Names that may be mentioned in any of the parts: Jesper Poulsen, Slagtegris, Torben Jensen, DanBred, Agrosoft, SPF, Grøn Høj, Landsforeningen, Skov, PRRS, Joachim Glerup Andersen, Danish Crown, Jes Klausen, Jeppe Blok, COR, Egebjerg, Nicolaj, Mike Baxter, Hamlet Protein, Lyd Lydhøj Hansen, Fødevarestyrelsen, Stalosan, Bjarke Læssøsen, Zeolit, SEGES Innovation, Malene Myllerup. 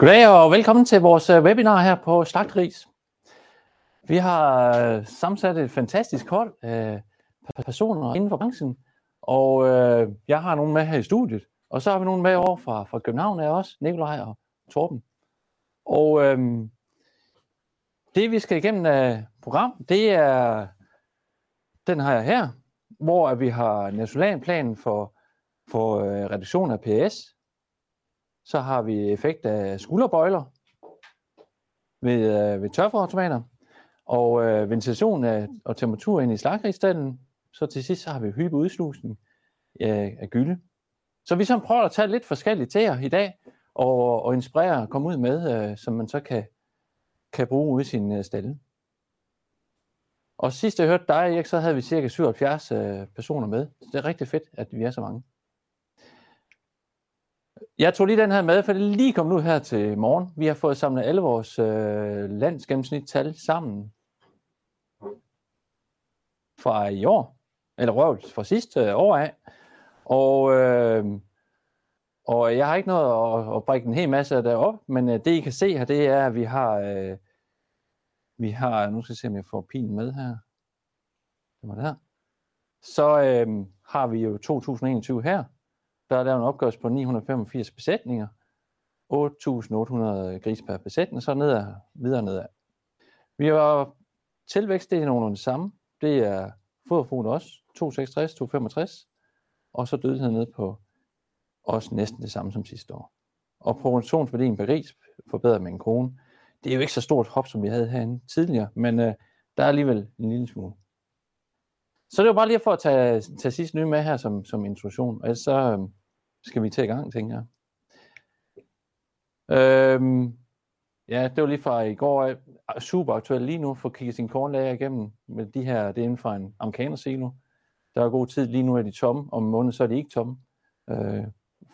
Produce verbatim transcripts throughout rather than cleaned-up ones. Goddag og velkommen til vores webinar her på Slagtegris. Vi har sammensat et fantastisk hold af personer inden for branchen, og jeg har nogen med her i studiet, og så har vi nogen med over fra, fra København af os, Nicolaj og Torben. Og øhm, det vi skal igennem af program, det er den her her, hvor vi har nationalplanen for, for øh, reduktion af P R R S. Så har vi effekt af skulderbøjler ved, øh, ved tørfårautomater og øh, ventilation af, og temperatur ind i slagteristalden. Så til sidst så har vi hyppig udslusning øh, af gylde. Så vi så prøver at tage lidt forskelligt til jer i dag og, og inspirere og komme ud med, øh, som man så kan, kan bruge ude i sin øh, stalde. Og sidst jeg hørte dig, Erik, så havde vi cirka syvoghalvfjerds øh, personer med. Så det er rigtig fedt, at vi er så mange. Jeg tog lige den her med, for det lige kom ud her til morgen. Vi har fået samlet alle vores øh, landsgennemsnittal sammen fra i år, eller røvet fra sidste år af. Og, øh, og jeg har ikke noget at, at brække en hel masse derop, men øh, det I kan se her, det er, at vi har, øh, vi har, nu skal jeg se, om jeg får pilen med her, det var det her. Så øh, har vi jo to tusind enogtyve her. Der er lavet en opgørelse på ni hundrede femogfirs besætninger, otte tusind otte hundrede gris per besætning, og så nedad, videre nedad. Vi har tilvækst, det er nogenlunde det samme. Det er foderfugl også, to hundrede seksogtres, to hundrede femogtres, og så dødelighed nede på også næsten det samme som sidste år. Og produktionsværdien per gris forbedret med en krone. Det er jo ikke så stort hop, som vi havde herinde tidligere, men øh, der er alligevel en lille smule. Så det var bare lige for at tage, tage sidst nye med her som, som introduktion, og ellers så øh, skal vi til i gang, tænker jeg. Øhm, ja, det var lige fra i går. Super aktuelt lige nu, for at kigge sin kornlager igennem med de her, det er inden for en amerikanersilo. Der er god tid lige nu, at de er tomme. Om en måned, så er de ikke tomme. Øh,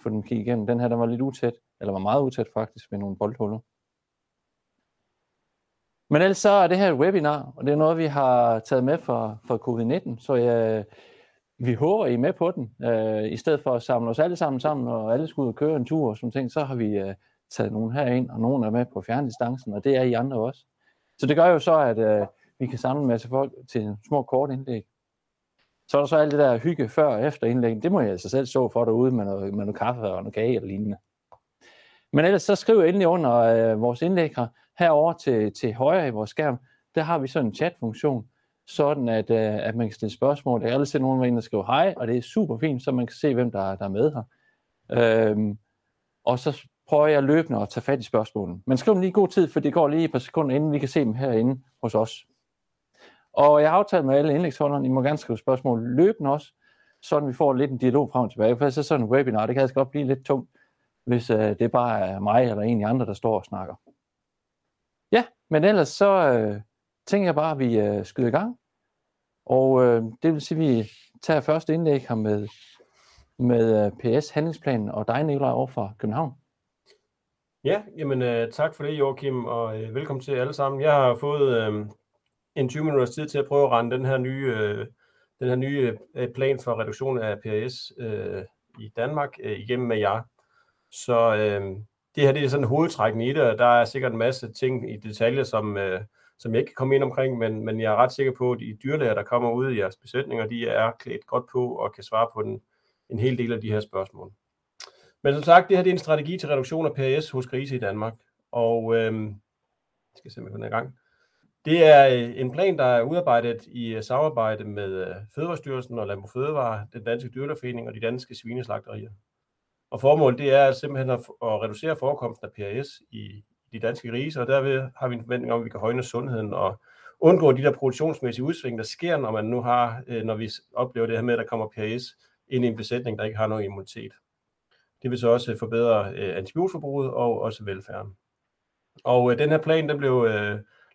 for dem kigge igennem. Den her, der var lidt utæt, eller var meget utæt faktisk, med nogle boldhuller. Men ellers så er det her et webinar, og det er noget, vi har taget med fra, fra covid nitten, så jeg... Vi håber, I er med på den. Øh, I stedet for at samle os alle sammen sammen, og alle skal ud og køre en tur og sådan ting, så har vi øh, taget nogen herind, og nogen er med på fjerndistancen, og det er I andre også. Så det gør jo så, at øh, vi kan samle en masse folk til små kort indlæg. Så er der så alt det der hygge før og efter indlæg. Det må jeg altså selv stå for derude med noget, med noget kaffe og noget kage eller lignende. Men ellers så skriv endelig under øh, vores indlæg her. Herovre til, til højre i vores skærm, der har vi sådan en chatfunktion, sådan at, øh, at man kan stille spørgsmål. Jeg har aldrig set nogen med en, der skriver hej, og det er super fint, så man kan se, hvem der, der er med her. Øhm, og så prøver jeg løbende at tage fat i spørgsmålene. Men skriv dem lige god tid, for det går lige et par sekunder, inden vi kan se dem herinde hos os. Og jeg har aftalt med alle indlægsholderne, I må gerne skrive spørgsmål løbende også, sådan vi får lidt en dialog frem og tilbage. For så sådan en webinar, det kan altså godt blive lidt tungt, hvis øh, det bare er mig eller en af andre, der står og snakker. Ja, men ellers så... Øh, tænker jeg bare, at vi øh, skyder i gang, og øh, det vil sige, at vi tager første indlæg her med, med P S handlingsplanen og dig, Nicolaj, over fra København. Ja, jamen øh, tak for det, Joachim, og øh, velkommen til alle sammen. Jeg har fået øh, en tyve minutters tid til at prøve at rende den her nye, øh, den her nye øh, plan for reduktion af P R R S øh, i Danmark øh, igennem med jer. Så øh, det her det er sådan hovedtrækkende i det, og der er sikkert en masse ting i detaljer, som... Øh, som jeg ikke kan komme ind omkring, men, men jeg er ret sikker på, at de dyrlæger, der kommer ud i jeres besætninger, de er klædt godt på og kan svare på den, en hel del af de her spørgsmål. Men som sagt, det her det er en strategi til reduktion af P R R S hos grise i Danmark. Og øhm, jeg skal se, om jeg finder i gang. Det er en plan, der er udarbejdet i samarbejde med Fødevarestyrelsen og Landbrug Fødevare, den danske dyrlægerforening og de danske svineslagterier. Og formålet det er simpelthen at, at reducere forekomsten af P R R S i de danske grise, og derved har vi en forventning om, at vi kan højne sundheden og undgå de der produktionsmæssige udsving, der sker, når man nu har, når vi oplever det her med, at der kommer P R R S ind i en besætning, der ikke har nogen immunitet. Det vil så også forbedre antibiotikaforbruget og også velfærden. Og den her plan, den blev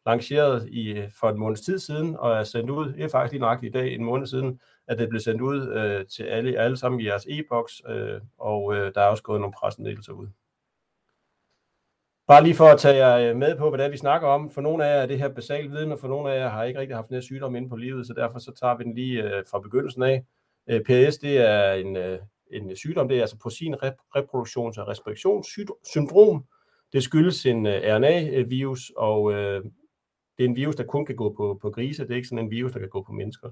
lanceret i, for en måneds tid siden, og er sendt ud, det er faktisk lige nøjagtigt i dag, en måned siden, at det blev sendt ud øh, til alle, alle sammen i jeres e-boks, øh, og øh, der er også gået nogle pressemeddelelser ud. Bare lige for at tage jer med på, hvad det er, vi snakker om. For nogle af jer er det her basal viden, og for nogle af jer har ikke rigtig haft den her sygdom inde på livet, så derfor så tager vi den lige øh, fra begyndelsen af. Øh, P R R S det er en, øh, en sygdom, det er altså porcin reproduktions- og respektionssyndrom. Det skyldes en R N A-virus, og øh, det er en virus, der kun kan gå på, på grise. Det er ikke sådan en virus, der kan gå på mennesker.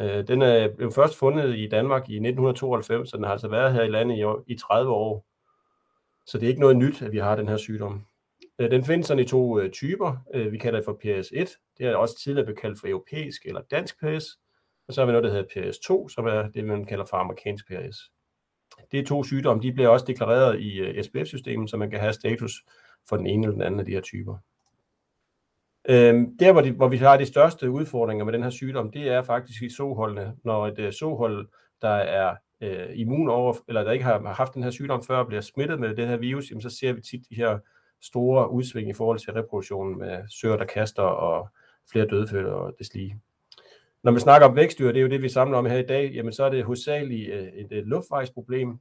Øh, den er blev først fundet i Danmark i nitten tooghalvfems, så den har altså været her i landet i, i tredive år. Så det er ikke noget nyt, at vi har den her sygdom. Øh, den findes sådan i to øh, typer. Øh, vi kalder det for P R R S et. Det er også tidligere blevet kaldt for europæisk eller dansk P R R S. Og så har vi noget, der hedder P R R S to, som er det, man kalder for amerikansk P R R S. Det er to sygdomme, de bliver også deklareret i S P F-systemet, så man kan have status for den ene eller den anden af de her typer. Øhm, der, hvor, de, hvor vi har de største udfordringer med den her sygdom, det er faktisk i såholdene. Når et såhold, der er øh, immun over, eller der ikke har haft den her sygdom før, bliver smittet med det her virus, jamen, så ser vi tit de her store udsving i forhold til reproduktionen med søer, der kaster og flere dødfødte og deslige. Når vi snakker om vækstdyr, det er jo det, vi samler om her i dag, jamen så er det hovedsageligt et luftvejsproblem.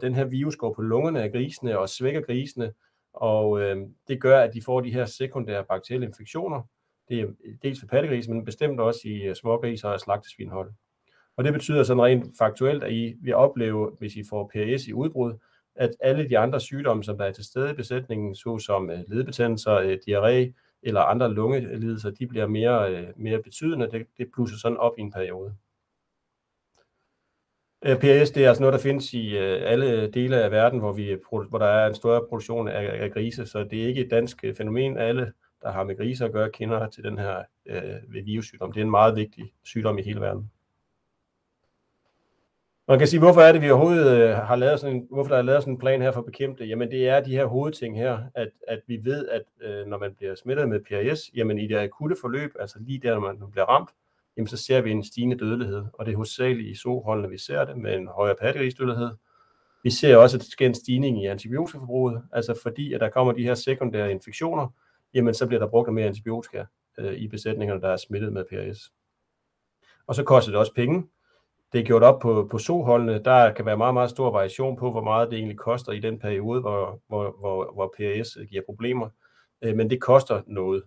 Den her virus går på lungerne af grisene og svækker grisene, og det gør, at de får de her sekundære bakterielle infektioner. Det er dels for pattegris, men bestemt også i smågriser og slagtesvinhold. Og det betyder sådan rent faktuelt, at I vil opleve, hvis I får P R S i udbrud, at alle de andre sygdomme, som der er til stede i besætningen, såsom ledbetændelser, diarré, eller andre lungelidelser, de bliver mere, mere betydende. Det, det plusser sådan op i en periode. P R S, det er altså noget, der findes i alle dele af verden, hvor, vi, hvor der er en større produktion af, af grise, så det er ikke et dansk fænomen. Alle, der har med grise at gøre, kender til den her øh, virussygdom. Det er en meget vigtig sygdom i hele verden. Man kan sige, hvorfor er det, vi overhovedet har lavet sådan en, hvorfor der er lavet sådan en plan her for at bekæmpe det? Jamen det er de her hovedting her, at, at vi ved, at øh, når man bliver smittet med P R S, jamen i det akutte forløb, altså lige der, når man bliver ramt, jamen så ser vi en stigende dødelighed. Og det er hovedsageligt i soholdene, vi ser det, med en højere pattegrisdødelighed. Vi ser også, at der sker en stigning i antibiotikaforbruget, altså fordi, at der kommer de her sekundære infektioner, jamen så bliver der brugt mere antibiotika øh, i besætningerne, der er smittet med P R S. Og så koster det også penge. Det er gjort op på, på soholdene. Der kan være meget, meget stor variation på, hvor meget det egentlig koster i den periode, hvor, hvor, hvor, hvor P R S giver problemer. Men det koster noget.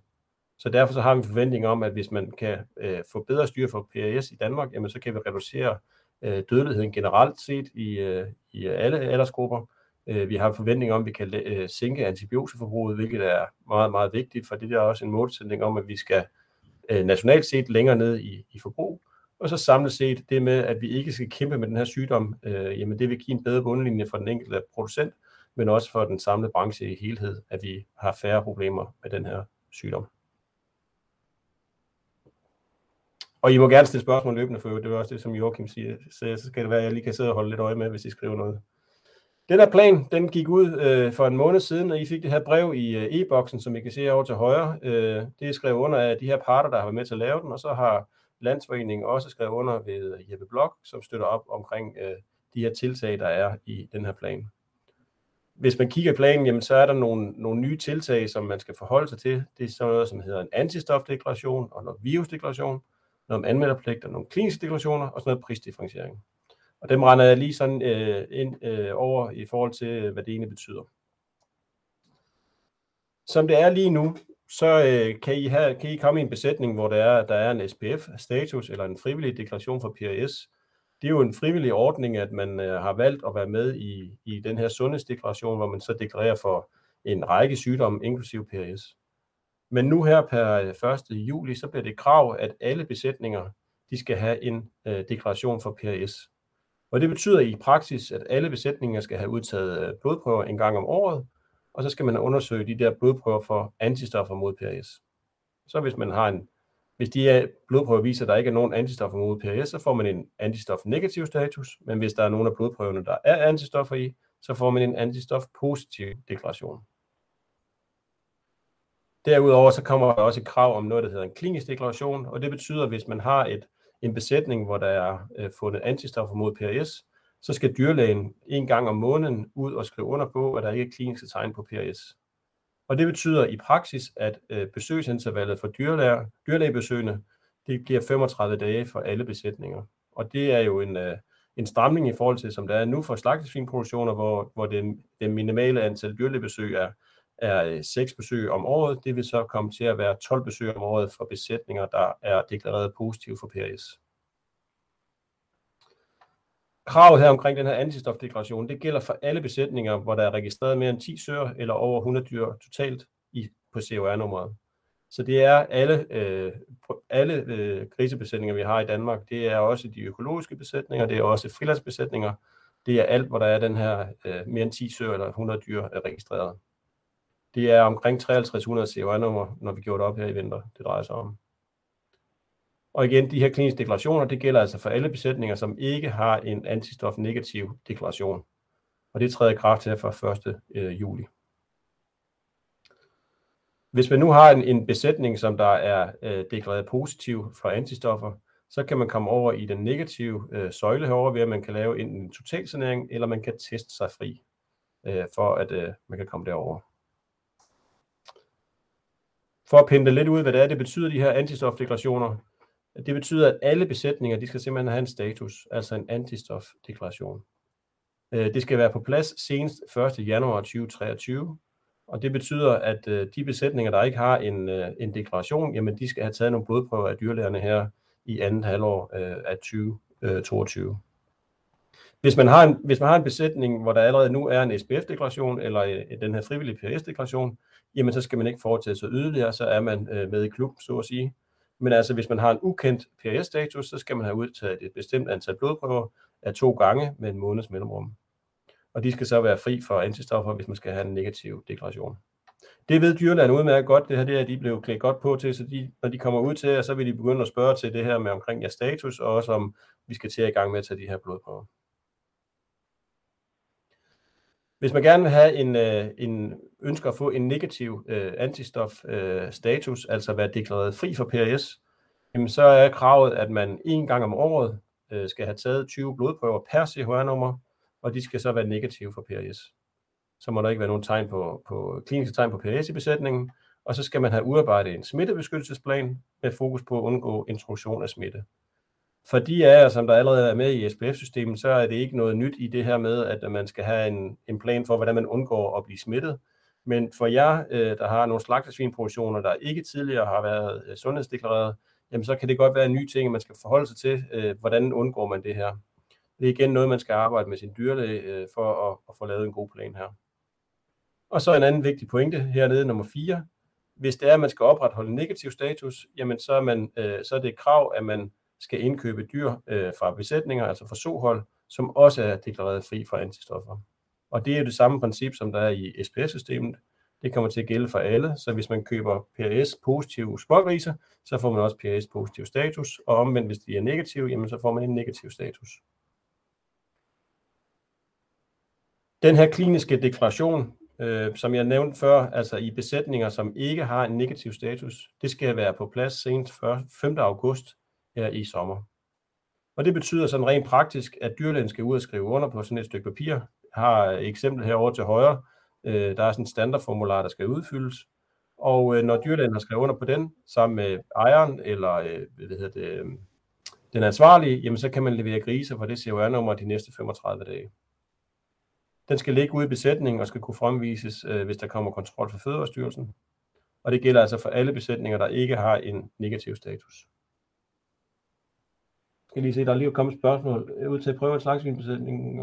Så derfor så har vi en forventning om, at hvis man kan øh, få bedre styr for P R S i Danmark, jamen, så kan vi reducere øh, dødeligheden generelt set i, øh, i alle aldersgrupper. Øh, vi har en forventning om, at vi kan øh, sænke antibiotikaforbruget, hvilket er meget, meget vigtigt, for det er også en målsætning om, at vi skal øh, nationalt set længere ned i, i forbrug. Og så samlet set det med, at vi ikke skal kæmpe med den her sygdom, øh, jamen det vil give en bedre bundlinje for den enkelte producent, men også for den samlede branche i helhed, at vi har færre problemer med den her sygdom. Og I må gerne stille spørgsmål løbende, for det var også det, som Joachim siger, så, så skal det være, at jeg lige kan sidde og holde lidt øje med, hvis I skriver noget. Den her plan, den gik ud øh, for en måned siden, og I fik det her brev i øh, e-boksen, som I kan se herovre til højre. Øh, det er skrevet under af de her parter, der har været med til at lave den, og så har Landsforeningen også skrevet under ved Jeppe Blok, som støtter op omkring øh, de her tiltag, der er i den her plan. Hvis man kigger i planen, jamen, så er der nogle, nogle nye tiltag, som man skal forholde sig til. Det er sådan noget, som hedder en antistofdeklaration og noget virusdeklaration, noget om anmelderpligt og nogle kliniske deklarationer og sådan noget prisdifferentiering. Og dem render jeg lige sådan øh, ind øh, over i forhold til, hvad det egentlig betyder. Som det er lige nu, så øh, kan, I have, kan I komme i en besætning, hvor der er, der er en S P F-status eller en frivillig deklaration for P R S. Det er jo en frivillig ordning, at man øh, har valgt at være med i, i den her sundhedsdeklaration, hvor man så deklarerer for en række sygdomme, inklusive P R S. Men nu her per første juli, så bliver det krav, at alle besætninger de skal have en øh, deklaration for P R S. Og det betyder i praksis, at alle besætninger skal have udtaget øh, blodprøver en gang om året, og så skal man undersøge de der blodprøver for antistoffer mod P R S. Så hvis man har en, hvis de her blodprøver viser, at der ikke er nogen antistoffer mod P R S, så får man en antistof-negativ status, men hvis der er nogen af blodprøverne, der er antistoffer i, så får man en antistof-positiv deklaration. Derudover så kommer der også et krav om noget, der hedder en klinisk deklaration, og det betyder, at hvis man har et, en besætning, hvor der er øh, fundet antistoffer mod P R S, så skal dyrlægen en gang om måneden ud og skrive under på, at der ikke er kliniske tegn på P R S. Og det betyder i praksis, at besøgsintervallet for dyrlæger, dyrlægebesøgende, det bliver femogtredive dage for alle besætninger. Og det er jo en, en stramning i forhold til, som der er nu for slagtesvinproduktioner, hvor, hvor det, det minimale antal dyrlægebesøg er, er seks besøg om året. Det vil så komme til at være tolv besøg om året for besætninger, der er deklareret positive for P R S. Kravet her omkring den her antistofdeklaration, det gælder for alle besætninger, hvor der er registreret mere end ti søer eller over hundrede dyr totalt i, på C O R-nummeret. Så det er alle, øh, alle øh, grisebesætninger, vi har i Danmark. Det er også de økologiske besætninger, det er også frilandsbesætninger. Det er alt, hvor der er den her øh, mere end ti søer eller hundrede dyr er registreret. Det er omkring treoghalvtreds hundrede C O R-nummer, når vi gjorde det op her i vinter, det drejer sig om. Og igen, de her kliniske deklarationer, det gælder altså for alle besætninger, som ikke har en antistof-negativ deklaration. Og det træder i kraft her fra første juli. Hvis man nu har en, en besætning, som der er øh, deklareret positiv for antistoffer, så kan man komme over i den negative øh, søjle herover ved at man kan lave en totalsanering, eller man kan teste sig fri, øh, for at øh, man kan komme derover. For at pinde lidt ud, hvad det er, det betyder de her antistofdeklarationer. Det betyder, at alle besætninger, de skal simpelthen have en status, altså en antistofdeklaration. Det skal være på plads senest første januar to tusind og treogtyve, og det betyder, at de besætninger, der ikke har en, en deklaration, jamen de skal have taget nogle blodprøver af dyrlægerne her i andet halvår af to tusind og toogtyve. Hvis man har en, hvis man har en besætning, hvor der allerede nu er en S P F-deklaration eller den her frivillige P R R S-deklaration, jamen så skal man ikke foretage sig yderligere, så er man med i klubben, så at sige. Men altså, hvis man har en ukendt P R R S-status, så skal man have udtaget et bestemt antal blodprøver af to gange med en måneds mellemrum. Og de skal så være fri for antistoffer, hvis man skal have en negativ deklaration. Det ved dyrlægerne udmærket godt. Det her det er de blevet klædt godt på til, så de, når de kommer ud til jer, så vil de begynde at spørge til det her med omkring jeres status, og også om vi skal til i gang med at tage de her blodprøver. Hvis man gerne vil have en, en ønsker at få en negativ øh, antistofstatus, øh, altså være deklareret fri for P R S, jamen så er kravet, at man en gang om året øh, skal have taget tyve blodprøver per C H R-nummer, og de skal så være negative for P R S. Så må der ikke være nogen tegn på, på kliniske tegn på P R S i besætningen, og så skal man have udarbejdet en smittebeskyttelsesplan med fokus på at undgå introduktion af smitte. For de af jer, som der allerede er med i S P F-systemet, så er det ikke noget nyt i det her med, at man skal have en, en plan for, hvordan man undgår at blive smittet. Men for jer, der har nogle slagtesvinproduktioner, der ikke tidligere har været sundhedsdeklareret, jamen så kan det godt være en ny ting, man skal forholde sig til, hvordan undgår man det her. Det er igen noget, man skal arbejde med sin dyrlæge for at, at få lavet en god plan her. Og så en anden vigtig pointe hernede, nummer fire. Hvis det er, at man skal opretholde en negativ status, jamen så er, man, så er det et krav, at man skal indkøbe dyr øh, fra besætninger, altså fra sohold, som også er deklareret fri for antistoffer. Og det er jo det samme princip, som der er i S P F-systemet. Det kommer til at gælde for alle, så hvis man køber P R S-positive smågriser, så får man også P R S-positiv status, og omvendt, hvis de er negative, jamen, så får man en negativ status. Den her kliniske deklaration, øh, som jeg nævnte før, altså i besætninger, som ikke har en negativ status, det skal være på plads senest femte august, her i sommer. Og det betyder sådan rent praktisk, at dyrlægen skal ud og skrive under på sådan et stykke papir. Jeg har et eksempel herovre til højre. Der er sådan en standardformular, der skal udfyldes. Og når dyrlægen har skrevet under på den, sammen med ejeren eller hvad hedder det, den ansvarlige, jamen så kan man levere grise for det C O R-nummer de næste femogtredive dage. Den skal ligge ude i besætningen og skal kunne fremvises, hvis der kommer kontrol fra Fødevarestyrelsen. Og det gælder altså for alle besætninger, der ikke har en negativ status. Jeg skal lige se, der er lige kommet et spørgsmål ud til at prøve en slagsvinbesætning.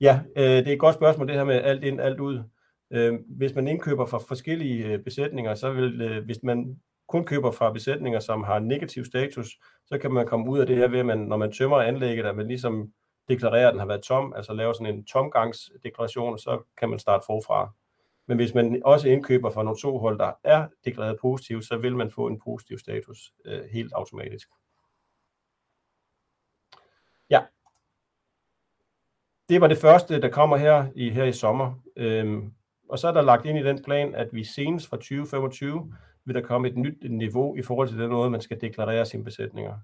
Ja, det er et godt spørgsmål, det her med alt ind, alt ud. Hvis man indkøber fra forskellige besætninger, så vil, hvis man kun køber fra besætninger, som har negativ status, så kan man komme ud af det her ved, at man, når man tømmer anlægget, at man ligesom deklarerer, at den har været tom, altså laver sådan en tomgangsdeklaration, så kan man starte forfra. Men hvis man også indkøber fra nogle sohold, der er deklareret positiv, så vil man få en positiv status øh, helt automatisk. Ja. Det var det første, der kommer her i, her i sommer. Øhm, og så er der lagt ind i den plan, at vi senest fra to tusind og femogtyve vil der komme et nyt niveau i forhold til den måde, man skal deklarere sine besætninger.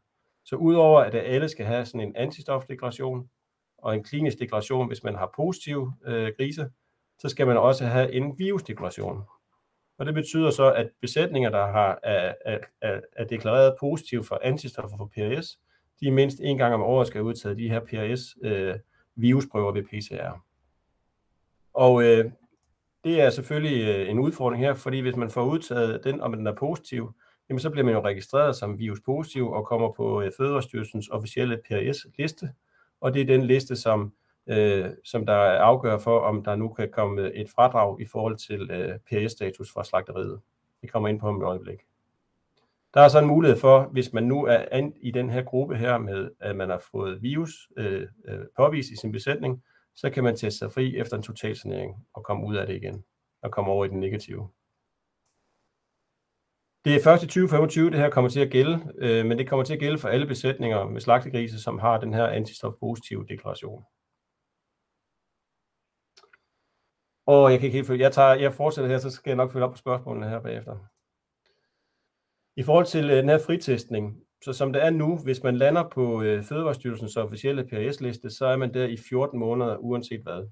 Så udover at alle skal have sådan en antistofdeklaration og en klinisk deklaration, hvis man har positive øh, grise, så skal man også have en virusdeklaration. Og det betyder så, at besætninger, der har, er, er, er deklareret positiv for antistoffer for P R S, de mindst en gang om året skal udtage de her P R S-virusprøver øh, ved P C R. Og øh, det er selvfølgelig øh, en udfordring her, fordi hvis man får udtaget den, om den er positiv, jamen så bliver man jo registreret som viruspositiv og kommer på Fødevarestyrelsens officielle P R R S-liste, og det er den liste, som, øh, som der afgør for, om der nu kan komme et fradrag i forhold til øh, P R R S-status fra slagteriet. Det kommer ind på om et øjeblik. Der er så en mulighed for, hvis man nu er an, i den her gruppe her med, at man har fået virus øh, påvist i sin besætning, så kan man teste sig fri efter en totalsanering og komme ud af det igen og komme over i den negative. Det er først i tyve femogtyve, det her kommer til at gælde, øh, men det kommer til at gælde for alle besætninger med slagtegrise, som har den her antistofpositive deklaration. Og jeg kan ikke helt følge. Jeg, tager, jeg fortsætter her, så skal jeg nok følge op på spørgsmålene her bagefter. I forhold til øh, den her fritestning, så som det er nu, hvis man lander på øh, Fødevarestyrelsens officielle P R S-liste, så er man der i fjorten måneder uanset hvad.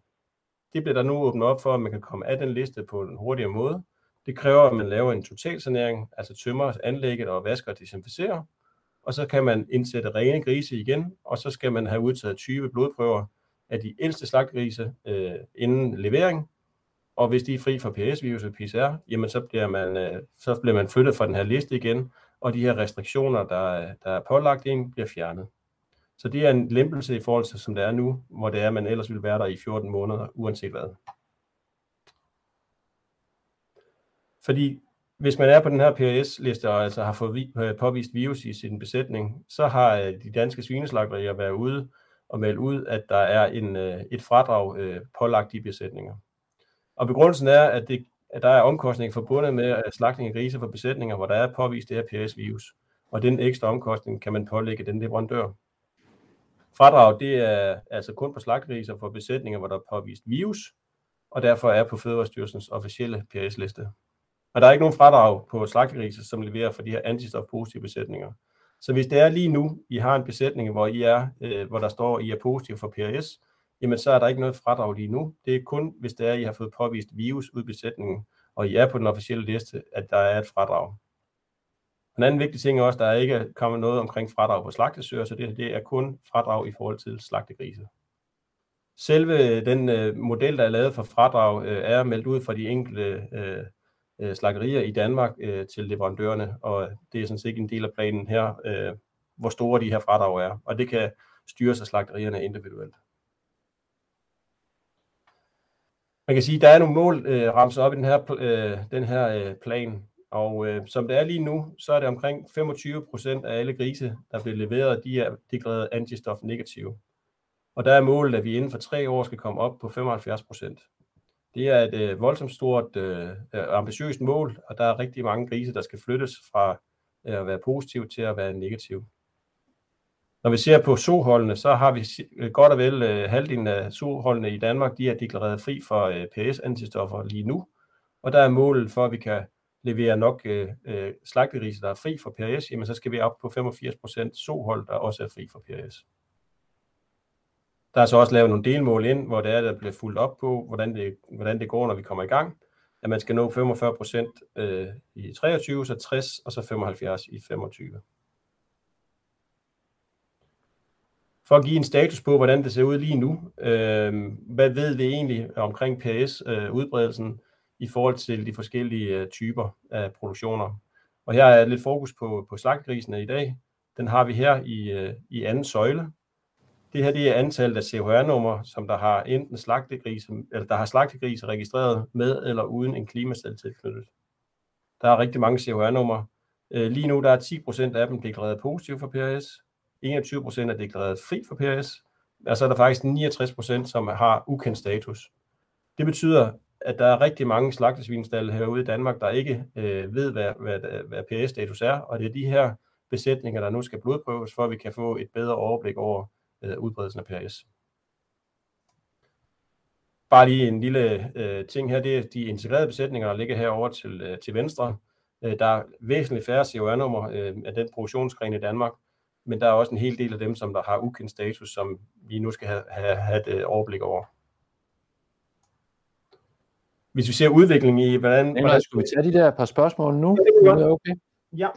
Det bliver der nu åbnet op for, at man kan komme af den liste på en hurtigere måde. Det kræver, at man laver en totalsanering, altså tømmer anlægget og vasker og desinficerer, og så kan man indsætte rene grise igen, og så skal man have udtaget tyve blodprøver af de ældste slagtegrise øh, inden levering, og hvis de er fri for P S-virus og P C R, jamen så bliver, man, øh, så bliver man flyttet fra den her liste igen, og de her restriktioner, der, der er pålagt ind, bliver fjernet. Så det er en lempelse i forhold til, som det er nu, hvor det er, at man ellers ville være der i fjorten måneder, uanset hvad. Fordi hvis man er på den her P R S-liste og altså har fået påvist virus i sin besætning, så har de danske svineslagterier været ude og meldt ud, at der er en, et fradrag pålagt i besætninger. Og begrundelsen er, at, det, at der er omkostninger forbundet med slagtning af grise for besætninger, hvor der er påvist det her P R S-virus. Og den ekstra omkostning kan man pålægge den leverandør. Fradrag det er altså kun på slagtegriser for besætninger, hvor der er påvist virus, og derfor er på Fødevarestyrelsens officielle P R S-liste. Og der er ikke nogen fradrag på slagtegrise, som leverer for de her antistofpositive besætninger. Så hvis det er lige nu, I har en besætning, hvor, I er, øh, hvor der står, at I er positiv for P R S, jamen så er der ikke noget fradrag lige nu. Det er kun, hvis det er, I har fået påvist virus ud i besætningen, og I er på den officielle liste, at der er et fradrag. En anden vigtig ting er også, at der ikke er kommet noget omkring fradrag på slagtesøer, så det, det er kun fradrag i forhold til slagtegrise. Selve den øh, model, der er lavet for fradrag, øh, er meldt ud fra de enkelte øh, slagterier i Danmark øh, til leverandørerne, og det er sådan set ikke en del af planen her, øh, hvor store de her fradrag er, og det kan styres af slagterierne individuelt. Man kan sige, at der er nogle mål øh, ramset op i den her, øh, den her øh, plan, og øh, som det er lige nu, så er det omkring femogtyve procent af alle grise, der bliver leveret, de er deklareret antistof-negative. Og der er målet, at vi inden for tre år skal komme op på femoghalvfjerds procent. Det er et øh, voldsomt stort øh, ambitiøst mål, og der er rigtig mange grise, der skal flyttes fra øh, at være positiv til at være negativ. Når vi ser på soholdene, så har vi øh, godt og vel øh, halvdelen af soholdene i Danmark, de er deklareret fri for øh, P S-antistoffer lige nu. Og der er målet for, at vi kan levere nok øh, øh, slagtegrise, der er fri for P R S, jamen så skal vi op på femogfirs procent sohold, der også er fri for P R S. Der er så også lavet nogle delmål ind, hvor det er, der bliver fulgt op på, hvordan det, hvordan det går, når vi kommer i gang. At man skal nå femogfyrre procent øh, i treogtyve, så tres og så femoghalvfjerds i femogtyve. For at give en status på, hvordan det ser ud lige nu. Øh, hvad ved vi egentlig omkring P S-udbredelsen øh, i forhold til de forskellige øh, typer af produktioner? Og her er lidt fokus på, på slagtegrisene i dag. Den har vi her i, øh, i anden søjle. Det her det er antallet af C H R-numre, som der har enten slagtegrise, eller der har slagtegrise registreret med eller uden en klimastal tilknyttet. Der er rigtig mange C H R-numre. Lige nu der er ti procent af dem deklareret positiv for P R S, enogtyve procent er deklareret fri for P R S, og så er der faktisk niogtres procent, som har ukendt status. Det betyder, at der er rigtig mange slagtesvinestalde herude i Danmark, der ikke øh, ved, hvad, hvad, hvad P R S-status er, og det er de her besætninger, der nu skal blodprøves, for at vi kan få et bedre overblik over udbredelsen af P R S. Bare lige en lille øh, ting her, det er de integrerede besætninger, der ligger herovre til, øh, til venstre. Øh, der er væsentligt færre C H R-nummer øh, af den produktionsgren i Danmark, men der er også en hel del af dem, som der har ukendt status, som vi nu skal have, have, have et øh, overblik over. Hvis vi ser udviklingen i, hvordan... Jamen, hvordan... Skal vi tage de der par spørgsmål nu? Ja, det er okay. Ja.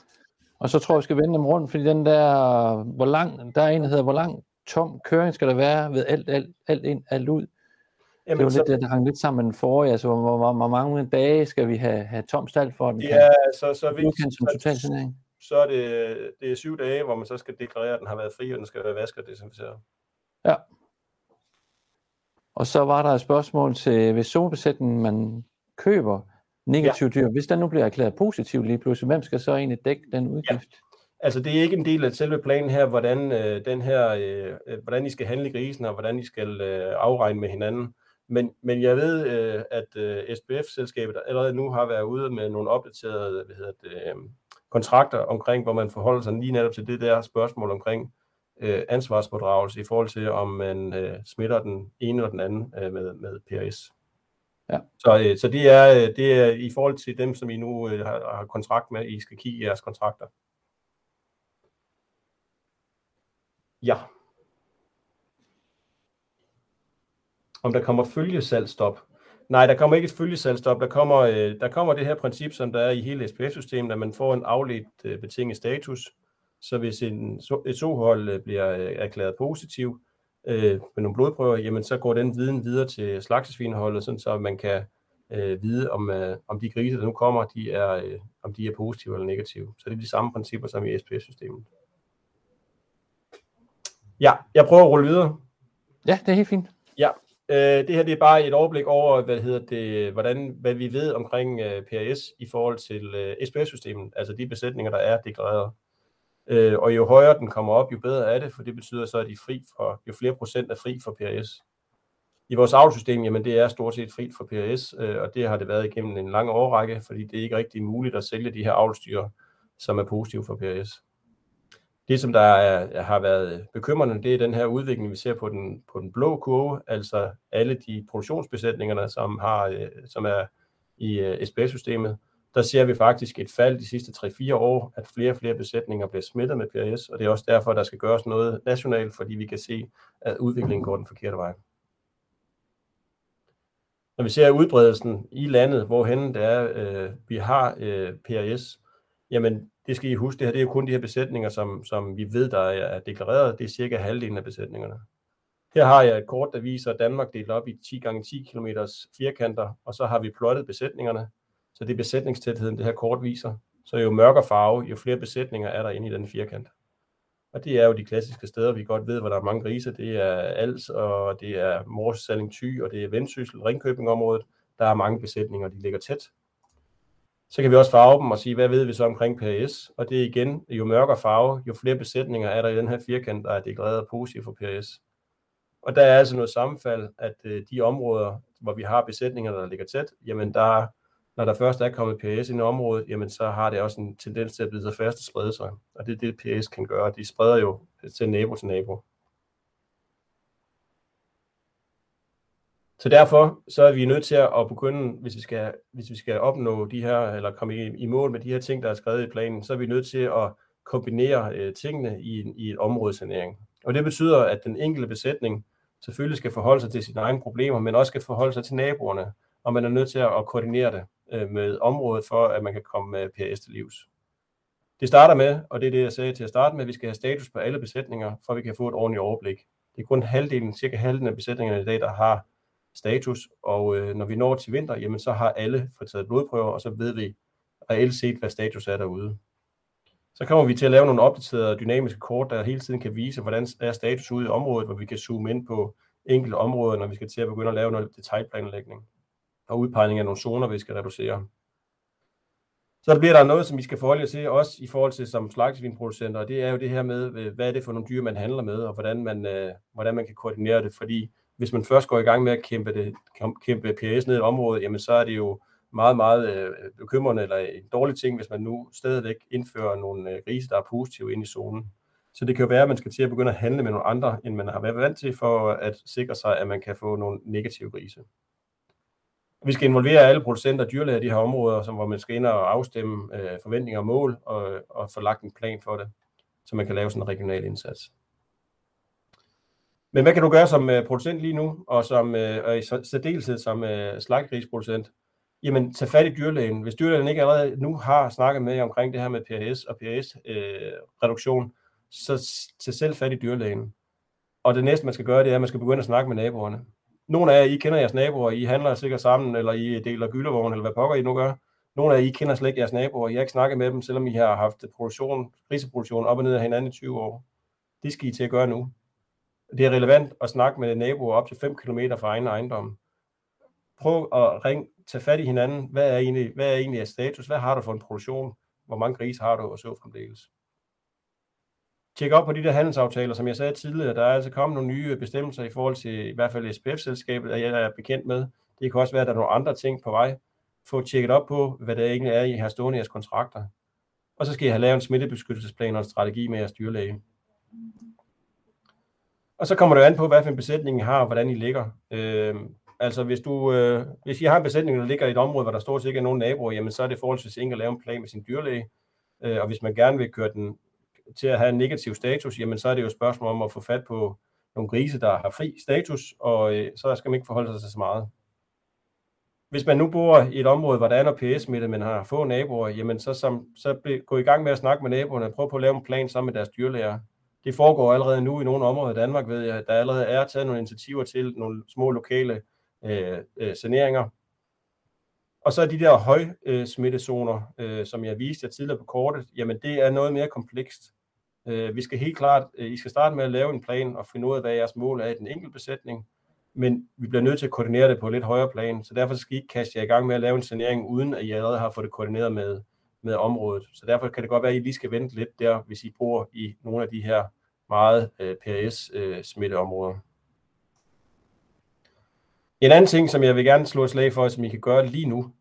Og så tror jeg, vi skal vende dem rundt, fordi den der, hvor lang, der er en, der hedder, hvor lang tom køring skal der være ved alt, alt, alt ind, alt ud. Jamen, det var så lidt det, der hang lidt sammen med den forrige, altså hvor, hvor, hvor mange dage skal vi have, have tom stald for den? Ja, så, så, vi, så, så er det, det er syv dage, hvor man så skal deklarere, at den har været fri, og den skal være vasket og desinficeret. Ja. Og så var der et spørgsmål til, hvis sobesætningen man køber negativ ja. dyr, hvis den nu bliver erklæret positiv lige pludselig, hvem skal så egentlig dække den udgift? Ja. Altså det er ikke en del af selve planen her, hvordan, øh, den her, øh, hvordan I skal handle grisen, og hvordan I skal øh, afregne med hinanden. Men, men jeg ved, øh, at øh, S P F-selskabet allerede nu har været ude med nogle opdaterede hvad hedder det, øh, kontrakter omkring, hvor man forholder sig lige netop til det der spørgsmål omkring øh, ansvarspådragelse i forhold til, om man øh, smitter den ene eller den anden øh, med, med P R R S. Ja. Så, øh, så det, er, det er i forhold til dem, som I nu øh, har, har kontrakt med, I skal kigge i jeres kontrakter. Ja. Om der kommer følgesalgstop? Nej, der kommer ikke et følgesalgstop. Der kommer, øh, der kommer det her princip, som der er i hele S P F-systemet, at man får en afledt øh, betinget status. Så hvis en, so, et sohold øh, bliver øh, erklæret positiv øh, med nogle blodprøver, jamen så går den viden videre til slagtesvineholdet, sådan så man kan øh, vide, om, øh, om de grise, der nu kommer, de er, øh, om de er positive eller negative. Så det er de samme principper som i S P F-systemet. Ja, jeg prøver at rulle videre. Ja, det er helt fint. Ja, øh, det her det er bare et overblik over, hvad hedder det, hvordan, hvad vi ved omkring øh, P R R S i forhold til øh, S P F-systemet, altså de besætninger, der er deklareret. Øh, og jo højere den kommer op, jo bedre er det, for det betyder så, at de fri for, jo flere procent er fri for P R R S. I vores avlsystem, jamen det er stort set frit for P R R S, øh, og det har det været igennem en lang årrække, fordi det er ikke rigtig muligt at sælge de her avlsdyr, som er positive for P R R S. Det, som der er, har været bekymrende, det er den her udvikling, vi ser på den, på den blå kurve, altså alle de produktionsbesætninger, som, har, som er i S P F-systemet. Der ser vi faktisk et fald de sidste tre fire år, at flere og flere besætninger bliver smittet med P R R S, og det er også derfor, der skal gøres noget nationalt, fordi vi kan se, at udviklingen går den forkerte vej. Når vi ser udbredelsen i landet, hvorhen det er, øh, vi har øh, P R R S, jamen det skal I huske, det her det er jo kun de her besætninger, som, som vi ved, der er deklareret. Det er cirka halvdelen af besætningerne. Her har jeg et kort, der viser, at Danmark delt op i ti gange ti kilometer firkanter, og så har vi plottet besætningerne. Så det er besætningstætheden, det her kort viser. Så jo mørkere farve, jo flere besætninger er der inde i den firkant. Og det er jo de klassiske steder, vi godt ved, hvor der er mange grise. Det er Als, og det er Mors, Salling, Thy, og det er Vendsyssel, Ringkøbing-området. Der er mange besætninger, de ligger tæt. Så kan vi også farve dem og sige, hvad ved vi så omkring P R R S? Og det er igen, jo mørkere farve, jo flere besætninger er der i den her firkant, der er deklareret positivt for P R R S. Og der er altså noget sammenfald, at de områder, hvor vi har besætninger, der ligger tæt, jamen der, når der først er kommet P R R S ind i området, jamen så har det også en tendens til at blive så fast og sprede sig. Og det er det, P R R S kan gøre. De spreder jo til nabo til nabo. Så derfor så er vi nødt til at begynde, hvis vi skal, hvis vi skal opnå de her, eller komme i, i mål med de her ting, der er skrevet i planen, så er vi nødt til at kombinere øh, tingene i, i et områdesanering. Og det betyder, at den enkelte besætning selvfølgelig skal forholde sig til sine egne problemer, men også skal forholde sig til naboerne, og man er nødt til at koordinere det øh, med området, for at man kan komme P R R S til livs. Det starter med, og det er det, jeg sagde til at starte med, at vi skal have status på alle besætninger, for at vi kan få et ordentligt overblik. Det er kun halvdelen, cirka halvdelen af besætningerne i dag, der har status, og øh, når vi når til vinter, jamen så har alle fået taget blodprøver, og så ved vi reelt set, hvad status er derude. Så kommer vi til at lave nogle opdaterede dynamiske kort, der hele tiden kan vise, hvordan er status ude i området, hvor vi kan zoome ind på enkelte områder, når vi skal til at begynde at lave noget detaljplanlægning og udpegning af nogle zoner, vi skal reducere. Så bliver der noget, som vi skal forholde os til, også i forhold til som slagtesvinproducenter, og det er jo det her med, hvad er det for nogle dyr, man handler med, og hvordan man, øh, hvordan man kan koordinere det, fordi hvis man først går i gang med at kæmpe, det, kæmpe P R R S ned i et område, jamen så er det jo meget, meget bekymrende eller en dårlig ting, hvis man nu stadigvæk indfører nogle grise, der er positive ind i zonen. Så det kan jo være, at man skal til at begynde at handle med nogle andre, end man har været vant til, for at sikre sig, at man kan få nogle negative grise. Vi skal involvere alle producenter og dyrlæger i de her områder, som, hvor man skal ind og afstemme forventninger og mål, og, og få lagt en plan for det, så man kan lave sådan en regional indsats. Men hvad kan du gøre som øh, producent lige nu, og, som, øh, og i særdeleshed som øh, slagtegrisproducent? Jamen, tag fat i dyrlægen. Hvis dyrlægen ikke allerede nu har snakket med jer omkring det her med P R R S og P R R S-reduktion, øh, så tag selv fat i dyrlægen. Og det næste, man skal gøre, det er, at man skal begynde at snakke med naboerne. Nogle af jer, I kender jeres naboer, I handler sikkert sammen, eller I deler gyldevogn, eller hvad pokker I nu gør. Nogle af jer, I kender slet ikke jeres naboer, I har ikke snakket med dem, selvom I har haft produktion, riseproduktion op og ned af hinanden i tyve år. Det skal I til at gøre nu. Det er relevant at snakke med naboer op til fem kilometer fra egen ejendom. Prøv at ringe, tage fat i hinanden. Hvad er egentlig, hvad er egentlig jeres status? Hvad har du for en produktion? Hvor mange grise har du? Og så fremdeles. Tjek op på de der handelsaftaler, som jeg sagde tidligere. Der er altså kommet nogle nye bestemmelser i forhold til i hvert fald S P F-selskabet, at jeg er bekendt med. Det kan også være, at der er nogle andre ting på vej. Få tjekket op på, hvad der egentlig er, I har stående i jeres kontrakter. Og så skal I have lavet en smittebeskyttelsesplan og en strategi med jeres dyrlæge. Og så kommer det an på, hvad for en besætning I har, og hvordan I ligger. Øh, altså hvis, du, øh, hvis I har en besætning, der ligger i et område, hvor der stort set ikke er nogen naboer, jamen så er det forholdsvis enkelt at lave en plan med sin dyrlæge. Øh, og hvis man gerne vil køre den til at have en negativ status, jamen så er det jo et spørgsmål om at få fat på nogle grise, der har fri status, og øh, så skal man ikke forholde sig til så meget. Hvis man nu bor i et område, hvor der er noget P S-smitte, men har få naboer, jamen så, som, så gå i gang med at snakke med naboerne og prøve på at lave en plan sammen med deres dyrlæger. Det foregår allerede nu i nogle områder i Danmark, ved jeg, at der allerede er taget nogle initiativer til nogle små lokale øh, øh, saneringer. Og så er de der højsmittezoner, øh, øh, som jeg viste jer tidligere på kortet, jamen det er noget mere komplekst. Øh, vi skal helt klart, øh, I skal starte med at lave en plan og finde ud af, hvad jeres mål er i den enkelte besætning, men vi bliver nødt til at koordinere det på et lidt højere plan, så derfor skal I ikke kaste jer i gang med at lave en sanering, uden at I allerede har fået det koordineret med med området. Så derfor kan det godt være, at I lige skal vente lidt der, hvis I bor i nogle af de her meget øh, P R R S-smitteområder. Øh, en anden ting, som jeg vil gerne slå et slag for, som I kan gøre lige nu,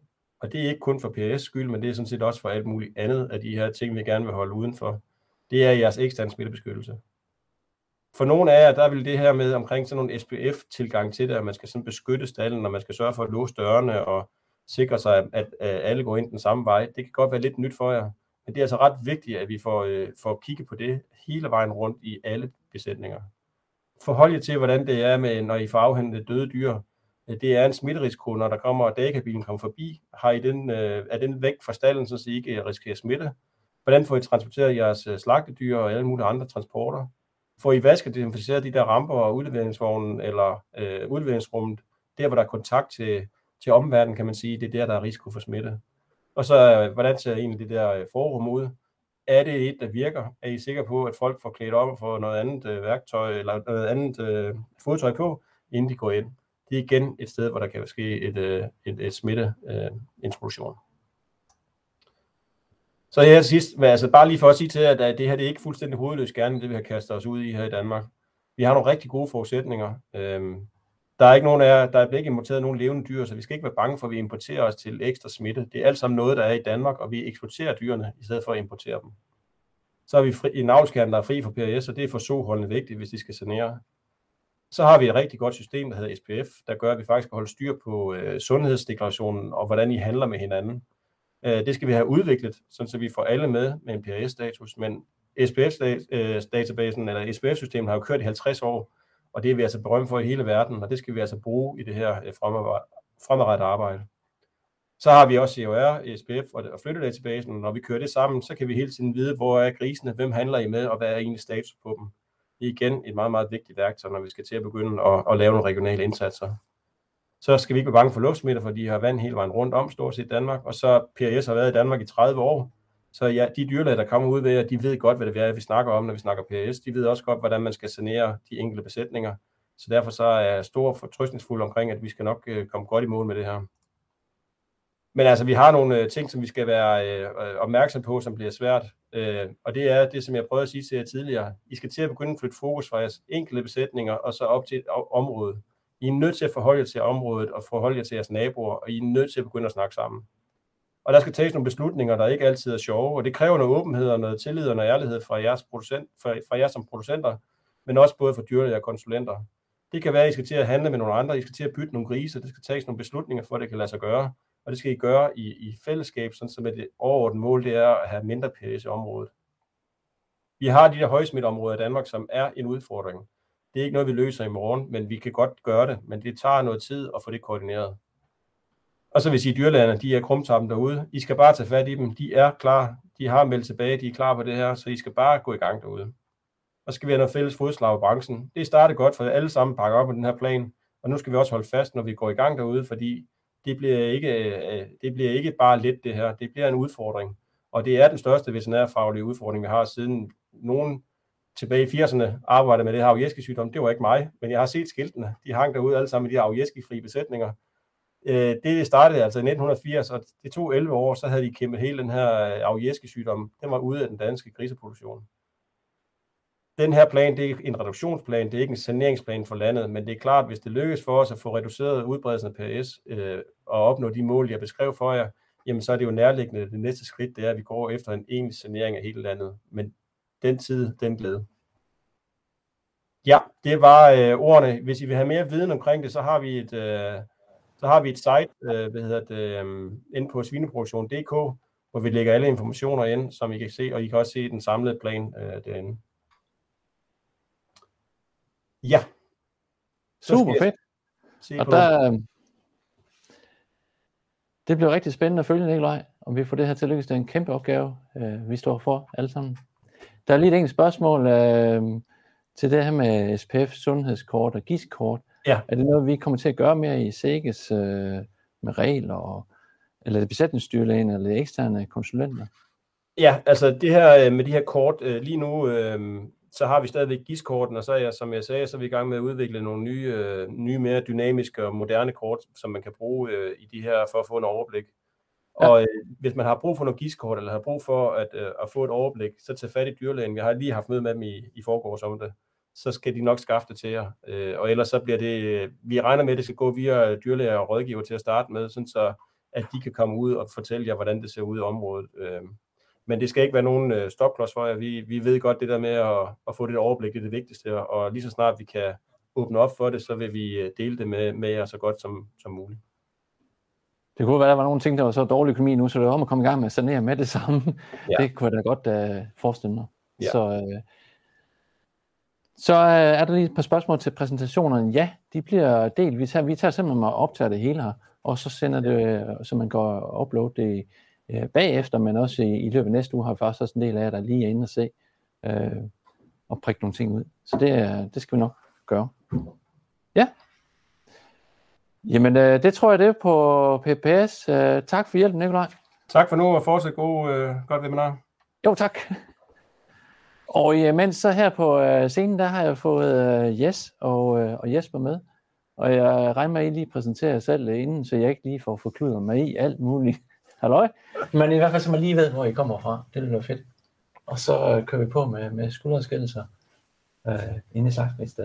og det er ikke kun for P R R S skyld, men det er sådan set også for alt muligt andet af de her ting, vi gerne vil holde udenfor, det er jeres ekstern smittebeskyttelse. For nogle af jer, der vil det her med omkring sådan nogle S P F-tilgang til det, at man skal sådan beskytte stallen, og man skal sørge for at låse dørene, og sikre sig, at alle går ind den samme vej. Det kan godt være lidt nyt for jer, men det er altså ret vigtigt, at vi får, øh, får kigget på det hele vejen rundt i alle besætninger. Forhold jer til, hvordan det er, med, når I får afhentet døde dyr. Det er en smitterisiko, når der kommer, og dagekabilen kommer forbi. Har I den, øh, er den væk fra stallen, så I ikke risikerer smitte? Hvordan får I transporteret jeres slagtedyr og alle mulige andre transporter? Får I vasket og desinficeret de der ramper og udleveringsvognen eller øh, udleveringsrummet, der hvor der er kontakt til til omverdenen, kan man sige, det er der, der er risiko for smitte. Og så, hvordan ser egentlig det der forrum ud? Er det et, der virker? Er I sikre på, at folk får klædt op og får noget andet øh, værktøj, eller noget andet øh, fodtøj på, inden de går ind? Det er igen et sted, hvor der kan ske et, øh, et, et smitteintroduktion. Øh, så her sidst, altså bare lige for at sige til, at det her det er ikke fuldstændig hovedløst gerne, det vi har kastet os ud i her i Danmark. Vi har nogle rigtig gode forudsætninger. Øh, Der er ikke nogen af jer, der er ikke importeret nogen levende dyr, så vi skal ikke være bange for, at vi importerer os til ekstra smitte. Det er alt sammen noget, der er i Danmark, og vi eksporterer dyrene, i stedet for at importere dem. Så har vi fri, en avlskærne, der er fri for P R R S, og det er for soholdene vigtigt, hvis de skal sanere. Så har vi et rigtig godt system, der hedder S P F, der gør, at vi faktisk kan holde styr på øh, sundhedsdeklarationen og hvordan I handler med hinanden. Øh, det skal vi have udviklet, sådan så vi får alle med med en P R R S-status. Men S P F-databasen, eller S P F-systemet har jo kørt i halvtreds år, og det er vi altså berømt for i hele verden, og det skal vi altså bruge i det her fremadrettet arbejde. Så har vi også C O R, S P F og flyttedatabasen. Når vi kører det sammen, så kan vi hele tiden vide, hvor er grisene, hvem handler I med, og hvad er egentlig status på dem. Det er igen et meget, meget vigtigt værktøj, når vi skal til at begynde at, at lave nogle regionale indsatser. Så skal vi ikke være bange for luftsmitter, for de har vand hele vejen rundt om, stort set Danmark. Og så P R S har været i Danmark i tredive år. Så ja, de dyrlæger, der kommer ud ved jer, de ved godt, hvad det er, vi snakker om, når vi snakker P R S. De ved også godt, hvordan man skal sanere de enkelte besætninger. Så derfor så er jeg stor fortrøstningsfuld omkring, at vi skal nok øh, komme godt i mål med det her. Men altså, vi har nogle øh, ting, som vi skal være øh, opmærksom på, som bliver svært. Øh, og det er det, som jeg prøvede at sige til jer tidligere. I skal til at begynde at flytte fokus fra jeres enkelte besætninger og så op til et område. I er nødt til at forholde jer til området og forholde jer til jeres naboer, og I er nødt til at begynde at snakke sammen. Og der skal tages nogle beslutninger, der ikke altid er sjove, og det kræver noget åbenhed og noget tillid og noget ærlighed fra jeres, producent, fra, fra jeres som producenter, men også både fra dyrlæger og konsulenter. Det kan være, at I skal til at handle med nogle andre, I skal til at bytte nogle grise, det skal tages nogle beslutninger for, at det kan lade sig gøre, og det skal I gøre i, i fællesskab, sådan som det overordnede mål det er at have mindre P S i området. Vi har de der højsmitteområder i Danmark, som er en udfordring. Det er ikke noget, vi løser i morgen, men vi kan godt gøre det, men det tager noget tid at få det koordineret. Og så vil sige, at dyrlægerne, de er krumtappen derude. I skal bare tage fat i dem. De er klar. De har meldt tilbage. De er klar på det her. Så I skal bare gå i gang derude. Og så skal vi have noget fælles fodslag i branchen. Det starter godt, for alle sammen pakker op med den her plan. Og nu skal vi også holde fast, når vi går i gang derude, fordi det bliver ikke, det bliver ikke bare let det her. Det bliver en udfordring. Og det er den største veterinærfaglige udfordring, vi har siden nogen tilbage i firserne arbejdede med det her afjæskesygdom. Det var ikke mig, men jeg har set skiltene. De hang derude alle sammen i de her afjæskefri besætninger. Det startede altså i nitten firs, og det tog elleve år, så havde de kæmpet hele den her afjæskesygdom. Den var ude af den danske griseproduktion. Den her plan, det er en reduktionsplan, det er ikke en saneringsplan for landet, men det er klart, hvis det lykkes for os at få reduceret udbredelsen af P R R S øh, og opnå de mål, jeg beskrev for jer, jamen så er det jo nærliggende, det næste skridt, det er, at vi går efter en egentlig sanering af hele landet. Men den tid, den glæde. Ja, det var øh, ordene. Hvis I vil have mere viden omkring det, så har vi et, øh, så har vi et site, øh, hvad hedder det, øh, inde på svineproduktion punktum d k, hvor vi lægger alle informationer ind, som I kan se, og I kan også se den samlede plan øh, derinde. Ja. Så super fedt. Og der, det. det bliver rigtig spændende at følge, Nicolaj, om vi får det her til at lykkes. Det er en kæmpe opgave, øh, vi står for alle sammen. Der er lige et enkelt spørgsmål øh, til det her med S P F, sundhedskort og giskort. Ja. Er det noget, vi kommer til at gøre mere i SEGES øh, med regler, og, eller det besætningsstyrlægen, eller det eksterne konsulenter? Ja, altså det her med de her kort øh, lige nu... Øh, så har vi stadigvæk GIS-korten, og så er jeg, som jeg sagde, så er vi i gang med at udvikle nogle nye, øh, nye mere dynamiske og moderne kort, som man kan bruge øh, i de her, for at få en overblik. Ja. Og øh, hvis man har brug for nogle GIS-kort, eller har brug for at, øh, at få et overblik, så tag fat i dyrlægen. Jeg har lige haft møde med dem i, i forgårs om det. Så skal de nok skaffe det til jer. Øh, og ellers så bliver det, vi regner med, at det skal gå via dyrlæger og rådgiver til at starte med, sådan så at de kan komme ud og fortælle jer, hvordan det ser ud i området. Øh. Men det skal ikke være nogen stopklods for jer. Vi, vi ved godt det der med at, at få det overblik, det er det vigtigste. Og lige så snart vi kan åbne op for det, så vil vi dele det med, med jer så godt som, som muligt. Det kunne være, der var nogle ting, der var så dårlig økonomi nu, så det var om at komme i gang med at sanere med det samme. Ja. Det kunne jeg da godt uh, forestille mig. Ja. Så, uh, så uh, er der lige et par spørgsmål til præsentationerne. Ja, de bliver delt. Vi tager, vi tager simpelthen og optager det hele her, og så sender det, så man går og uploader det bagefter, men også i, i løbet af næste uge har vi faktisk også en del af jer, der lige er inde og se øh, og prikke nogle ting ud. Så det, det skal vi nok gøre. Ja. Jamen, øh, det tror jeg, det er på P P S. Øh, tak for hjælpen, Nicolaj. Tak for nu, og fortsat god, øh, godt webinar. Jo, tak. Og imens så her på øh, scenen, der har jeg fået øh, Jes og, øh, og Jesper med. Og jeg regner med, at I lige præsenterer jer selv inden, så jeg ikke lige får forkludret mig i alt muligt. Halløj. Men i hvert fald, så man lige ved, hvor I kommer fra. Det bliver fedt. Og så øh, kører vi på med, med skulderskillelser øh, inde i Slagtegris.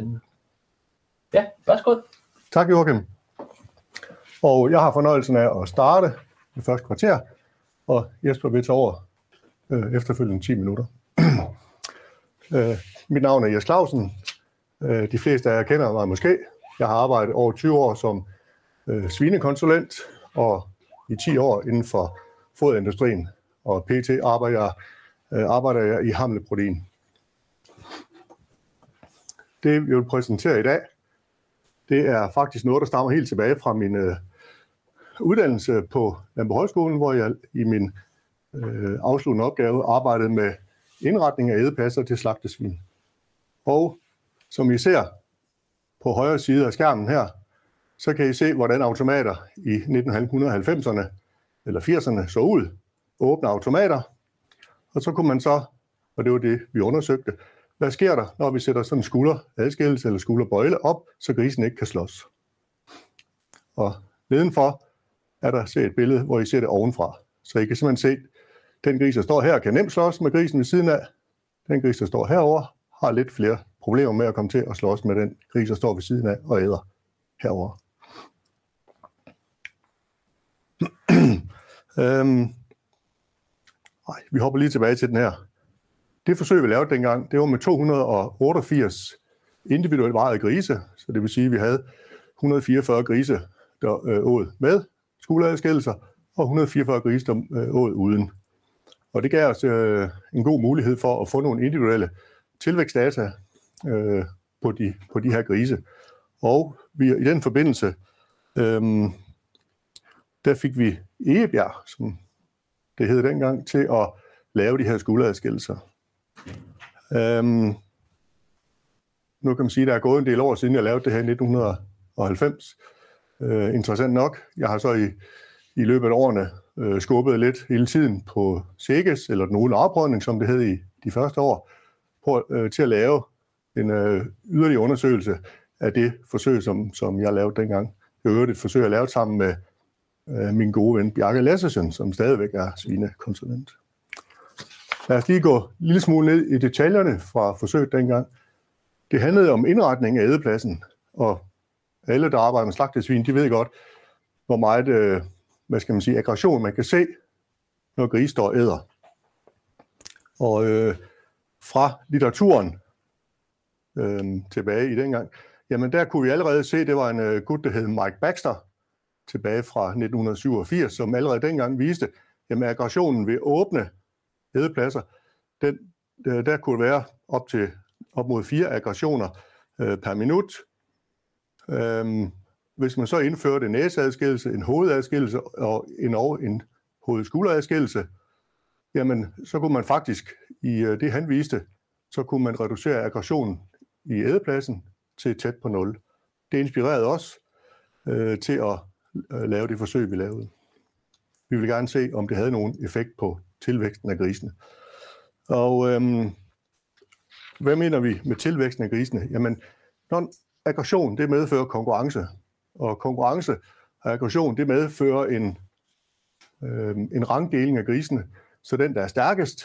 Ja, værsgo. Tak, Joachim. Og jeg har fornøjelsen af at starte det første kvarter, og Jesper vil tage over øh, efterfølgende ti minutter. øh, mit navn er Jes Klausen. Øh, de fleste af jer kender mig måske. Jeg har arbejdet over tyve år som øh, svinekonsulent og i ti år inden for fodindustrien, og P T arbejder jeg, øh, arbejder jeg i Hamlet Protein. Det, vi vil præsentere i dag, det er faktisk noget, der stammer helt tilbage fra min øh, uddannelse på Landbrugshøjskolen, hvor jeg i min øh, afsluttende opgave arbejdede med indretning af ædepasser til slagtesvin. Og som I ser på højre side af skærmen her, så kan I se, hvordan automater i nitten halvfemserne eller firserne så ud. Åbne automater. Og så kunne man så, og det var det, vi undersøgte, hvad sker der, når vi sætter sådan en skulderadskillelse eller skulderbøjle op, så grisen ikke kan slås. Og nedenfor er der set et billede, hvor I ser det ovenfra. Så I kan simpelthen se, den gris, der står her, kan nemt slås med grisen ved siden af. Den gris, der står herover, har lidt flere problemer med at komme til at slås med den gris, der står ved siden af og æder herover. øhm. Ej, vi hopper lige tilbage til den her. Det forsøg, vi lavede dengang, det var med to hundrede og otteogfirs individuelt vejede grise, så det vil sige, at vi havde et hundrede og fireogfyrre grise, der øh, åd med skulderadskillelser, og et hundrede og fireogfyrre grise, der øh, åd uden. Og det gav os øh, en god mulighed for at få nogle individuelle tilvækstdata øh, på, de, på de her grise. Og vi, i den forbindelse... Øh, Der fik vi Egebjerg, som det hed dengang, til at lave de her skulderadskillelser. Øhm, nu kan man sige, at der er gået en del år siden, jeg lavede det her i halvfems. Øh, interessant nok. Jeg har så i, i løbet af årene øh, skubbet lidt hele tiden på SEGES, eller den uden afprøvning, som det hed i de første år, på, øh, til at lave en øh, yderligere undersøgelse af det forsøg, som, som jeg lavede dengang. Jeg øvrigt et forsøg, jeg lavede sammen med øh, min gode ven Bjarke Læssøsen, som stadigvæk er svinekonsulent. Lad os lige gå en lille smule ned i detaljerne fra forsøget dengang. Det handlede om indretning af ædepladsen, og alle, der arbejder med slagtesvin, de ved godt, hvor meget øh, hvad skal man sige, aggression man kan se, når grise står og æder. Og øh, fra litteraturen øh, tilbage i dengang, jamen der kunne vi allerede se, det var en øh, gut, der hed Mike Baxter, tilbage fra nitten syvogfirs, som allerede dengang viste, at aggressionen ved åbne ædepladser, den, øh, der kunne være op til op mod fire aggressioner øh, per minut. Øhm, hvis man så indførte en næseadskillelse, en hovedadskillelse og en, en hovedskulderadskillelse, jamen så kunne man faktisk, i øh, det han viste, så kunne man reducere aggressionen i ædepladsen til tæt på nul. Det inspirerede os øh, til at øh, lave det forsøg, vi lavede. Vi ville gerne se, om det havde nogen effekt på tilvæksten af grisene. Og øhm, hvad mener vi med tilvæksten af grisene? Jamen, når aggression, det medfører konkurrence, og konkurrence og aggression, det medfører en, øh, en rangdeling af grisene, så den, der er stærkest,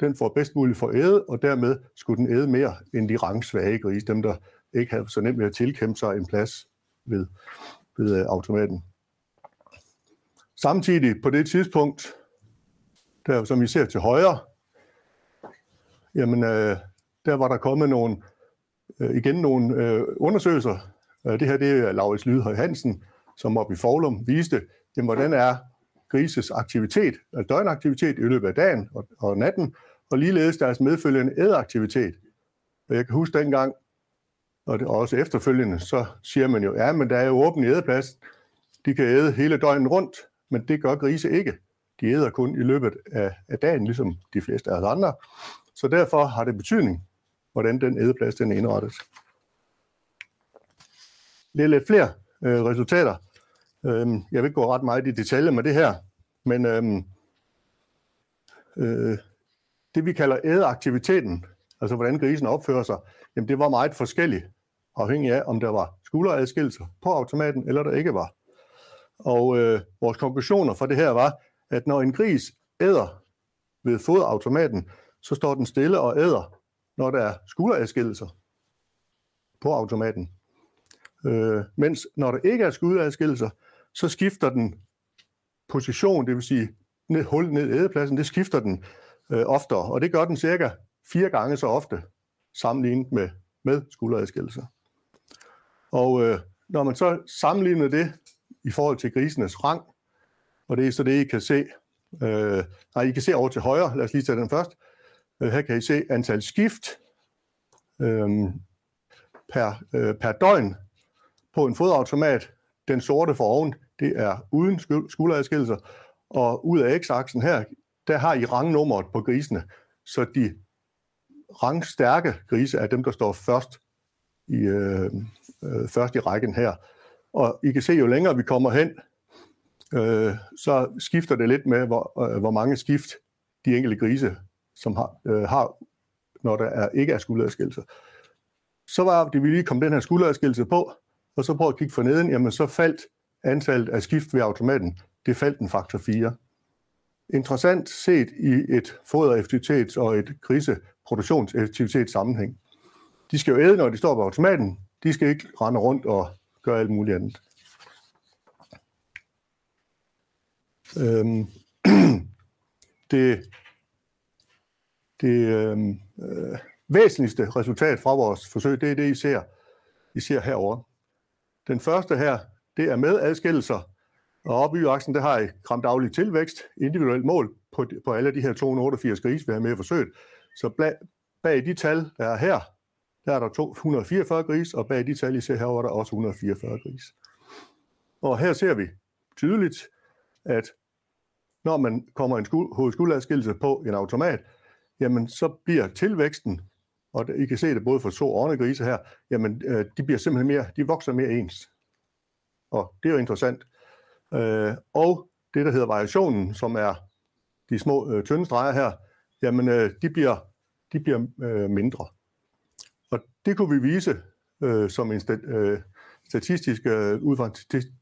den får bedst muligt for at æde, og dermed skulle den æde mere end de rangsvage grise, dem der ikke havde så nemt ved at tilkæmpe sig en plads ved, ved øh, automaten. Samtidig på det tidspunkt, der som vi ser til højre, jamen, øh, der var der kommet nogle, øh, igen nogle øh, undersøgelser. Øh, det her det er Lyd Lydhøj Hansen, som oppe i Forlum viste, jamen, hvordan er grises aktivitet, altså døgnaktivitet i løbet af dagen og, og natten, og ligeledes deres medfølgende æderaktivitet. Og jeg kan huske dengang, og det, også efterfølgende, så siger man jo, ja, men der er jo åben ædeplads. De kan æde hele døgnet rundt, men det gør grise ikke. De æder kun i løbet af, af dagen, ligesom de fleste af os andre. Så derfor har det betydning, hvordan den ædeplads den er indrettet. Det er lidt flere øh, resultater. Øhm, jeg vil ikke gå ret meget i detaljer med det her, men øhm, øh, det vi kalder ædeaktiviteten, altså hvordan grisen opfører sig, jamen det var meget forskelligt, afhængig af om der var skulderadskillelser på automaten, eller der ikke var. Og øh, vores konklusioner for det her var, at når en gris æder ved fodautomaten, så står den stille og æder, når der er skulderadskillelser på automaten. Øh, mens når der ikke er skulderadskillelser, så skifter den position, det vil sige ned, hul ned i ædepladsen, det skifter den øh, oftere, og det gør den cirka fire gange så ofte, sammenlignet med, med skulderadskillelser. Og øh, når man så sammenligner det i forhold til grisenes rang, og det er så det, I kan se. Øh, nej, I kan se over til højre. Lad os lige tage den først. Øh, her kan I se antal skift øh, per, øh, per døgn på en fodautomat. Den sorte foroven, det er uden skulderadskillelser. Og ud af x-aksen her, der har I rangnummeret på grisene. Så de rangstærke grise er dem, der står først i, øh, øh, først i rækken her. Og I kan se, jo længere vi kommer hen, øh, så skifter det lidt med, hvor, øh, hvor mange skift de enkelte grise, som har, øh, har når der er, ikke er skulderadskillelser. Så var det, vi lige kom den her skulderadskillelse på, og så prøv at kigge forneden, jamen så faldt antallet af skift ved automaten. Det faldt en faktor fire. Interessant set i et fodereffektivitets- og et griseproduktionseffektivitets sammenhæng. De skal jo æde, når de står på automaten. De skal ikke rende rundt og gør alt muligt andet. Øhm, det det øhm, øh, væsentligste resultat fra vores forsøg, det er det, I ser, I ser herovre. Den første her, det er med adskillelser, og oppe i y-aksen, der har I gramdaglig tilvækst, individuelt mål på, på alle de her to hundrede og otteogfirs grise, vi har med i forsøget. Så bag, bag de tal, der er her, der er der to hundrede og fireogfyrre gris, og bag de tal, I ser herovre, der er også et hundrede og fireogfyrre gris. Og her ser vi tydeligt, at når man kommer en hovedskulderadskillelse på en automat, jamen så bliver tilvæksten, og I kan se det både for så og ordne grise her, jamen de bliver simpelthen mere, de vokser mere ens. og det er jo interessant. Øh, og det, der hedder variationen, som er de små øh, tynde streger her, jamen øh, de bliver, de bliver øh, mindre. Og det kunne vi vise øh, som en stat, øh, statistisk, øh, ud fra en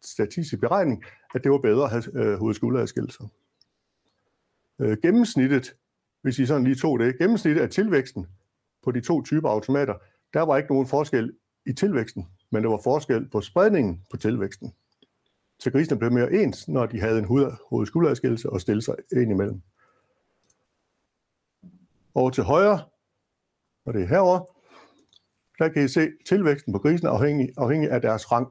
statistisk beregning, at det var bedre at have øh, hovedskulderadskillelser. Øh, gennemsnittet, hvis I sådan lige tog det, gennemsnittet af tilvæksten på de to typer automater, der var ikke nogen forskel i tilvæksten, men der var forskel på spredningen på tilvæksten. Så grisene blev mere ens, når de havde en hoved-skulderadskillelse og stillede sig ind imellem. Over til højre, og det er herovre, der kan I se tilvæksten på grisene afhængig, afhængig af deres rang.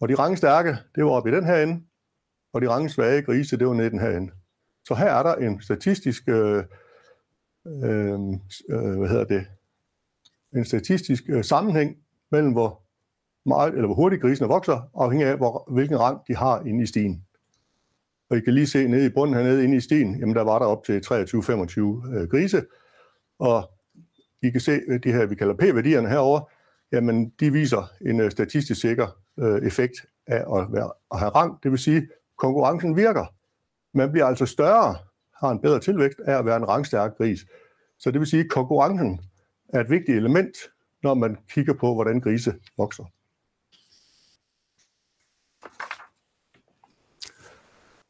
Og de rangstærke, det var oppe i den her ende, og de rangsvage grise, det var nede i den her ende. Så her er der en statistisk, øh, øh, hvad hedder det, en statistisk øh, sammenhæng mellem hvor meget, eller hvor hurtigt grisene vokser, afhængig af, hvor, hvilken rang de har inde i stien. Og I kan lige se nede i bunden hernede inde i stien, jamen der var der op til treogtyve til femogtyve øh, grise. Og I kan se de her, vi kalder p-værdierne herovre, jamen de viser en øh, statistisk sikker øh, effekt af at, være, at have rang. Det vil sige, konkurrencen virker. Man bliver altså større, har en bedre tilvækst af at være en rangstærk gris. Så det vil sige, at konkurrencen er et vigtigt element, når man kigger på, hvordan grise vokser.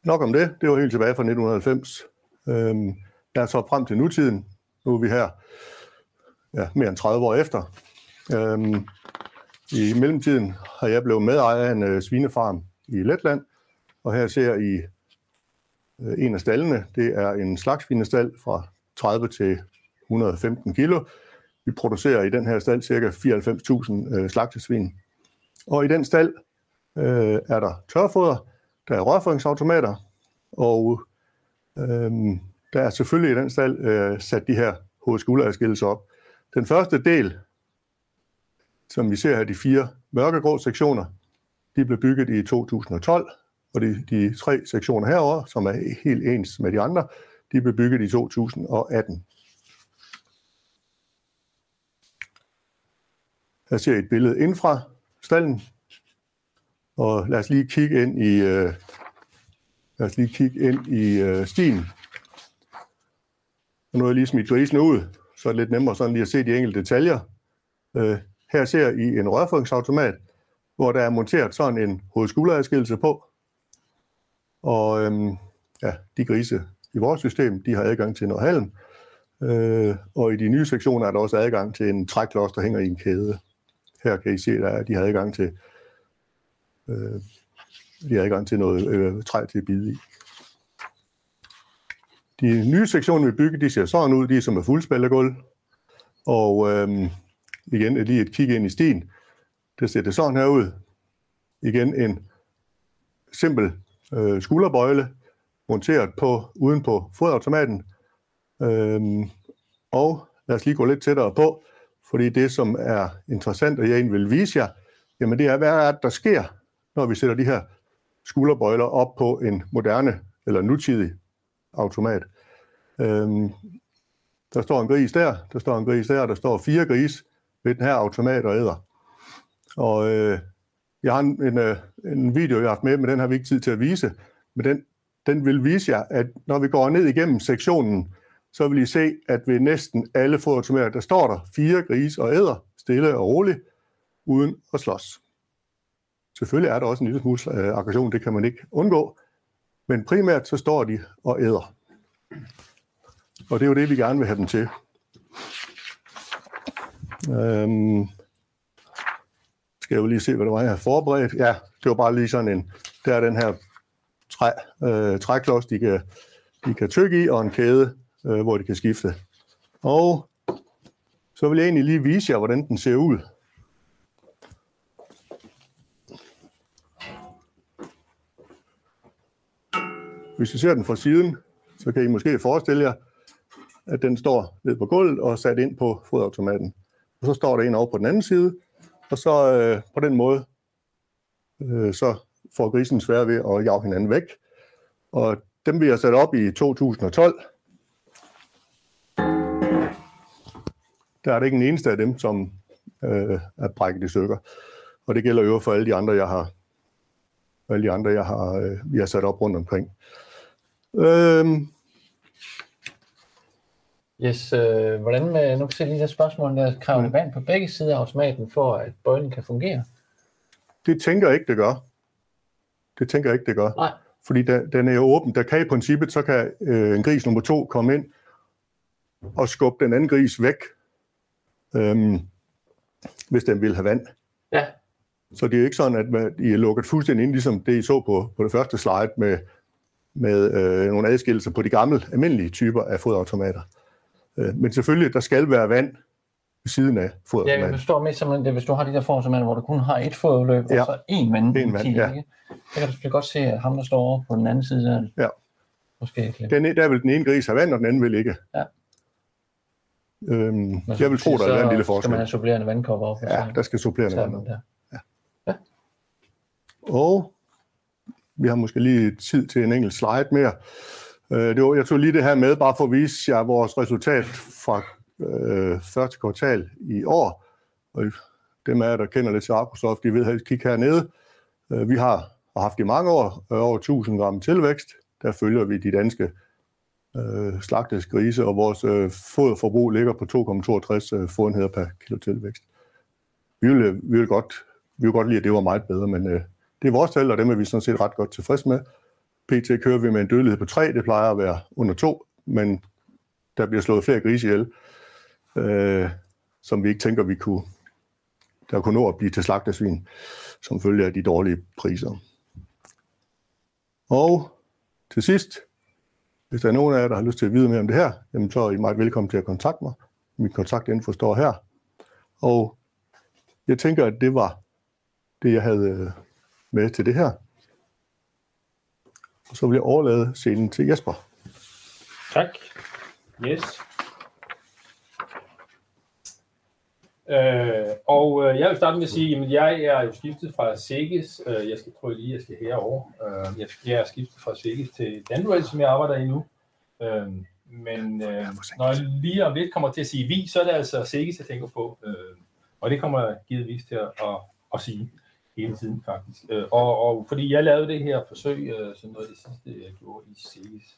Nok om det. Det var helt tilbage fra nitten halvfems. Øhm, der er så frem til nutiden. Nu er vi her ja, mere end tredive år efter. Øhm, I mellemtiden har jeg blevet medejer af en øh, svinefarm i Letland. Og her ser I øh, en af stallene. Det er en slagsvinestal fra tredive til et hundrede og femten kilo. Vi producerer i den her stald ca. fireoghalvfems tusind øh, slagtesvin. Og i den stald øh, er der tørfoder. Der er rørføringsautomater, og øhm, der er selvfølgelig i den stald øh, sat de her hovedskulderadskillelser op. Den første del, som vi ser her, de fire mørkegrå sektioner, de blev bygget i to tusind og tolv, og de, de tre sektioner herover, som er helt ens med de andre, de blev bygget i to tusind og atten. Her ser I et billede ind fra stalden. Og lad os lige kigge ind i, øh, lad os lige kigge ind i øh, stien. Og nu har jeg lige smidt grisene ud, så er det lidt nemmere sådan lige at se de enkelte detaljer. Øh, her ser I en rørføringsautomat, hvor der er monteret sådan en hovedskulderadskillelse på. Og øh, ja, de grise i vores system, de har adgang til noget halm. Øh, og i de nye sektioner er der også adgang til en træklods, der hænger i en kæde. Her kan I se, at de har adgang til Øh, de har adgang til noget øh, træ til at bide i. De nye sektioner, vi bygger, de ser sådan ud, de er som er fuldspældergulv. Og øh, igen lige et kig ind i stien. Det ser det sådan her ud. Igen en simpel øh, skulderbøjle, monteret på, uden på fodautomaten. Øh, og lad os lige gå lidt tættere på, fordi det, som er interessant, og jeg egentlig vil vise jer, jamen det er, hvad er det, der sker, når vi sætter de her skulderbøjler op på en moderne eller nutidig automat. Øhm, der står en gris der, der står en gris der, der står fire gris ved den her automat og æder. Og øh, jeg har en, en, en video, jeg har haft med, men den har vi ikke tid til at vise. Men den, den vil vise jer, at når vi går ned igennem sektionen, så vil I se, at ved næsten alle fodautomater, der står der fire gris og æder, stille og roligt, uden at slås. Selvfølgelig er der også en lille smule øh, aggression, det kan man ikke undgå, men primært så står de og æder. Og det er jo det, vi gerne vil have dem til. Øhm, skal jeg jo lige se, hvad der var, jeg havde forberedt. Ja, det var bare lige sådan en, der er den her træ, øh, træklods, de kan, de kan tykke i, og en kæde, øh, hvor de kan skifte. Og så vil jeg egentlig lige vise jer, hvordan den ser ud. Hvis I ser den fra siden, så kan I måske forestille jer, at den står ned på gulvet og sat ind på fodautomaten. Og så står der en over på den anden side, og så øh, på den måde, øh, så får grisen svært ved at jage hinanden væk. Og dem vi har sat op i to tusind og tolv. Der er det ikke en eneste af dem, som øh, er brækket i stykker. Og det gælder jo for alle de andre, jeg har, alle de andre, jeg har, øh, vi har sat op rundt omkring. Øhm. Yes, øh, hvordan med, nu kan se lige det spørgsmål, der kræver vand på begge sider af automaten, for at bøjlen kan fungere? Det tænker jeg ikke, det gør. Det tænker jeg ikke, det gør. Nej. Fordi der, den er jo åben. Der kan i princippet, så kan øh, en gris nummer to komme ind og skubbe den anden gris væk, øhm, hvis den vil have vand. Ja. Så det er ikke sådan, at I er lukket fuldstændig ind, ligesom det I så på, på det første slide med, med øh, nogle adskillelser på de gamle, almindelige typer af fodautomater. Øh, men selvfølgelig, der skal være vand ved siden af fodautomaten. Ja, jeg forstår mest simpelthen det, hvis du har de der fodautomater, hvor du kun har et fodudløb, ja, og så én vand. En vand, ja. Så kan du godt se, at ham, der står over på den anden side af det. Ja. Måske ikke. Den, der vil den ene gris have vand, og den anden vil ikke. Ja. Øhm, jeg vil tro, der er en lille forskel. Skal man have supplerende vandkopper op? Ja, der skal supplerende vandkopper. Ja. Ja. Og vi har måske lige tid til en enkelt slide mere. Øh, det var, jeg tog lige det her med, bare for at vise jer vores resultat fra øh, første kvartal i år. Og dem af jer, der kender lidt til Agrosoft, de ved helst kigge hernede. Øh, vi har haft i mange år øh, over tusind gram tilvækst. Der følger vi de danske Øh, slagtes grise, og vores øh, foderforbrug ligger på to komma toogtres øh, fodenheder per kilo tilvækst. Vi vil, vi vil godt, vi vil godt lide, at det var meget bedre, men øh, det er vores tal, og dem er vi sådan set ret godt tilfreds med. P T kører vi med en dødelighed på tre, det plejer at være under to, men der bliver slået flere grise ihjel, øh, som vi ikke tænker, vi kunne, der kunne nå at blive til slagtesvin, som følger af de dårlige priser. Og til sidst, hvis der er nogen af jer, der har lyst til at vide mere om det her, jamen så er I meget velkommen til at kontakte mig. Min kontaktinfo står her. Og jeg tænker, at det var det, jeg havde med til det her. Og så vil jeg overlade scenen til Jesper. Tak. Yes. Øh, og øh, jeg vil starte med at sige, at jeg er jo skiftet fra SEGES, øh, jeg skal prøve lige, jeg skal herover. Øh, jeg, jeg er skiftet fra SEGES til DanBred, som jeg arbejder i nu. Øh, men øh, når jeg lige om lidt kommer til at sige vi, så er det altså SEGES, jeg tænker på. Øh, og det kommer jeg givetvis til at, at, at sige hele tiden faktisk. Øh, og, og fordi jeg lavede det her forsøg, øh, som noget af det sidste, jeg gjorde i SEGES.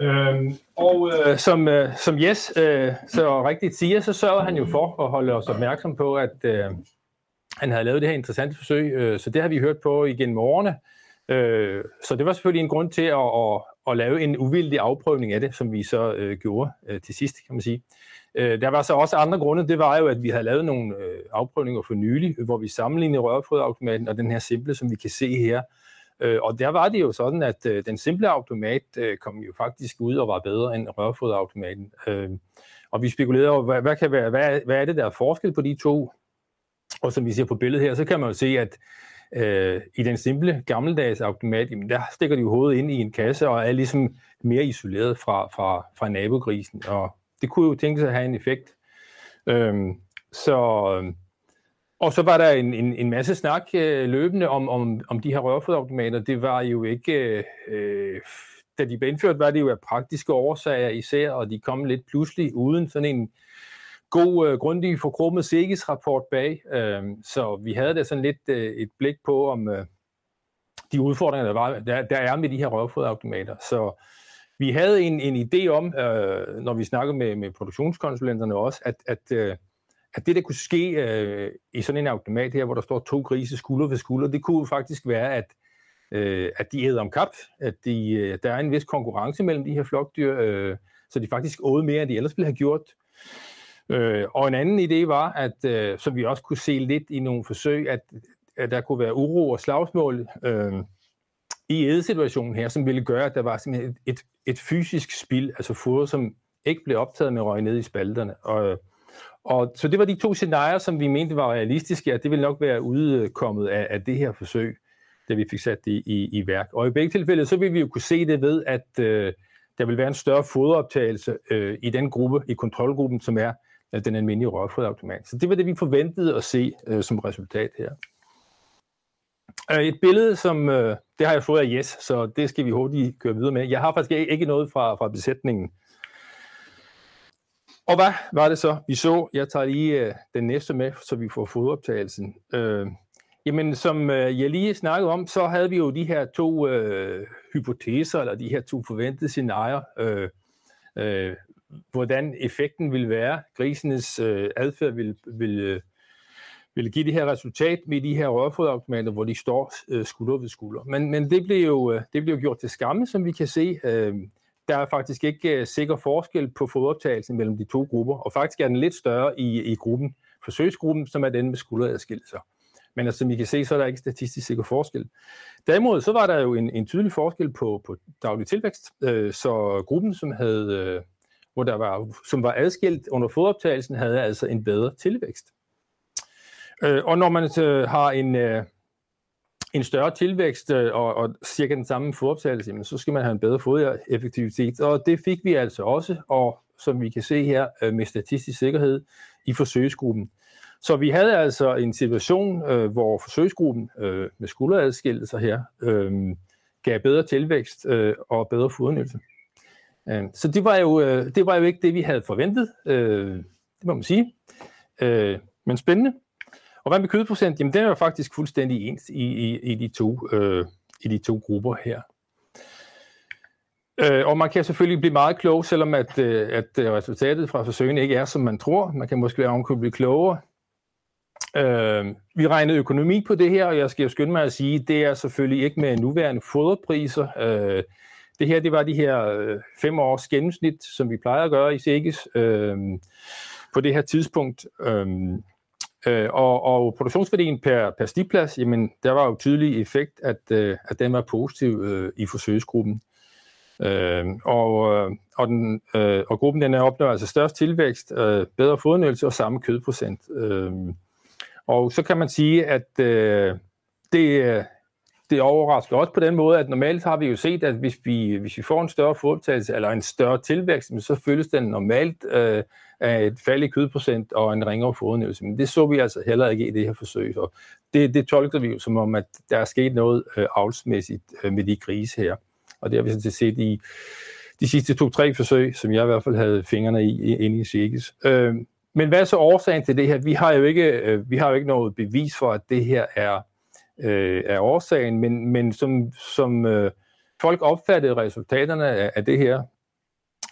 Øhm, og øh, som, øh, som Jes øh, så rigtigt siger, så sørger han jo for at holde os opmærksom på, at øh, han havde lavet det her interessante forsøg, øh, så det har vi hørt på igennem årene. Øh, så det var selvfølgelig en grund til at, at, at lave en uvildig afprøvning af det, som vi så øh, gjorde øh, til sidst, kan man sige. Øh, der var så også andre grunde, det var jo, at vi havde lavet nogle øh, afprøvninger for nylig, hvor vi sammenlignede rørfrødeautomaten og den her simple, som vi kan se her. Og der var det jo sådan, at den simple automat kom jo faktisk ud og var bedre end rørfoderautomaten. Og vi spekulerede over, hvad, kan være, hvad, hvad er det, der er forskel på de to? Og som vi ser på billedet her, så kan man jo se, at øh, i den simple gammeldags automat, jamen, der stikker de jo hovedet ind i en kasse og er ligesom mere isoleret fra, fra, fra nabogrisen. Og det kunne jo tænke sig at have en effekt. Øh, så... Og så var der en, en, en masse snak øh, løbende om, om, om de her rørfoderautomater. Det var jo ikke, øh, da de blev indført, var det jo af praktiske årsager især, og de kom lidt pludselig uden sådan en god, øh, grundig, forkrummet SEGES-rapport bag. Øh, så vi havde da sådan lidt øh, et blik på, om øh, de udfordringer, der, var, der, der er med de her rørfoderautomater. Så vi havde en, en idé om, øh, når vi snakkede med, med produktionskonsulenterne også, at... at øh, at det, der kunne ske øh, i sådan en automat her, hvor der står to grise skulder ved skulder, det kunne faktisk være, at, øh, at de æder om kap, at de, øh, der er en vis konkurrence mellem de her flokdyr, øh, så de faktisk åd mere, end de ellers ville have gjort. Øh, og en anden idé var, at øh, så vi også kunne se lidt i nogle forsøg, at, at der kunne være uro og slagsmål øh, i ædesituationen her, som ville gøre, at der var simpelthen et, et, et fysisk spild, altså foder, som ikke blev optaget med røg ned i spalterne. Og, Og, så det var de to scenarier, som vi mente var realistiske, og det ville nok være udkommet af, af det her forsøg, da vi fik sat det i, i, i værk. Og i begge tilfælde, så ville vi jo kunne se det ved, at øh, der vil være en større foderoptagelse øh, i den gruppe, i kontrolgruppen, som er øh, den almindelige rørfoderautomat. Så det var det, vi forventede at se øh, som resultat her. Et billede, som øh, det har jeg fået af Jes, så det skal vi hurtigt køre videre med. Jeg har faktisk ikke noget fra, fra besætningen. Og hvad var det så, vi så? Jeg tager lige øh, den næste med, så vi får fodoptagelsen. Øh, jamen, som øh, jeg lige snakkede om, så havde vi jo de her to øh, hypoteser, eller de her to forventede scenarier, øh, øh, hvordan effekten ville være. Grisenes øh, adfærd ville, ville, ville give det her resultat med de her rørfoderargumenter, hvor de står øh, skulder ved skulder. Men, men det, blev jo, det blev jo gjort til skamme, som vi kan se. Øh, Der er faktisk ikke uh, sikker forskel på fodoptagelsen mellem de to grupper, og faktisk er den lidt større i, i gruppen, forsøgsgruppen, som er den med skulderadskillelser. Men altså, som I kan se, så er der ikke statistisk sikker forskel. Derimod så var der jo en, en tydelig forskel på, på daglig tilvækst, øh, så gruppen, som, havde, øh, hvor der var, som var adskilt under fodoptagelsen, havde altså en bedre tilvækst. Øh, og når man øh, har en... Øh, en større tilvækst og, og cirka den samme fodoptagelse, så skal man have en bedre fodereffektivitet, og det fik vi altså også, og som vi kan se her med statistisk sikkerhed i forsøgsgruppen. Så vi havde altså en situation, hvor forsøgsgruppen med skulderadskillelser her gav bedre tilvækst og bedre fodernyttelse. Så det var, jo, det var jo ikke det, vi havde forventet, det må man sige, men spændende. Og hvad med kødprocent? Jamen, den er jo faktisk fuldstændig ens i, i, i, de, to, øh, i de to grupper her. Øh, og man kan selvfølgelig blive meget klog, selvom at, øh, at resultatet fra forsøgene ikke er, som man tror. Man kan måske være omkring blive klogere. Øh, vi regnede økonomi på det her, og jeg skal jo skynde mig at sige, det er selvfølgelig ikke med nuværende foderpriser. Øh, det her, det var de her øh, fem års gennemsnit, som vi plejer at gøre i SEGES øh, på det her tidspunkt. Øh, Og, og produktionsværdien per, per stiplads, jamen, der var jo tydelig effekt, at, at den var positiv øh, i forsøgsgruppen. Øh, og, og, den, øh, og gruppen den opnår altså størst tilvækst, øh, bedre fodnyttelse og samme kødprocent. Øh, og så kan man sige, at øh, det, det overrasker også på den måde, at normalt har vi jo set, at hvis vi, hvis vi får en større fodoptagelse eller en større tilvækst, så føles den normalt... Øh, af et fald i kødprocent og en ringere fodernævelse. Men det så vi altså heller ikke i det her forsøg. Og det, det tolker vi jo som om, at der er sket noget øh, avlsmæssigt øh, med de grise her. Og det har vi sådan set i de sidste to-tre forsøg, som jeg i hvert fald havde fingrene i inde i SEGES. Øh, men hvad er så årsagen til det her? Vi har jo ikke, øh, vi har jo ikke noget bevis for, at det her er, øh, er årsagen, men, men som, som øh, folk opfattede resultaterne af, af det her,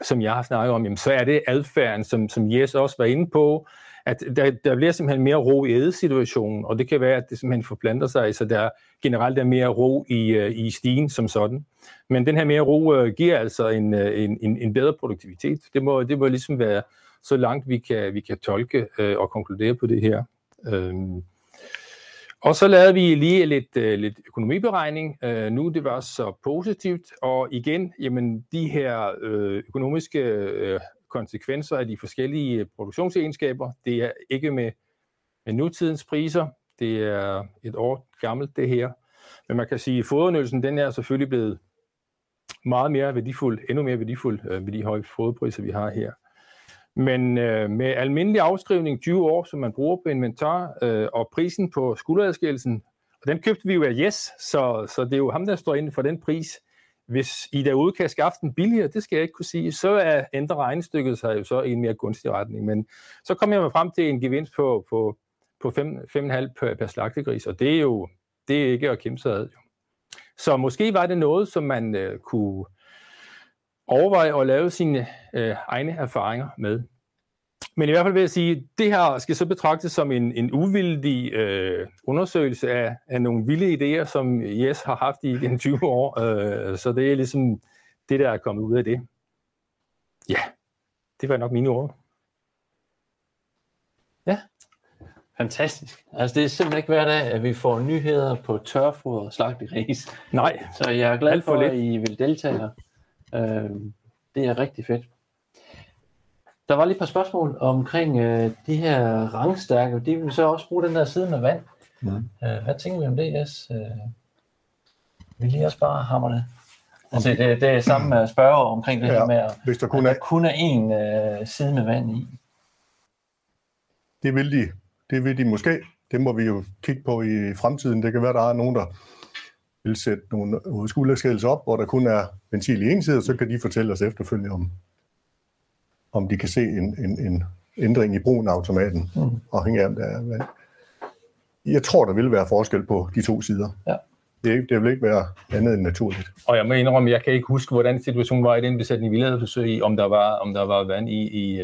som jeg har snakket om, jamen, så er det adfærden, som, som Jes også var inde på, at der, der bliver simpelthen mere ro i ædesituationen, og det kan være, at det simpelthen forplanter sig, så der generelt er mere ro i, i stigen som sådan. Men den her mere ro uh, giver altså en, en, en, en bedre produktivitet. Det må, det må ligesom være så langt, vi kan, vi kan tolke uh, og konkludere på det her. Um, Og så lavede vi lige lidt, øh, lidt økonomiberegning. Øh, nu det var så positivt, og igen, jamen, de her øh, økonomiske øh, konsekvenser af de forskellige produktionsegenskaber, det er ikke med, med nutidens priser. Det er et år gammelt, det her. Men man kan sige, at fodernyttelsen, den er selvfølgelig blevet meget mere værdifuld, endnu mere værdifuld øh, med de høje foderpriser, vi har her. Men øh, med almindelig afskrivning tyve år, som man bruger på inventar, øh, og prisen på skulderadskillelsen, og den købte vi jo af Jes, så, så det er jo ham, der står inde for den pris. Hvis I derude kan skaffe den billigere, det skal jeg ikke kunne sige, så ændrer regnestykket sig jo så i en mere gunstig retning. Men så kom jeg mig frem til en gevinst på, på, på fem komma fem per, per slagtegris, og det er jo det er ikke at kæmpe sig ad. Jo. Så måske var det noget, som man øh, kunne... overveje at lave sine øh, egne erfaringer med. Men i hvert fald vil jeg sige, at det her skal så betragtes som en, en uvildig øh, undersøgelse af, af nogle vilde idéer, som Jes har haft i den tyve år. Øh, så det er ligesom det, der er kommet ud af det. Ja, det var nok mine ord. Ja, fantastisk. Altså det er simpelthen ikke hver dag, at vi får nyheder på tørfoder og slagtegris. Nej. Så jeg er glad for, at I vil deltage her. Det er rigtig fedt. Der var lige et par spørgsmål omkring øh, de her rangstærke. De vil så også bruge den der side med vand. Mm. Øh, hvad tænker vi om det, Jes? Øh, vil I også bare hamre det? Altså, det, det er samme med spørger omkring det ja, her med, at hvis der kun, at der kun er én øh, side med vand i. Det vil de. Det vil de måske. Det må vi jo kigge på i fremtiden. Det kan være, der er nogen, der... vil sætte nogle skulderskældelser op, hvor der kun er ventil i en side, så kan de fortælle os efterfølgende om, om de kan se en, en, en ændring i brugen af automaten, mm. afhængig af, om der er hvad. Jeg tror, der vil være forskel på de to sider. Ja. Det, det vil ikke være andet end naturligt. Og jeg må indrømme, jeg kan ikke huske, hvordan situationen var i den besætning, vi lavede forsøg i, om der var, om der var vand i... i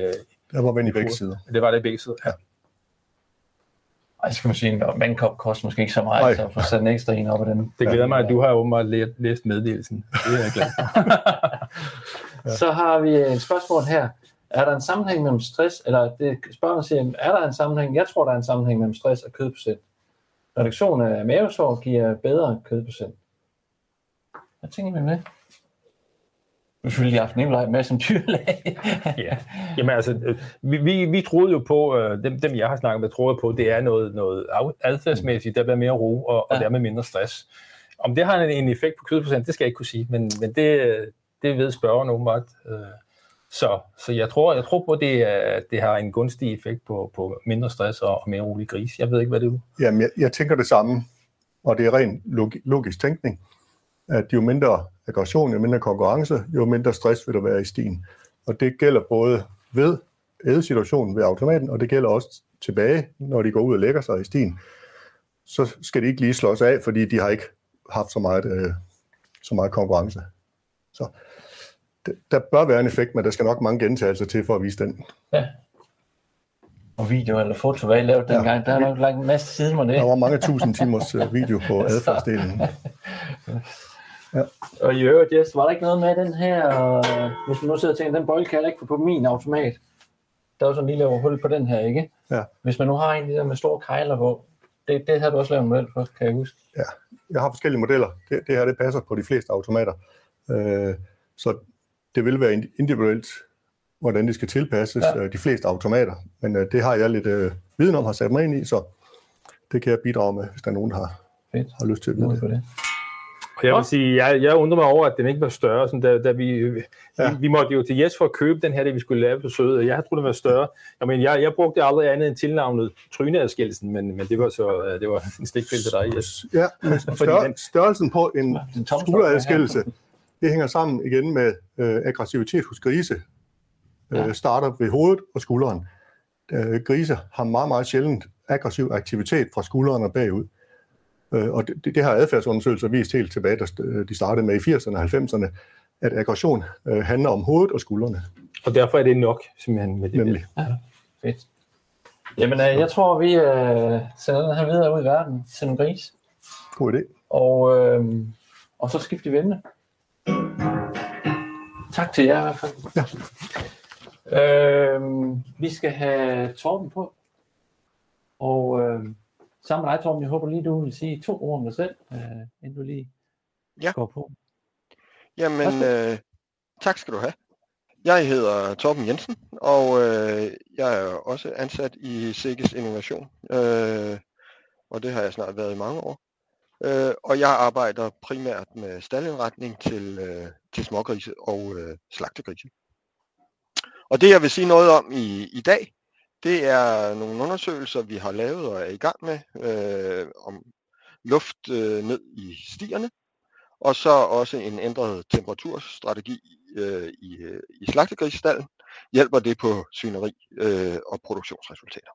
der var vand i, i begge sider. Det var det i begge sider, ja. Ej, skal man sige, en vandkop koster måske ikke så meget, Ej. så få sat en ekstra en op af den. Det glæder mig, at du har åbenbart læst meddelelsen. Det er jeg glad for. Ja. Så har vi et spørgsmål her. Er der en sammenhæng mellem stress, eller det spørger siger, er der en sammenhæng? Jeg tror, der er en sammenhæng mellem stress og kødprocent. Reduktion af mavesår giver bedre kødprocent. Hvad tænker I med det? Nu skulle jeg have Nicolaj med som dyrlæge. Ja. Jamen altså, vi, vi, vi troede jo på, øh, dem, dem jeg har snakket med, troede på, det er noget, noget adfærdsmæssigt, der bliver mere ro og, ja. og dermed mindre stress. Om det har en, en effekt på kødprocent, det skal jeg ikke kunne sige, men, men det, det ved spørgeren åbenbart. Øh, så så jeg, tror, jeg tror på, at det, er, det har en gunstig effekt på, på mindre stress og, og mere rolig gris. Jeg ved ikke, hvad det er. Jamen, jeg, jeg tænker det samme, og det er ren log, logisk tænkning, at jo mindre aggression, jo mindre konkurrence, jo mindre stress vil der være i stien. Og det gælder både ved ædesituationen ved automaten, og det gælder også tilbage, når de går ud og lægger sig i stien. Så skal de ikke lige slås af, fordi de har ikke haft så meget, øh, så meget konkurrence. Så det, der bør være en effekt, men der skal nok mange gentagelser til for at vise den. Ja. Og video eller foto, hvad I lavede dengang, ja, der er nok langt en masse siden med det. Der var mange tusind timers video på adfærdsdelen. Ja. Og i øvrigt, Jes, var der ikke noget med den her, hvis man nu sidder og tænker, den bold kan jeg ikke få på min automat. Der er jo sådan en lille hul på den her, ikke? Ja. Hvis man nu har en der med store kejler på, det, det har du også lavet en model for, kan jeg huske. Ja, jeg har forskellige modeller. Det, det her, det passer på de fleste automater. Øh, så det vil være individuelt, hvordan det skal tilpasses, ja. de fleste automater. Men øh, det har jeg lidt øh, viden om, har sat mig ind i, så det kan jeg bidrage med, hvis der er nogen, der har, har lyst til at vide det. På det. Jeg vil sige, jeg, jeg undrer mig over, at den ikke var større. Sådan, da, da vi, ja. vi, vi måtte jo til Jes for at købe den her, det vi skulle lave på søde. Jeg troede, den var større. Jeg, men, jeg, jeg brugte aldrig andet end tilnavnet Tryneadskillelsen, men, men det var så det var en stikpil til dig, Jes. Ja, større, størrelsen på en skulderadskillelse, det hænger sammen igen med øh, aggressivitet hos grise. Ja. Øh, starter ved hovedet og skulderen. Øh, grise har meget, meget sjældent aggressiv aktivitet fra skulderen og bagud. Og det, det, det har adfærdsundersøgelser vist helt tilbage, da de startede med i firserne og halvfemserne, at aggression øh, handler om hovedet og skuldrene. Og derfor er det nok, simpelthen, med det. Nemlig. Ja, fedt. Jamen, øh, jeg tror, vi øh, sender den her videre ud i verden til en gris. God idé. Og, øh, og så skifter vi emne. Tak til jer i hvert fald. Ja. Øh, vi skal have Torben på. Og... Øh, Sammen med dig, Torben, jeg håber lige, du vil sige to ord om dig selv, øh, inden du lige ja. går på. Jamen, øh, tak skal du have. Jeg hedder Torben Jensen, og øh, jeg er også ansat i SEGES Innovation, øh, og det har jeg snart været i mange år. Øh, og jeg arbejder primært med staldindretning til, øh, til smågrise og øh, slagtegrise. Og det, jeg vil sige noget om i, i dag, det er nogle undersøgelser, vi har lavet og er i gang med øh, om luft øh, ned i stierne, og så også en ændret temperaturstrategi øh, i, i slagtegrisestalden. Hjælper det på syneri øh, og produktionsresultater.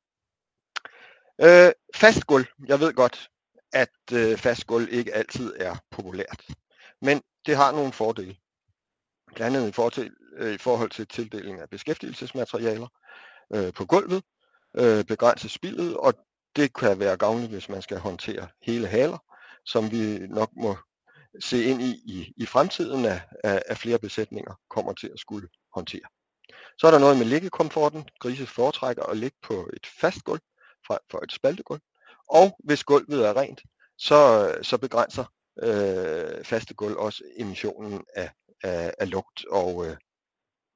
Øh, fast gulv. Jeg ved godt, at øh, fast gulv ikke altid er populært, men det har nogle fordele. Blandt andet i forhold til, øh, i forhold til tildeling af beskæftigelsesmaterialer på gulvet, begrænse spildet, og det kan være gavnligt, hvis man skal håndtere hele haler, som vi nok må se ind i i, i fremtiden af, af flere besætninger kommer til at skulle håndtere. Så er der noget med liggekomforten. Grise foretrækker at ligge på et fast gulv frem for et spaltegulv, og hvis gulvet er rent, så, så begrænser øh, faste gulv også emissionen af, af, af lugt og, øh,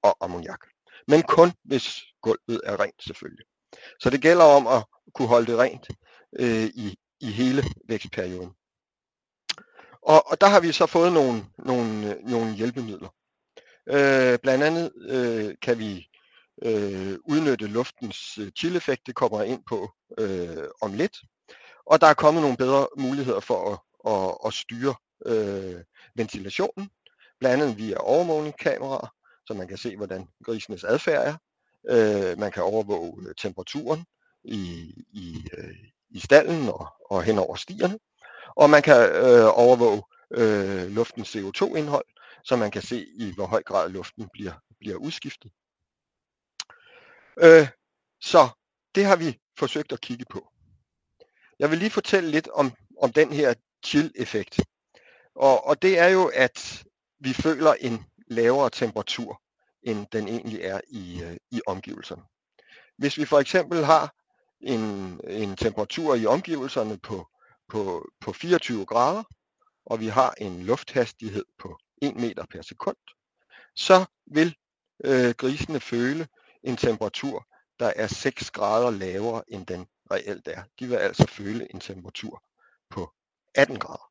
og ammoniak. Men kun hvis gulvet er rent, selvfølgelig. Så det gælder om at kunne holde det rent øh, i, i hele vækstperioden. Og, og der har vi så fået nogle, nogle, nogle hjælpemidler. Øh, blandt andet øh, kan vi øh, udnytte luftens chill-effekt, det kommer jeg ind på øh, om lidt. Og der er kommet nogle bedre muligheder for at, at, at styre øh, ventilationen, blandt andet via overvågningskameraer, så man kan se, hvordan grisenes adfærd er, Øh, man kan overvåge temperaturen i, i, i stallen og, og hen over stierne. Og man kan øh, overvåge øh, luftens C O to indhold, så man kan se, i hvor høj grad luften bliver, bliver udskiftet. Øh, så det har vi forsøgt at kigge på. Jeg vil lige fortælle lidt om, om den her chill-effekt. Og, og det er jo, at vi føler en lavere temperatur, end den egentlig er i, i omgivelserne. Hvis vi for eksempel har en, en temperatur i omgivelserne på, på, på fireogtyve grader, og vi har en lufthastighed på en meter per sekund, så vil øh, grisene føle en temperatur, der er seks grader lavere, end den reelt er. De vil altså føle en temperatur på atten grader.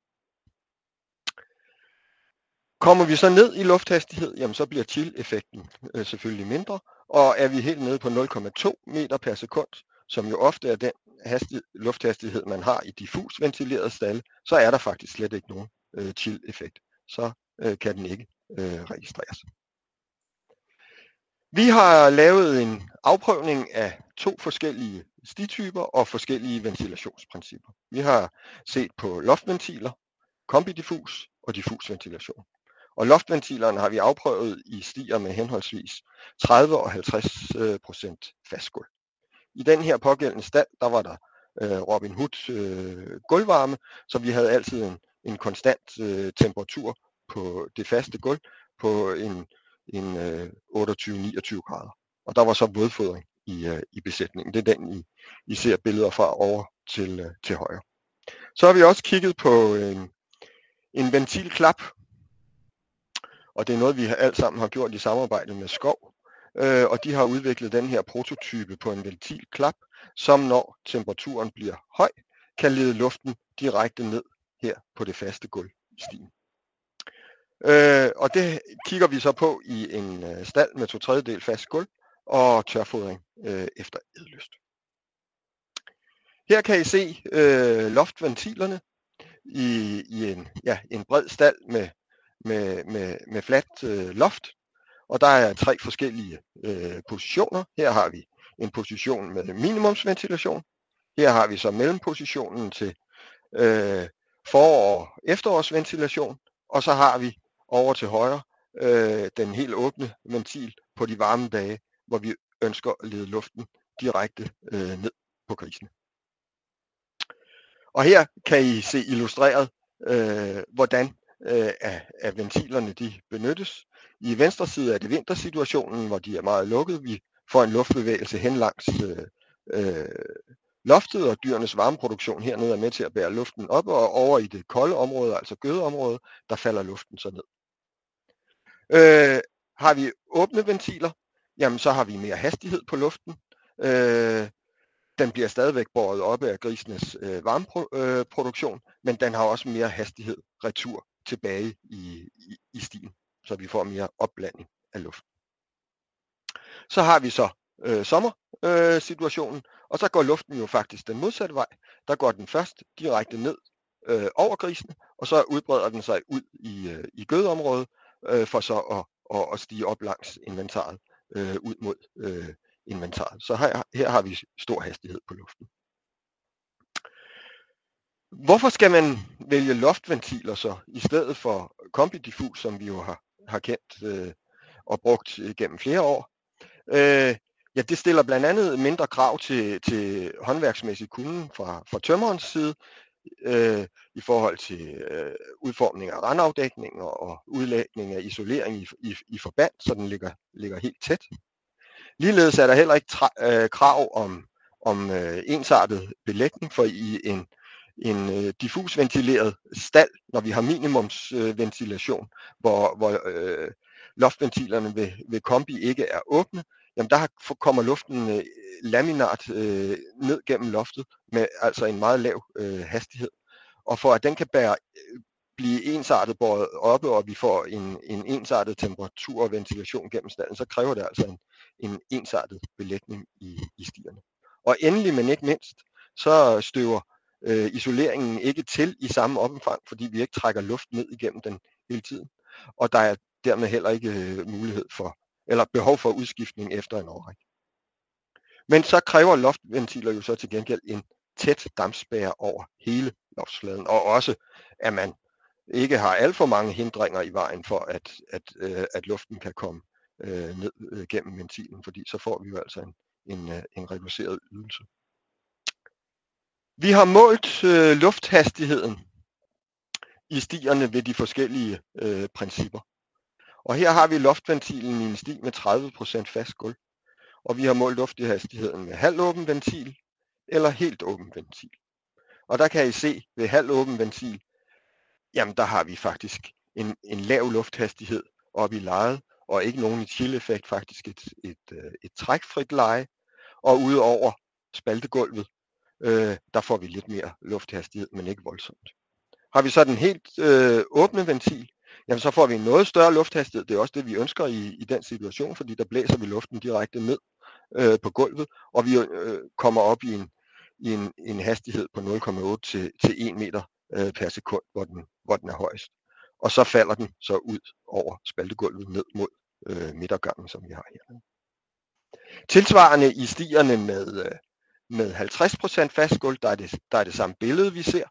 Kommer vi så ned i lufthastighed, jamen så bliver chill-effekten øh, selvfølgelig mindre, og er vi helt nede på nul komma to meter per sekund, som jo ofte er den hastighed, lufthastighed, man har i diffus ventileret stalle, så er der faktisk slet ikke nogen øh, chill-effekt. Så øh, kan den ikke øh, registreres. Vi har lavet en afprøvning af to forskellige stityper og forskellige ventilationsprincipper. Vi har set på loftventiler, kombidiffus og diffus ventilation. Og loftventilerne har vi afprøvet i stier med henholdsvis tredive og halvtreds procent fastgulv. I den her pågældende stald, der var der øh, Robin Hoods øh, gulvvarme, så vi havde altid en, en konstant øh, temperatur på det faste gulv på en, en øh, otteogtyve til niogtyve grader. Og der var så vådfodring i, øh, i besætningen. Det er den, I, I ser billeder fra over til, øh, til højre. Så har vi også kigget på en, en ventilklap. Og det er noget, vi alt sammen har gjort i samarbejde med Skov. Øh, og de har udviklet den her prototype på en ventilklap, som når temperaturen bliver høj, kan lede luften direkte ned her på det faste gulv i stien. Øh, og det kigger vi så på i en øh, stald med to tredjedel fast gulv og tørfodring øh, efter edelyst. Her kan I se øh, loftventilerne i, i en, ja, en bred stald med, med, med, med fladt øh, loft. Og der er tre forskellige øh, positioner. Her har vi en position med minimumsventilation. Her har vi så mellempositionen til øh, forår- og efterårsventilation. Og så har vi over til højre øh, den helt åbne ventil på de varme dage, hvor vi ønsker at lede luften direkte øh, ned på grisene. Og her kan I se illustreret, øh, hvordan øh, at ventilerne de benyttes. I venstre side er det vintersituationen, hvor de er meget lukket. Vi får en luftbevægelse hen langs øh, øh, loftet, og dyrenes varmeproduktion hernede er med til at bære luften op, og over i det kolde område, altså gødeområdet, der falder luften så ned. Øh, har vi åbne ventiler, jamen så har vi mere hastighed på luften. Øh, den bliver stadigvæk båret op af grisenes øh, varmeproduktion, øh, men den har også mere hastighed retur tilbage i, i, i stien, så vi får mere opblanding af luften. Så har vi så øh, sommersituationen, øh, og så går luften jo faktisk den modsatte vej. Der går den først direkte ned øh, over grisen, og så udbreder den sig ud i, øh, i gødeområdet, øh, for så at, at, at stige op langs inventaret, øh, ud mod øh, inventaret. Så her, her har vi stor hastighed på luften. Hvorfor skal man vælge loftventiler så, i stedet for kombidiffus, som vi jo har, har kendt øh, og brugt gennem flere år? Øh, ja, det stiller blandt andet mindre krav til, til håndværksmæssig kunden fra, fra tømmerens side øh, i forhold til øh, udformning af randafdækning og udlægning af isolering i, i, i forband, så den ligger, ligger helt tæt. Ligeledes er der heller ikke tra, øh, krav om, om øh, ensartet belægning, for i en en øh, diffus ventileret stald, når vi har minimumsventilation, øh, hvor, hvor øh, loftventilerne ved, ved kombi ikke er åbne, jamen der kommer luften øh, laminart øh, ned gennem loftet med altså en meget lav øh, hastighed. Og for at den kan bære, øh, blive ensartet båret oppe, og vi får en, en ensartet temperatur og ventilation gennem stallen, så kræver det altså en, en ensartet belægning i, i stierne. Og endelig, men ikke mindst, så støver Øh, isoleringen ikke til i samme omfang, fordi vi ikke trækker luft ned igennem den hele tiden. Og der er dermed heller ikke øh, mulighed for, eller behov for udskiftning efter en årrække. Men så kræver loftventiler jo så til gengæld en tæt dampspærre over hele loftsfladen, og også at man ikke har alt for mange hindringer i vejen for, at, at, at luften kan komme øh, ned øh, gennem ventilen, fordi så får vi jo altså en, en, en reduceret ydelse. Vi har målt øh, lufthastigheden i stierne ved de forskellige øh, principper. Og her har vi loftventilen i en sti med tredive procent fast gulv, og vi har målt lufthastigheden med halvåben ventil eller helt åben ventil. Og der kan I se ved halvåben ventil, jamen der har vi faktisk en, en lav lufthastighed oppe i lejet, og ikke nogen chill-effekt, faktisk et, et, et trækfrit leje. Og ude over spaltegulvet, øh, der får vi lidt mere lufthastighed, men ikke voldsomt. Har vi så den helt øh, åbne ventil, jamen så får vi en noget større lufthastighed. Det er også det, vi ønsker i, i den situation, fordi der blæser vi luften direkte ned øh, på gulvet, og vi øh, kommer op i en, i en, en hastighed på nul komma otte til, til en meter øh, per sekund, hvor den, hvor den er højst. Og så falder den så ud over spaltegulvet ned mod øh, midtergangen, som vi har her. Tilsvarende i stierne med, øh, med halvtreds procent fast gulv, der er det, der er det samme billede, vi ser.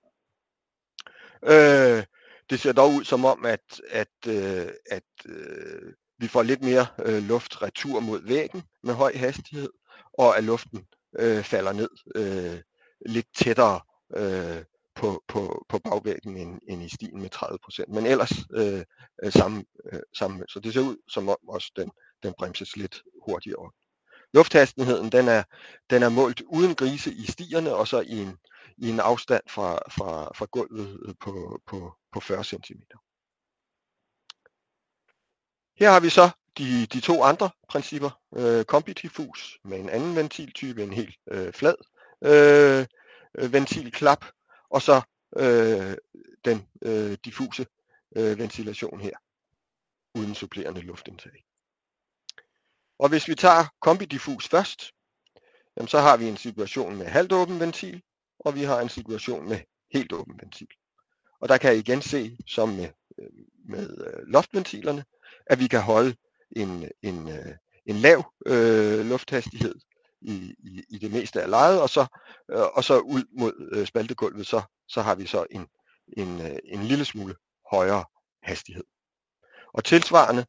Øh, det ser dog ud som om, at, at, øh, at øh, vi får lidt mere øh, luftretur mod væggen med høj hastighed, og at luften øh, falder ned øh, lidt tættere øh, på, på, på bagvæggen end, end i stien med tredive procent. Men ellers øh, samme, øh, samme. Så det ser ud som om også den, den bremses lidt hurtigere. Lufthastigheden den er, den er målt uden grise i stierne, og så i en i en afstand fra, fra, fra gulvet på, på, på fyrre centimeter. Her har vi så de, de to andre principper, øh, kombidiffus med en anden ventiltype, en helt øh, flad øh, ventilklap, og så øh, den øh, diffuse øh, ventilation her, uden supplerende luftindtag. Og hvis vi tager kombidiffus først, jamen så har vi en situation med halvt åben ventil, og vi har en situation med helt åben ventil. Og der kan I igen se, som med, med loftventilerne, at vi kan holde en, en, en lav øh, lufthastighed i, i, i det meste af lejet, og så, øh, og så ud mod øh, spaltegulvet, så, så har vi så en, en, øh, en lille smule højere hastighed. Og tilsvarende,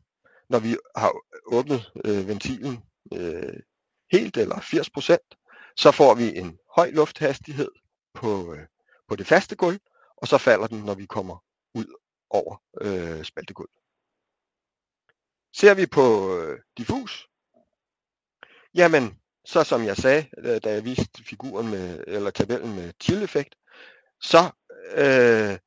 når vi har åbnet øh, ventilen øh, helt eller firs procent, så får vi en høj lufthastighed på, øh, på det faste gulv, og så falder den, når vi kommer ud over øh, spaltegulvet. Ser vi på øh, diffus, jamen så som jeg sagde, da jeg viste figuren med, eller tabellen med chill-effekt, så øh,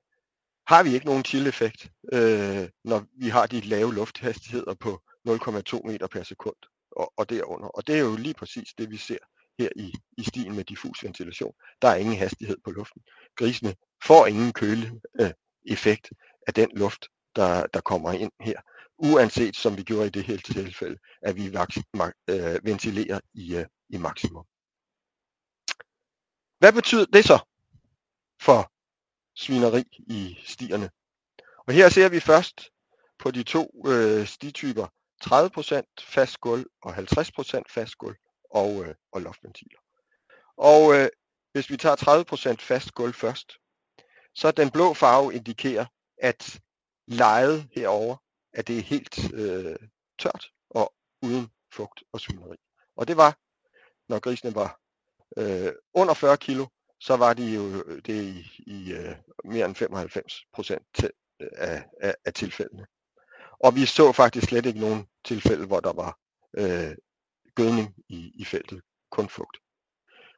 har vi ikke nogen chill-effekt, øh, når vi har de lave lufthastigheder på nul komma to meter per sekund og, og derunder. Og det er jo lige præcis det, vi ser her i, i stien med diffus ventilation. Der er ingen hastighed på luften. Grisene får ingen køle-effekt øh, af den luft, der, der kommer ind her, uanset som vi gjorde i det her tilfælde, at vi øh, ventilerer i, øh, i maksimum. Hvad betyder det så for svineri i stierne? Og her ser vi først på de to øh, stityper, tredive procent fast gulv og halvtreds procent fast gulv og, øh, og loftventiler. Og øh, hvis vi tager tredive procent fast gulv først, så den blå farve indikerer, at lejet herover, at det er helt øh, tørt og uden fugt og svineri. Og det var, når grisene var øh, under fyrre kilo, så var de jo det i, i øh, mere end femoghalvfems procent af, af, af tilfældene. Og vi så faktisk slet ikke nogen tilfælde, hvor der var øh, gødning i, i feltet, kun fugt.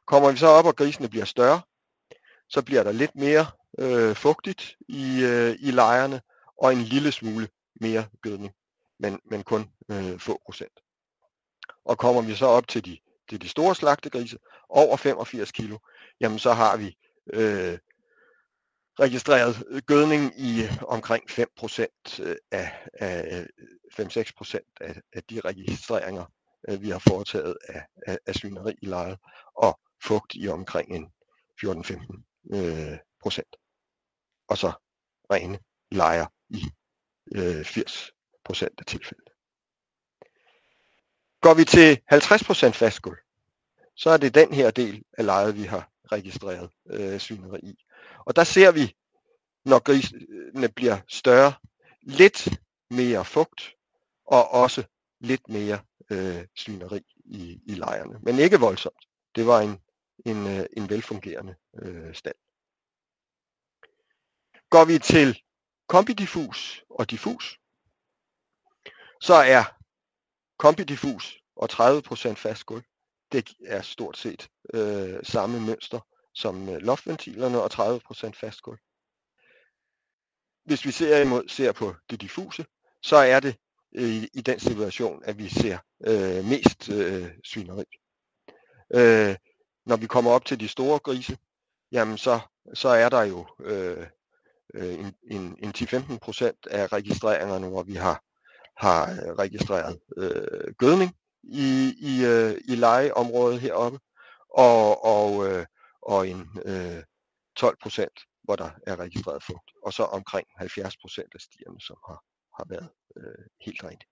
Kommer vi så op, og grisene bliver større, så bliver der lidt mere øh, fugtigt i, øh, i lejerne, og en lille smule mere gødning, men, men kun øh, få procent. Og kommer vi så op til de, til de store slagtegrise, over femogfirs kilo, jamen så har vi øh, registreret gødning i omkring fem procent af, af fem til seks procent af, af de registreringer, vi har foretaget af, af, af svineri i lejet, og fugt i omkring en fjorten til femten procent. Og så rene lejer i øh, firs procent af tilfældene. Går vi til halvtreds procent fast gulv, så er det den her del af lejet, vi har registreret øh, svineri i. Og der ser vi, når grisene bliver større, lidt mere fugt og også lidt mere øh, svineri i, i lejerne. Men ikke voldsomt. Det var en, en, en velfungerende øh, stald. Går vi til kombidiffus og diffus, så er kombidiffus og tredive procent fast gulv, det er stort set øh, samme mønster som loftventilerne og tredive procent fast gulv. Hvis vi ser, imod, ser på det diffuse, så er det øh, i den situation, at vi ser øh, mest øh, svineri. Øh, når vi kommer op til de store grise, jamen så, så er der jo øh, en, en, en ti til femten procent af registreringerne, hvor vi har, har registreret øh, gødning i, i, øh, i lejeområdet heroppe, og, og, øh, og en øh, tolv procent, hvor der er registreret fugt, og så omkring halvfjerds procent af stierne, som har, har været øh, helt rent.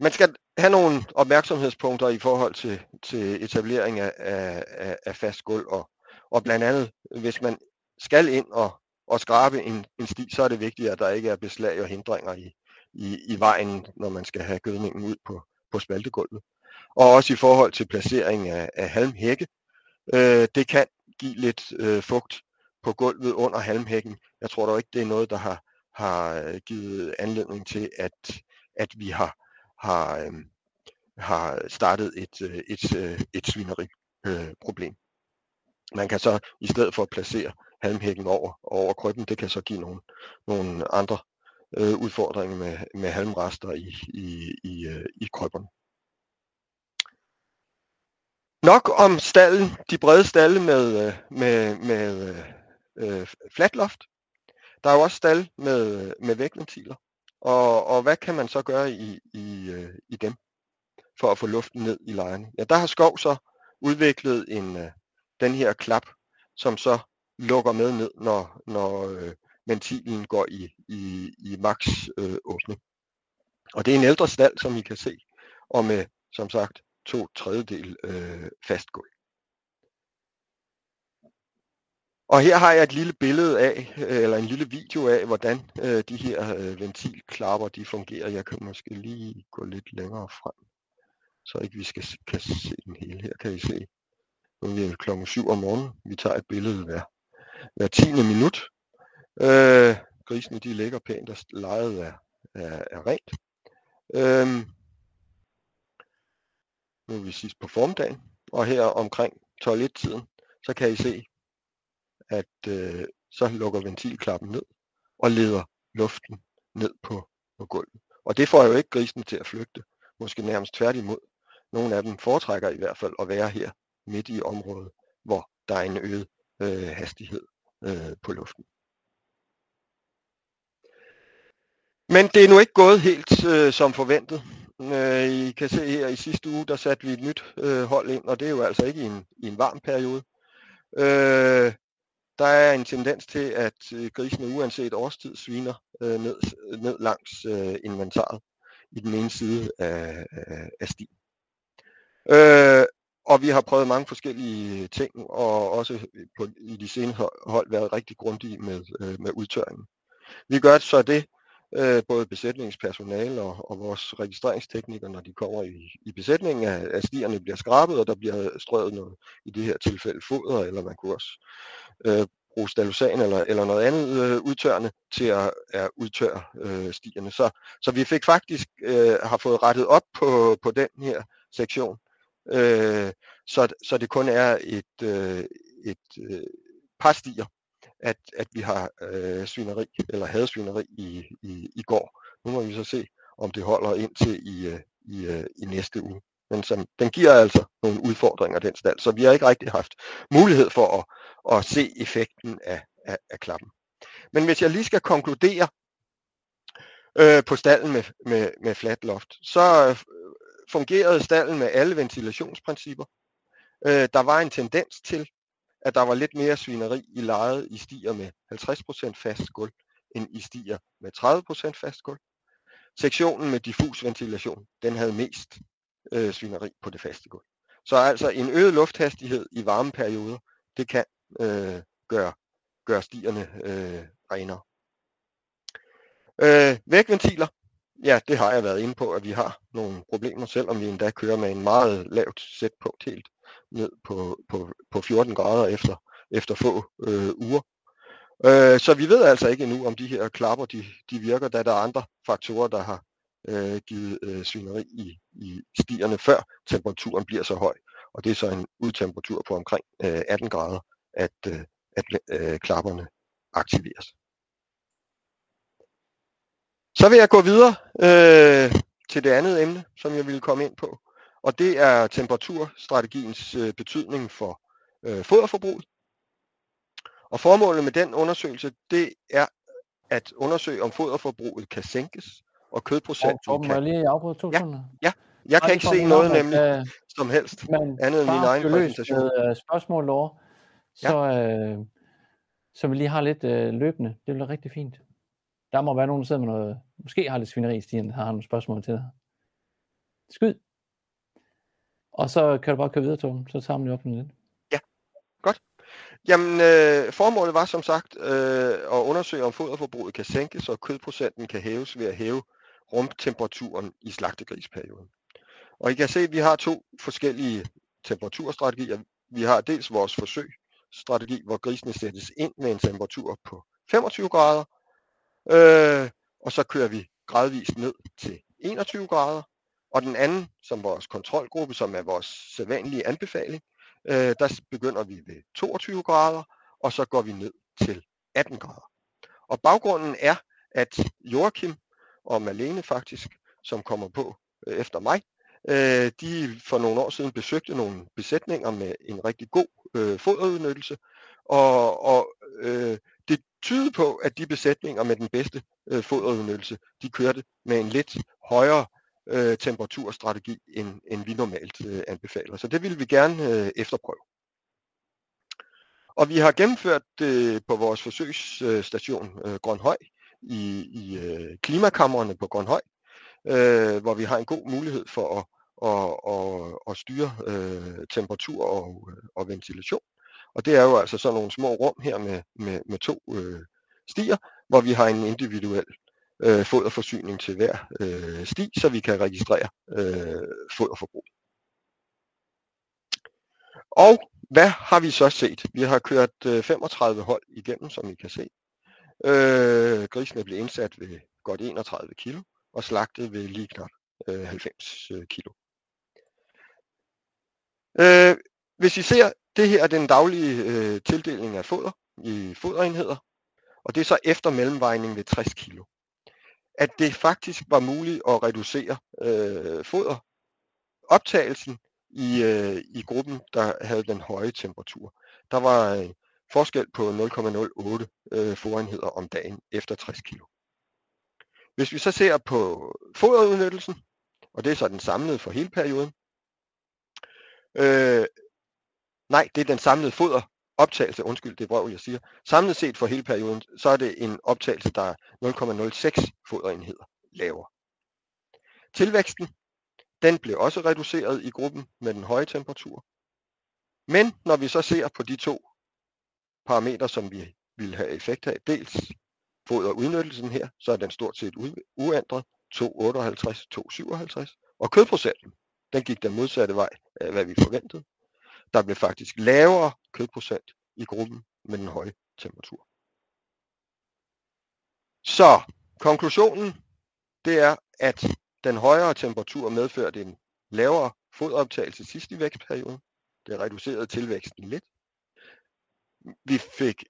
Man skal have nogle opmærksomhedspunkter i forhold til, til etablering af, af, af fast gulv, og, og blandt andet, hvis man skal ind og, og skrabe en, en sti, så er det vigtigt, at der ikke er beslag og hindringer i, i, i vejen, når man skal have gødningen ud på, på spaltegulvet. Og også i forhold til placering af, af halmhække. Øh, det kan give lidt øh, fugt på gulvet under halmhækken. Jeg tror dog ikke, det er noget, der har, har givet anledning til, at, at vi har, har, øh, har startet et, øh, et, øh, et svineriproblem. Øh, man kan så i stedet for at placere halmhækken over, over krybben, det kan så give nogle, nogle andre øh, udfordringer med, med halmrester i, i, i, øh, i krybberne. Nok om stallen, de brede stalle med, med, med øh, flatloft. Der er jo også stalle med, med vægventiler, og, og hvad kan man så gøre i, i, i dem for at få luften ned i lejerne? Ja, der har Skov så udviklet en, den her klap, som så lukker med ned, når, når øh, ventilen går i, i, i maks øh, åbning. Og det er en ældre stald, som I kan se, og med, som sagt, to tredjedel øh, fast gulv. Og her har jeg et lille billede af, eller en lille video af, hvordan øh, de her øh, ventilklapper de fungerer. Jeg kan måske lige gå lidt længere frem, så ikke vi skal kan se den hele. Her kan I se, nu er vi klokken syv om morgenen. Vi tager et billede hver, hver tiende minut. Øh, grisene de ligger pænt, og lejet er, er, er rent. Øh, Nu er vi sidst på formiddagen, og her omkring tolv et-tiden, så kan I se, at øh, så lukker ventilklappen ned og leder luften ned på, på gulvet. Og det får jo ikke grisen til at flygte, måske nærmest tværtimod. Nogle af dem foretrækker i hvert fald at være her midt i området, hvor der er en øget øh, hastighed øh, på luften. Men det er nu ikke gået helt øh, som forventet. I kan se her, i sidste uge, der satte vi et nyt øh, hold ind, og det er jo altså ikke i en, i en varm periode. Øh, der er en tendens til, at grisene uanset årstid sviner øh, ned, ned langs øh, inventaret i den ene side af, af, af stien. Øh, og vi har prøvet mange forskellige ting, og også på, i de senere hold været rigtig grundige med, øh, med udtørringen. Vi gør så det, både besætningspersonale og, og vores registreringsteknikere, når de kommer i, i besætningen, at stierne bliver skrabet, og der bliver strøget noget, i det her tilfælde foder, eller man kunne også øh, bruge stalosan eller, eller noget andet øh, udtørrende til at, at udtørre øh, stierne. Så, så vi fik faktisk øh, har fået rettet op på, på den her sektion, øh, så, så det kun er et, øh, et øh, par stier, At, at vi har øh, svineri, eller havde svineri i, i, i går. Nu må vi så se, om det holder indtil i, i, i næste uge. Men som, den giver altså nogle udfordringer, den stald, så vi har ikke rigtig haft mulighed for at, at se effekten af, af, af klappen. Men hvis jeg lige skal konkludere øh, på stallen med, med, med fladt loft, så øh, fungerede stallen med alle ventilationsprincipper. Øh, der var en tendens til, at der var lidt mere svineri i lejet i stier med halvtreds procent fast gulv, end i stier med tredive procent fast gulv. Sektionen med diffus ventilation, den havde mest øh, svineri på det faste gulv. Så altså en øget lufthastighed i varme perioder, det kan øh, gøre, gøre stierne øh, renere. Øh, vægventiler. Ja, det har jeg været inde på, at vi har nogle problemer, selvom vi endda kører med en meget lavt sæt på, helt ned på, på, på fjorten grader efter, efter få øh, uger. Øh, så vi ved altså ikke endnu, om de her klapper de, de virker, da der er andre faktorer, der har øh, givet øh, svineri i, i stierne, før temperaturen bliver så høj. Og det er så en udtemperatur på omkring øh, atten grader, at, øh, at øh, klapperne aktiveres. Så vil jeg gå videre øh, til det andet emne, som jeg ville komme ind på, og det er temperaturstrategiens øh, betydning for øh, foderforbruget. Og formålet med den undersøgelse, det er at undersøge, om foderforbruget kan sænkes, og kødprocenten oh, Torben, kan... Torben, må jeg lige afbryde to sekunder? Ja, ja. Jeg kan ikke se noget nemlig øh, som helst, andet end min egen præsentation. Med spørgsmål over, så, ja. øh, så vi lige har lidt øh, løbende. Det bliver rigtig fint. Der må være nogen, der sidder med noget, måske har lidt svineri i stigen, har nogle spørgsmål til dig. Skyd. Og så kan du bare køre videre, Torben, så tager man jo op med lidt. Ja, godt. Jamen, øh, formålet var som sagt øh, at undersøge, om foderforbruget kan sænkes, og kødprocenten kan hæves ved at hæve rumtemperaturen i slagtegrisperioden. Og I kan se, at vi har to forskellige temperaturstrategier. Vi har dels vores forsøgsstrategi, hvor grisene sættes ind med en temperatur på femogtyve grader, Øh, og så kører vi gradvist ned til enogtyve grader, og den anden, som vores kontrolgruppe, som er vores sædvanlige anbefaling, øh, der begynder vi ved toogtyve grader, og så går vi ned til atten grader. Og baggrunden er, at Joachim og Malene faktisk, som kommer på øh, efter mig, øh, de for nogle år siden besøgte nogle besætninger med en rigtig god øh, foderudnyttelse, og, og øh, det tyder på, at de besætninger med den bedste øh, foderudnyttelse, de kørte med en lidt højere øh, temperaturstrategi, end, end vi normalt øh, anbefaler. Så det vil vi gerne øh, efterprøve. Og vi har gennemført øh, på vores forsøgsstation øh, Grøn Høj, i, i øh, klimakammerne på Grøn Høj, øh, hvor vi har en god mulighed for at, at, at, at styre øh, temperatur og, og ventilation. Og det er jo altså sådan nogle små rum her med, med, med to øh, stier, hvor vi har en individuel øh, foderforsyning til hver øh, sti, så vi kan registrere øh, foderforbrug. Og hvad har vi så set? Vi har kørt øh, femogtredive hold igennem, som I kan se. Øh, grisene blev indsat ved godt enogtredive kilo og slagtet ved lige knap øh, halvfems kilo. Øh, hvis I ser... Det her er den daglige øh, tildeling af foder i foderenheder, og det er så efter mellemvejning ved tres kilo. At det faktisk var muligt at reducere øh, foderoptagelsen i, øh, i gruppen, der havde den høje temperatur. Der var øh, forskel på nul komma nul otte øh, foderenheder om dagen efter tres kilo. Hvis vi så ser på foderudnyttelsen, og det er så den samlede for hele perioden, øh, Nej, det er den samlede foderoptagelse, undskyld, det er brøvl, jeg siger. Samlet set for hele perioden, så er det en optagelse, der er nul komma nul seks foderenheder lavere. Tilvæksten, den blev også reduceret i gruppen med den høje temperatur. Men når vi så ser på de to parametre, som vi vil have effekt af, dels foderudnyttelsen her, så er den stort set uændret, to komma otteoghalvtreds til to komma syvoghalvtreds. Og kødprocenten, den gik den modsatte vej af, hvad vi forventede. Der blev faktisk lavere kødprocent i gruppen med den høje temperatur. Så konklusionen, det er, at den højere temperatur medførte en lavere foderoptagelse sidst i vækstperioden. Det reducerede tilvæksten lidt. Vi fik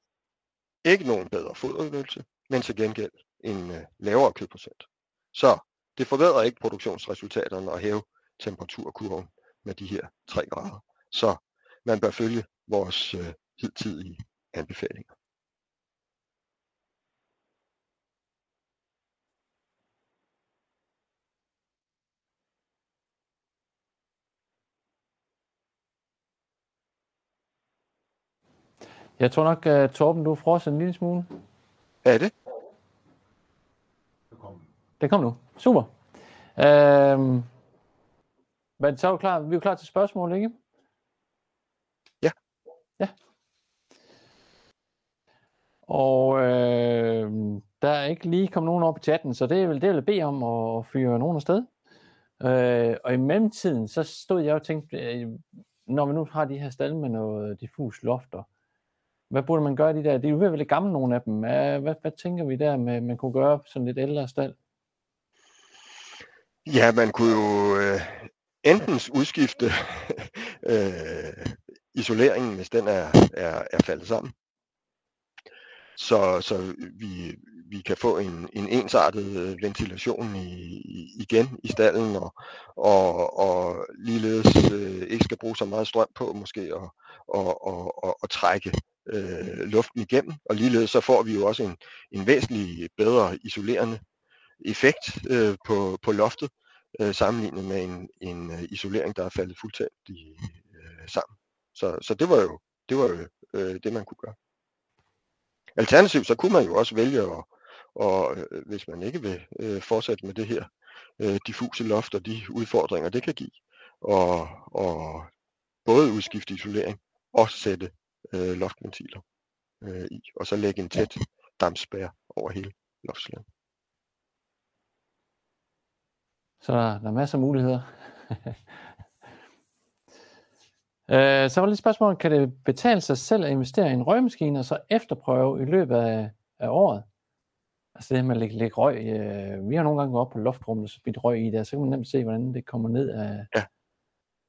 ikke nogen bedre foderudnyttelse, men til gengæld en lavere kødprocent. Så det forbedrer ikke produktionsresultaterne at hæve temperaturkurven med de her tre grader. Så man bør følge vores øh, hidtidige anbefalinger. Jeg tror nok, uh, Torben, du frosser en lille smule. Er det? Det kom nu. Super. Uh, Men så er vi klar, vi er klar til spørgsmål, ikke? Ja. Ja. Og øh, der er ikke lige kommet nogen op i chatten, så det er vel det, jeg vil bede om at fyre nogen afsted. Øh, og i mellemtiden, så stod jeg og tænkte, øh, når vi nu har de her stalle med noget diffus lofter, hvad burde man gøre de der? Det er jo vel lidt gamle, nogle af dem. Hvad, hvad tænker vi der, med, man kunne gøre sådan lidt ældre stald? Ja, man kunne jo øh, enten udskifte øh, isoleringen, hvis den er, er, er faldet sammen. Så, så vi, vi kan få en, en ensartet ventilation i, i, igen i stallen, og, og, og ligeledes øh, ikke skal bruge så meget strøm på måske, og, og, og, og, og trække øh, luften igennem. Og ligeledes så får vi jo også en, en væsentlig bedre isolerende effekt øh, på, på loftet, øh, sammenlignet med en, en isolering, der er faldet fuldstændigt i, øh, sammen. Så, så det var jo det, var jo, øh, det man kunne gøre. Alternativt så kunne man jo også vælge, at, og, hvis man ikke vil øh, fortsætte med det her øh, diffuse loft og de udfordringer, det kan give, og, og både udskifte isolering og sætte øh, loftventiler øh, i, og så lægge en tæt dampspærre over hele loftslaget. Så der, der er masser af muligheder. øh, så var det et spørgsmål, kan det betale sig selv at investere i en røgmaskine og så efterprøve i løbet af, af året? Altså det med at lægge, lægge røg, øh, vi har nogle gange gået op på loftrummet og spidt røg i der, så kan man nemt se, hvordan det kommer ned af... Ja,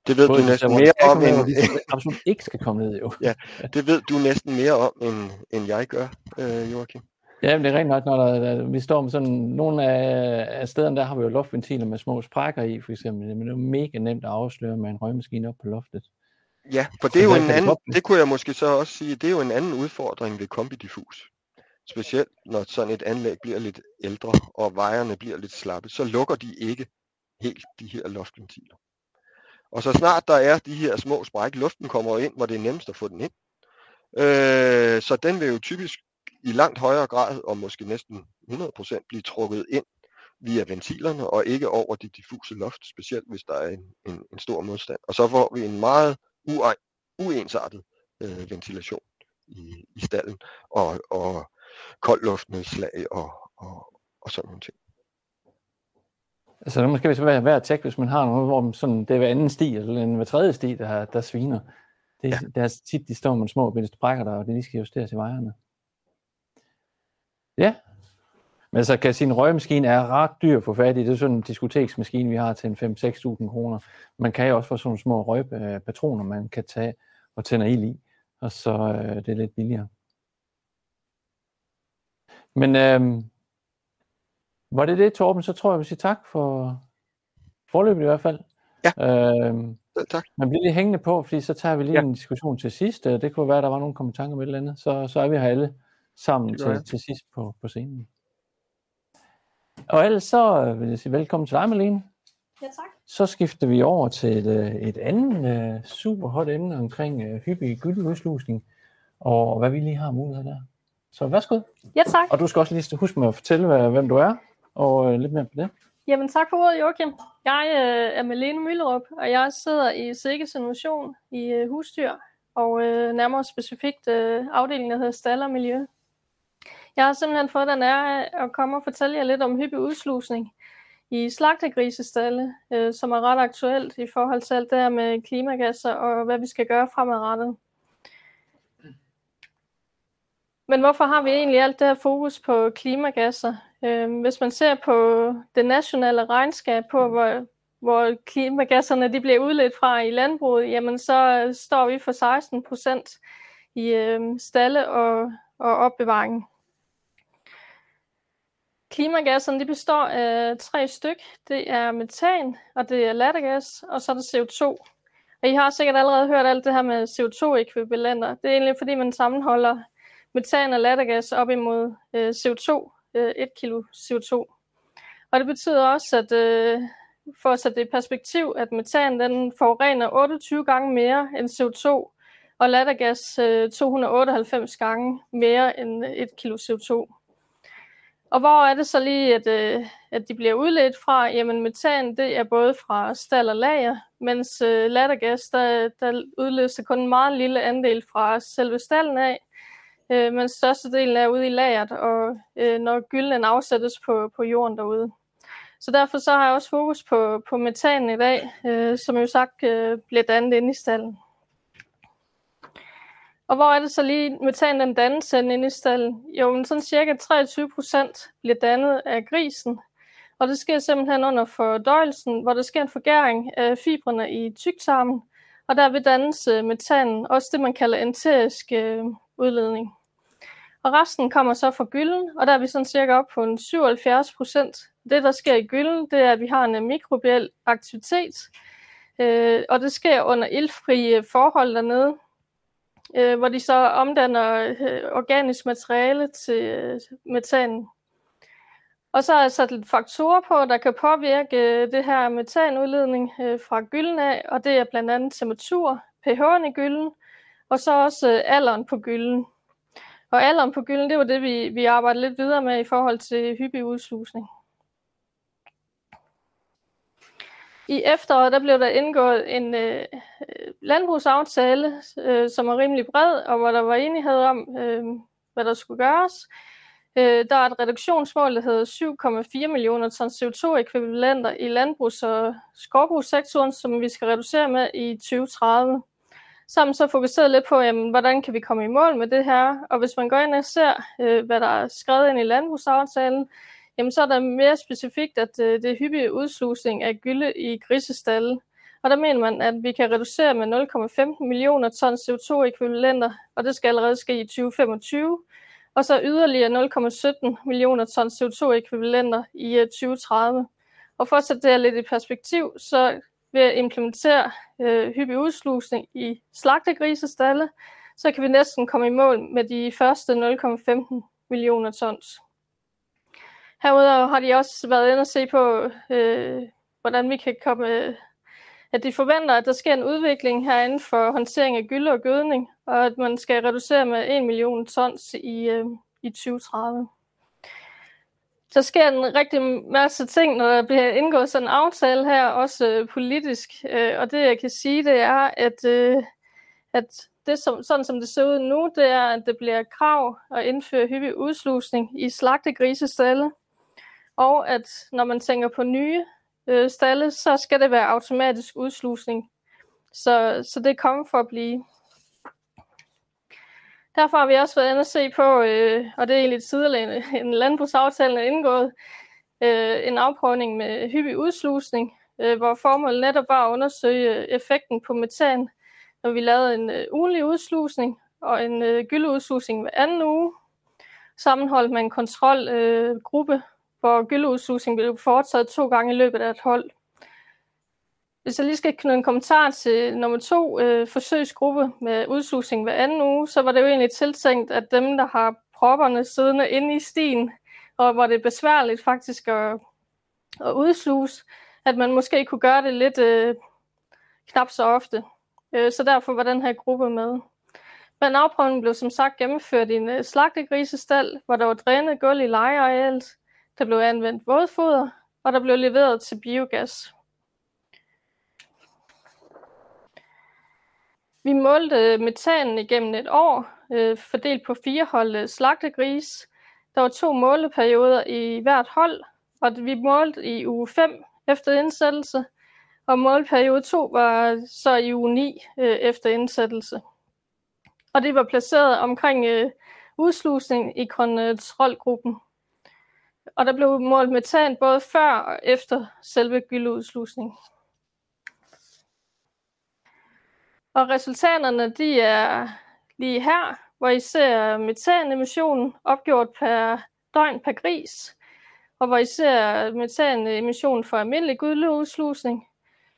det ved både, du næsten mere om, end... Ud, det absolut ikke skal komme ned, jo. Ja, det ved du næsten mere om, end, end jeg gør, øh, Joachim. Ja, men det er rent nok, når der, der, vi står med sådan nogle af, af stederne, der har vi jo luftventiler med små sprækker i, for eksempel. Men det er mega nemt at afsløre med en røgmaskine op på loftet. Ja, for det er jo en anden, det kunne jeg måske så også sige, det er jo en anden udfordring ved kombidiffus. Specielt når sådan et anlæg bliver lidt ældre, og vejerne bliver lidt slappe, så lukker de ikke helt de her luftventiler. Og så snart der er de her små sprækker, luften kommer ind, hvor det er nemmest at få den ind. Øh, så den vil jo typisk i langt højere grad, og måske næsten hundrede procent, blive trukket ind via ventilerne, og ikke over de diffuse loft, specielt hvis der er en, en, en stor modstand. Og så får vi en meget uensartet øh, ventilation i, i stallen, og, og koldt luftnedslag og, og, og sådan nogle ting. Altså det måske være værd at tjekke, hvis man har noget, hvor sådan, det er hver anden sti, eller hver tredje sti, der, der sviner. Det, ja. Det er tit, de står med små bindeste brækker der, og det lige skal justeres i vejerne. Ja, men så kan jeg sige, at en røgmaskine er ret dyr at få fat i. Det er sådan en diskoteksmaskine, vi har til en fem til seks tusind kroner. Man kan jo også få sådan små røgpatroner, man kan tage og tænde ild i, og så øh, det er lidt billigere. Men øh, var det det, Torben, så tror jeg, vi siger tak for forløbet i hvert fald. Ja, øh, tak. Man bliver lige hængende på, fordi så tager vi lige ja. en diskussion til sidst. Det kunne være, at der var nogle kommentarer om et eller andet, så, så er vi her alle sammen til, til sidst på, på scenen. Og ellers så vil jeg sige velkommen til dig, Malene. Ja, tak. Så skifter vi over til et, et andet uh, super hot emne omkring uh, hyppig gyldeludslusning, og hvad vi lige har mulighed der. Så værsgo. Ja, tak. Og du skal også lige huske mig at fortælle, hvem du er, og uh, lidt mere på det. Jamen tak for ordet, Joachim. Jeg uh, er Malene Myllerup, og jeg sidder i SEGES Innovation i uh, husdyr, og uh, nærmere specifikt uh, afdelingen, der hedder Stald og Miljø. Jeg har simpelthen fået den ære at komme og fortælle jer lidt om hyppig udslusning i slagtegrisestalle, øh, som er ret aktuelt i forhold til alt det her med klimagasser og hvad vi skal gøre fremadrettet. Men hvorfor har vi egentlig alt det her fokus på klimagasser? Øh, hvis man ser på det nationale regnskab på, hvor, hvor klimagasserne de bliver udledt fra i landbruget, jamen så står vi for seksten procent i øh, stalle og, og opbevaring. Klimagasserne de består af tre styk. Det er metan, og det er lattergas, og så er det C O to. Og I har sikkert allerede hørt alt det her med C O to-ækvivalenter. Det er egentlig fordi, man sammenholder metan og lattergas op imod øh, C O to, øh, et kilo C O to. Og det betyder også, at øh, for at sætte det i perspektiv, at metan den forurener otteogtyve gange mere end C O to, og lattergas øh, to hundrede og otteoghalvfems gange mere end et kilo C O to. Og hvor er det så lige, at, at de bliver udledt fra, jamen metan, det er både fra stald og lager, mens øh, lattergas, der, der udledes kun en meget lille andel fra selve stalden af, øh, mens størstedelen er ude i lageret, og øh, når gylden afsættes på, på jorden derude. Så derfor så har jeg også fokus på, på metan i dag, øh, som jo sagt øh, bliver dannet inde i stalden. Og hvor er det så lige metan, den dannes inde i stalden? Jo, men sådan cirka treogtyve procent bliver dannet af grisen. Og det sker simpelthen under fordøjelsen, hvor der sker en forgæring af fibrene i tyktarmen. Og derved dannes metanen, også det man kalder enterisk øh, udledning. Og resten kommer så fra gylden, og der er vi sådan cirka op på en syvoghalvfjerds procent. Det der sker i gylden, det er at vi har en mikrobiel aktivitet. Øh, og det sker under iltfrie forhold dernede. Øh, hvor de så omdanner øh, organisk materiale til øh, metanen. Og så er der sat lidt faktorer på, der kan påvirke øh, det her metanudledning øh, fra gylden af, og det er blandt andet temperatur, pH'en i gylden, og så også øh, alderen på gylden. Og alderen på gylden, det var det, vi, vi arbejder lidt videre med i forhold til hyppig udslusning. I efteråret der blev der indgået en øh, landbrugsaftale, øh, som er rimelig bred, og hvor der var enighed om, øh, hvad der skulle gøres. Øh, der er et reduktionsmål, der hedder syv komma fire millioner ton C O to-ækvivalenter i landbrugs- og skovbrugssektoren, som vi skal reducere med i tyve tredive. Sammen så fokuseret lidt på, jamen, hvordan kan vi komme i mål med det her. Og hvis man går ind og ser, øh, hvad der er skrevet ind i landbrugsaftalen, jamen så er der mere specifikt, at øh, det er hyppig udslusning af gylde i grisestalde. Og der mener man, at vi kan reducere med nul komma femten millioner ton C O to-ækvivalenter, og det skal allerede ske i tyve femogtyve. Og så yderligere nul komma sytten millioner ton C O to-ækvivalenter i øh, tyve tredive. Og for at sætte det her lidt i perspektiv, så ved at implementere øh, hyppig udslusning i slagtegrisestalde, så kan vi næsten komme i mål med de første nul komma femten millioner tons. Herudover har de også været inde og se på, øh, hvordan vi kan komme, øh, at de forventer, at der sker en udvikling herinde for håndtering af gylde og gødning, og at man skal reducere med en million tons i, øh, i tyve tredive. Der sker en rigtig masse ting, når der bliver indgået sådan en aftale her, også øh, politisk, øh, og det jeg kan sige, det er, at, øh, at det, som, sådan som det ser ud nu, det er, at det bliver krav at indføre hyppig udslusning i slagtegrisestalde. Og at når man tænker på nye øh, stalde, så skal det være automatisk udslusning. Så, så det er kommet for at blive. Derfor har vi også været inde at se på, øh, og det er egentlig tidligere en landbrugsaftale er indgået, øh, en afprøvning med hyppig udslusning, øh, hvor formålet netop var at undersøge effekten på metan, når vi lavede en øh, ugenlig udslusning og en øh, gylleudslusning hver anden uge, sammenholdt med en kontrolgruppe, øh, hvor gylleudslusning blev foretaget to gange i løbet af et hold. Hvis jeg lige skal knytte en kommentar til nummer to, øh, forsøgsgruppe med udslusning hver anden uge, så var det jo egentlig tiltænkt, at dem, der har propperne siddende inde i stien, og hvor det er besværligt faktisk at, at udsluse, at man måske kunne gøre det lidt øh, knap så ofte. Øh, så derfor var den her gruppe med. Men afprøvningen blev som sagt gennemført i en øh, slagtegrisestald, hvor der var drænet gulv i lejearealet. Der blev anvendt vådfoder, og der blev leveret til biogas. Vi målte metanen igennem et år, øh, fordelt på fire hold slagtegris. Der var to måleperioder i hvert hold, og vi målte i uge fem efter indsættelse, og måleperiode to var så i uge ni øh, efter indsættelse. Og det var placeret omkring øh, udslusning i kontrolgruppen. Og der blev målt metan både før og efter selve gylleudslusning. Og resultaterne de er lige her, hvor I ser metanemissionen opgjort per døgn per gris, og hvor I ser metanemissionen for almindelig gylleudslusning,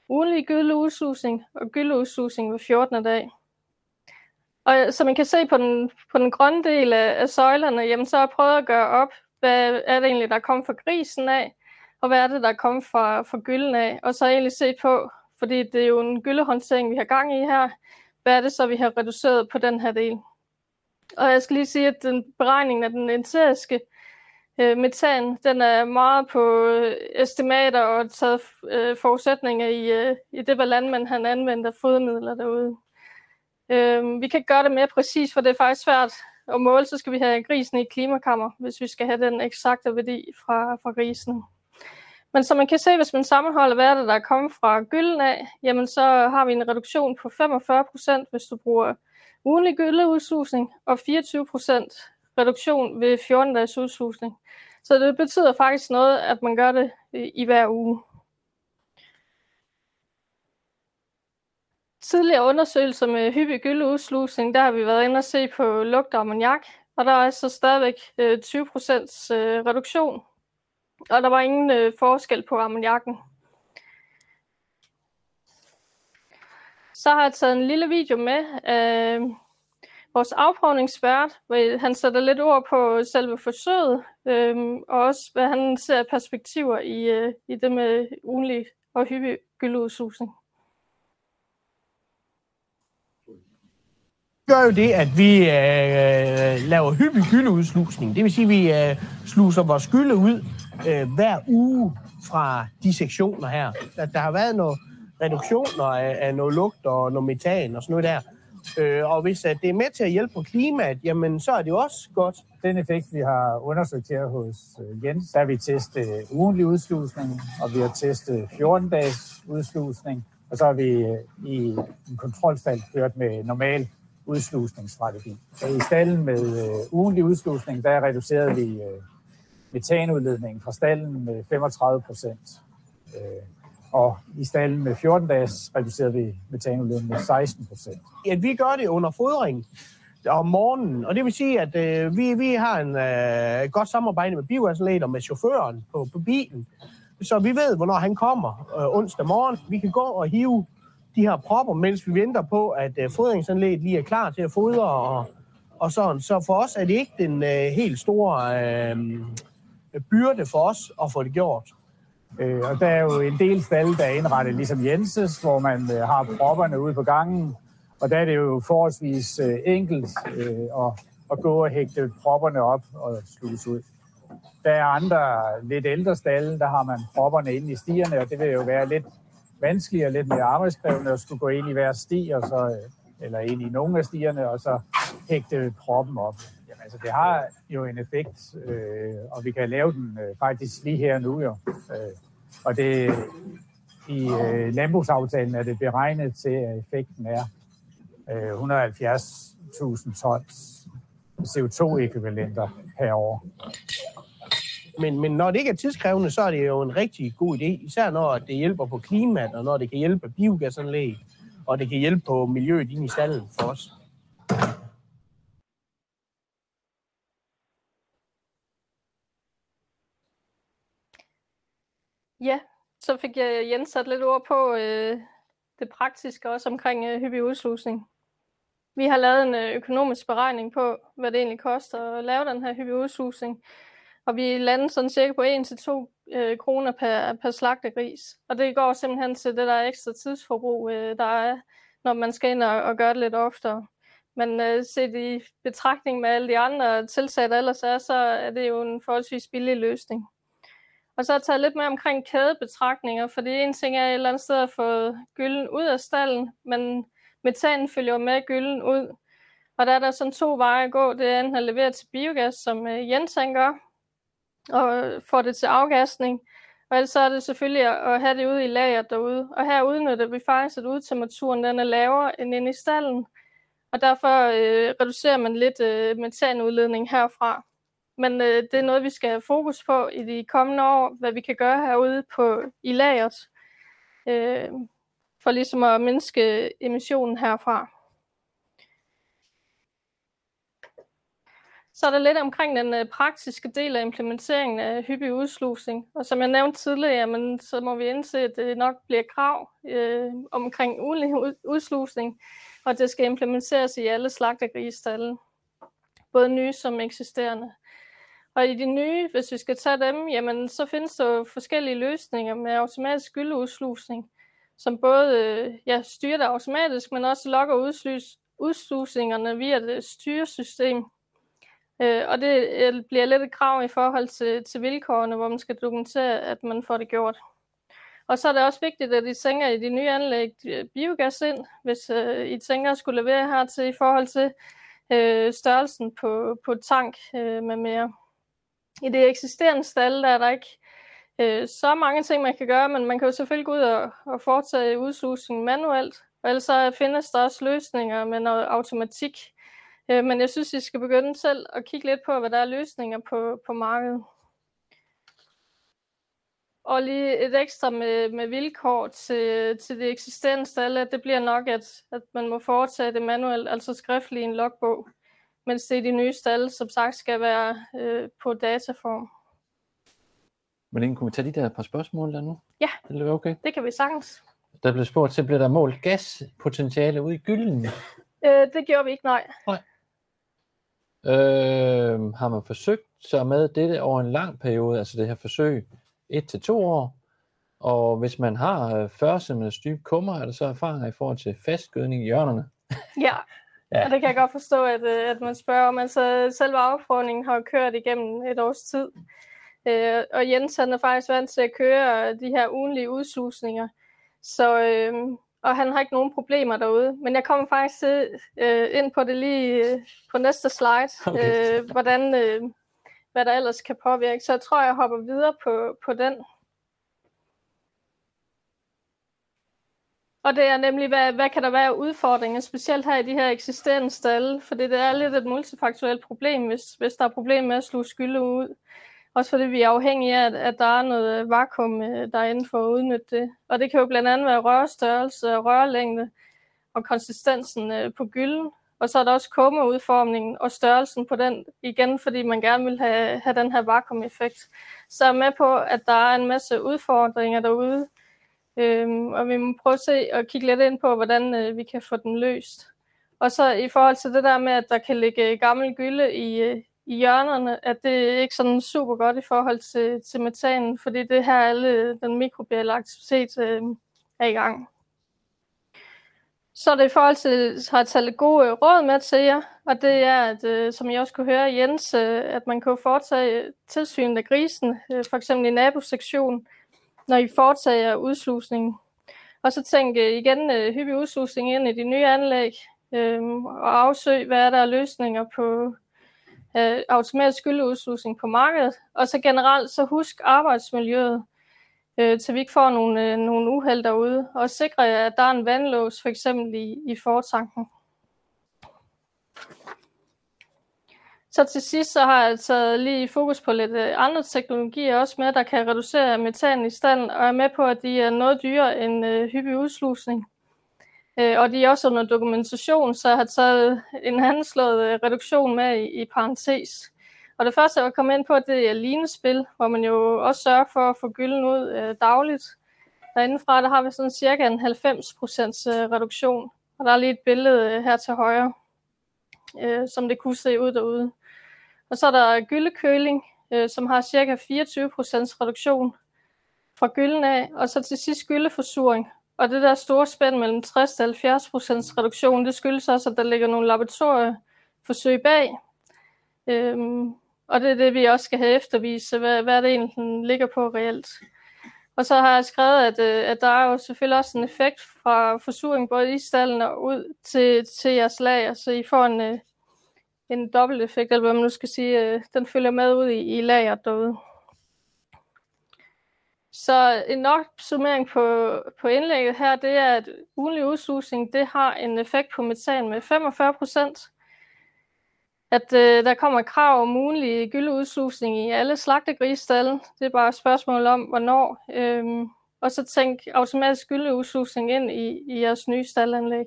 ugenlig gylleudslusning og gylleudslusning hver fjortende dag. Og som I kan se på den, på den grønne del af, af søjlerne, jamen, så har jeg prøvet at gøre op, hvad er det egentlig, der kom fra grisen af, og hvad er det, der kom fra, fra gylden af, og så egentlig se på, fordi det er jo en gyldehåndtering, vi har gang i her, hvad er det så, vi har reduceret på den her del. Og jeg skal lige sige, at den beregning af den enteriske øh, metan, den er meget på øh, estimater og taget øh, forudsætninger i, øh, i det, hvad landmænd han anvender fodermidler derude. Øh, vi kan ikke gøre det mere præcis, for det er faktisk svært at måle, så skal vi have grisen i et klimakammer, hvis vi skal have den eksakte værdi fra, fra grisen. Men som man kan se, hvis man sammenholder, hvad der er kommet fra gylden af, jamen så har vi en reduktion på femogfyrre procent, hvis du bruger ugenlig gylleudslusning, og fireogtyve procent reduktion ved fjorten dages udslusning. Så det betyder faktisk noget, at man gør det i hver uge. Tidligere undersøgelser med hyppig gylleudslusning, der har vi været inde og se på lugt og ammoniak, og der er altså stadigvæk tyve procent reduktion. Og der var ingen øh, forskel på ammoniakken. Så har jeg taget en lille video med af øh, vores afprøvningsvært, hvor han sætter lidt ord på selve forsøget, øh, og også hvad han ser perspektiver i, øh, i det med ugenlig og hyppig gylleudslusning. Vi gør jo det, at vi øh, laver hyppig gylleudslusning. Det vil sige, at vi øh, sluser vores gylle ud øh, hver uge fra de sektioner her. Der, der har været nogle reduktioner af, af noget lugt og noget metan og sådan noget der. Øh, og hvis at det er med til at hjælpe på klimaet, jamen så er det også godt. Den effekt, vi har undersøgt her hos Jens, der har vi testet ugentlig udslusning, og vi har testet fjorten dages udslusning, og så har vi i en kontrolstand ført med normal udslusningsstrategi. I stalden med øh, ugentlig udslusning, der reducerede vi øh, metanudledningen fra stalden med femogtredive procent. Øh, og i stalden med fjorten dages reducerede vi metanudledningen med seksten procent. Ja, vi gør det under fodring om morgenen, og det vil sige, at øh, vi, vi har en øh, godt samarbejde med biogaslater, med chaufføren på, på bilen, så vi ved, hvornår han kommer øh, onsdag morgen. Vi kan gå og hive de her propper, mens vi venter på, at fodringsanlægget lige er klar til at fodre og, og sådan. Så for os er det ikke den øh, helt store øh, byrde for os at få det gjort. Øh, og der er jo en del stalde, der er indrettet ligesom Jenses, hvor man øh, har propperne ude på gangen. Og der er det jo forholdsvis øh, enkelt øh, at, at gå og hægte propperne op og sluse ud. Der er andre lidt ældre stalde, der har man propperne inde i stierne, og det vil jo være lidt vanskeligere, lidt mere arbejdskrævende at skulle gå ind i hver sti, og så, eller ind i nogle af stierne, og så hægte proppen op. Jamen, altså, det har jo en effekt, øh, og vi kan lave den øh, faktisk lige her nu. Jo. Øh, og det, i øh, landbrugsaftalen er det beregnet til, at effekten er øh, hundrede og halvfjerds tusind tons C O to-ækvivalenter per år. Men, men når det ikke er tidskrævende, så er det jo en rigtig god idé, især når det hjælper på klimaet, og når det kan hjælpe biogasanlæg, og det kan hjælpe på miljøet inde i stalden for os. Ja, så fik jeg Jens sat lidt ord på øh, det praktiske også omkring øh, hyppig udslusning. Vi har lavet en økonomisk beregning på, hvad det egentlig koster at lave den her hyppig udslusning. Og vi lander sådan cirka på en til to øh, kroner per, per slagtegris. Og det går simpelthen til det der ekstra tidsforbrug, øh, der er, når man skal ind og, og gøre det lidt oftere. Men øh, set i betragtning med alle de andre tilsag, der ellers er, så er det jo en forholdsvis billig løsning. Og så har jeg taget lidt mere omkring kædebetragtninger, for det ene ting er et eller andet sted at få gylden ud af stalden, men metanen følger med gylden ud. Og der er der sådan to veje at gå. Det er enten at levere til biogas, som øh, Jens han gør, og får det til afgasning, og ellers så er det selvfølgelig at have det ude i lageret derude. Og her udnytter vi faktisk, at udetemperaturen den er lavere end inde i stalden, og derfor øh, reducerer man lidt øh, metanudledning herfra. Men øh, det er noget, vi skal have fokus på i de kommende år, hvad vi kan gøre herude på, i lageret, øh, for ligesom at mindske emissionen herfra. Så er der lidt omkring den praktiske del af implementeringen af hyppig udslusning. Og som jeg nævnte tidligere, men så må vi indse, at det nok bliver krav øh, omkring ugenlig udslusning, og det skal implementeres i alle slagtegrisestalde, både nye som eksisterende. Og i de nye, hvis vi skal tage dem, jamen, så findes der forskellige løsninger med automatisk gylleudslusning, som både øh, ja, styrer det automatisk, men også lokker udslusningerne via det styresystem. Øh, og det bliver lidt et krav i forhold til, til vilkårene, hvor man skal dokumentere, at man får det gjort. Og så er det også vigtigt, at I tænker i de nye anlæg biogas ind, hvis øh, I tænker at skulle levere hertil i forhold til øh, størrelsen på, på tank øh, med mere. I det eksisterende stalde der er der ikke øh, så mange ting, man kan gøre, men man kan jo selvfølgelig gå ud og, og foretage udslusning manuelt. Og ellers så findes der også løsninger med noget automatik. Øh, men jeg synes, I skal begynde selv at kigge lidt på, hvad der er løsninger på, på markedet. Og lige et ekstra med, med vilkår til, til det eksisterende stalde, at det bliver nok, at, at man må foretage det manuelt, altså skriftligt i en logbog, mens det i de nye stalde, som sagt, skal være øh, på dataform. Malene, kunne vi tage de der par spørgsmål der nu? Ja, det, er okay. Det kan vi sagtens. Der blev spurgt til, bliver der målt gaspotentiale ude i gylden? Øh, det gjorde vi ikke, nej. nej. Øh, har man forsøgt sig med dette over en lang periode, altså det her forsøg, et til to år, og hvis man har fyrre centimeters dybe kummer, er der så erfaringer i forhold til fastgødning i hjørnerne? Ja, ja. Og det kan jeg godt forstå, at, at man spørger om. Altså, selve afprøvningen har jo kørt igennem et års tid, øh, og Jens han er faktisk vant til at køre de her ugenlige udsusninger, så, øh, og han har ikke nogen problemer derude. Men jeg kommer faktisk til, øh, ind på det lige øh, på næste slide, okay. øh, hvordan... Øh, hvad der ellers kan påvirke. Så jeg tror, jeg hopper videre på, på den. Og det er nemlig, hvad, hvad kan der være udfordringer, specielt her i de her eksisterende stalde, for det er lidt et multifaktuelt problem, hvis, hvis der er problemer med at sluge skylde ud. Også fordi vi er afhængige af, at, at der er noget vakuum derinde for at udnytte det. Og det kan jo blandt andet være rørstørrelse, rørlængde og konsistensen på gylden. Og så er der også kummerudformningen og størrelsen på den, igen fordi man gerne vil have, have den her vakuum-effekt. Så er med på, at der er en masse udfordringer derude, øhm, og vi må prøve at se og kigge lidt ind på, hvordan øh, vi kan få den løst. Og så i forhold til det der med, at der kan ligge gammel gylde i, øh, i hjørnerne, at det ikke sådan super godt i forhold til, til metanen, fordi det her alle den mikrobielle aktivitet øh, er i gang. Så er det i forhold til, har jeg taget gode råd med til jer, og det er, at, som jeg også kunne høre Jens, at man kan foretage tilsyn af grisen, for eksempel i nabosektionen, når I foretager udslusningen. Og så tænke igen hyppig udslusning ind i de nye anlæg, øhm, og afsøg, hvad er der er løsninger på øh, automatisk skyldeudslusning på markedet. Og så generelt, så husk arbejdsmiljøet. Øh, til vi ikke får nogle, øh, nogle uheld derude, og sikre, at der er en vandlås, for eksempel i, i fortanken. Så til sidst så har jeg taget lige fokus på lidt øh, andre teknologier også med, der kan reducere metan i stalden, og er med på, at de er noget dyrere end øh, hyppig udslusning. Øh, og de er også under dokumentation, så jeg har taget en handslået øh, reduktion med i, i parentes. Og det første, jeg vil komme ind på, det er linespil, hvor man jo også sørger for at få gylden ud øh, dagligt. Derindefra, der har vi sådan cirka en halvfems procent reduktion. Og der er lige et billede øh, her til højre, øh, som det kunne se ud derude. Og så er der gyldekøling, øh, som har cirka fireogtyve procent reduktion fra gylden af. Og så til sidst gyldeforsuring. Og det der store spænd mellem tres til halvfjerds procent reduktion, det skyldes også, at der ligger nogle laboratorieforsøg bag. Øhm, og det er det, vi også skal have eftervise, hvad, hvad det egentlig den ligger på reelt. Og så har jeg skrevet, at, at der er jo selvfølgelig også en effekt fra forsuring både i stalden og ud til, til jeres lager, så I får en, en dobbelt effekt, eller hvad man nu skal sige, den følger med ud i, i lageret derude. Så en opsummering på, på indlægget her, det er, at ugenlig udslusning, det har en effekt på metan med femogfyrre procent. At øh, der kommer krav om ugenlig gylleudslusning i alle slagtegrisstalle. Det er bare et spørgsmål om, hvornår. Øhm, og så tænk automatisk gylleudslusning ind i, i jeres nye staldanlæg.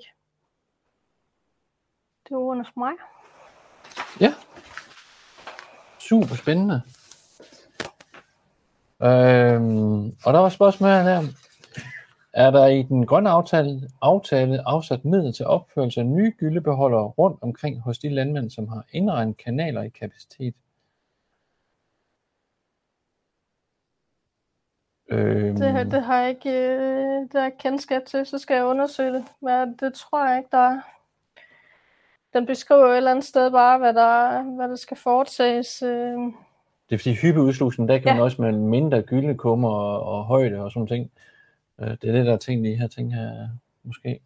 Det er ordene for mig. Ja. Super spændende. Øhm, og der var spørgsmål her. Er der i den grønne aftale, aftale afsat midler til opførelse af nye gyldebeholdere rundt omkring hos de landmænd, som har indregnet kanaler i kapacitet? Øhm. Det, det har jeg ikke det har jeg kendskab til, så skal jeg undersøge det. Men det tror jeg ikke, der er. den beskriver jo et eller andet sted bare, hvad der, hvad der skal foretages. Det er fordi hyppeudslusning, der kan ja. man også med mindre gyldekummer og, og højde og sådan ting. Det er det, der er ting, de her ting her, måske.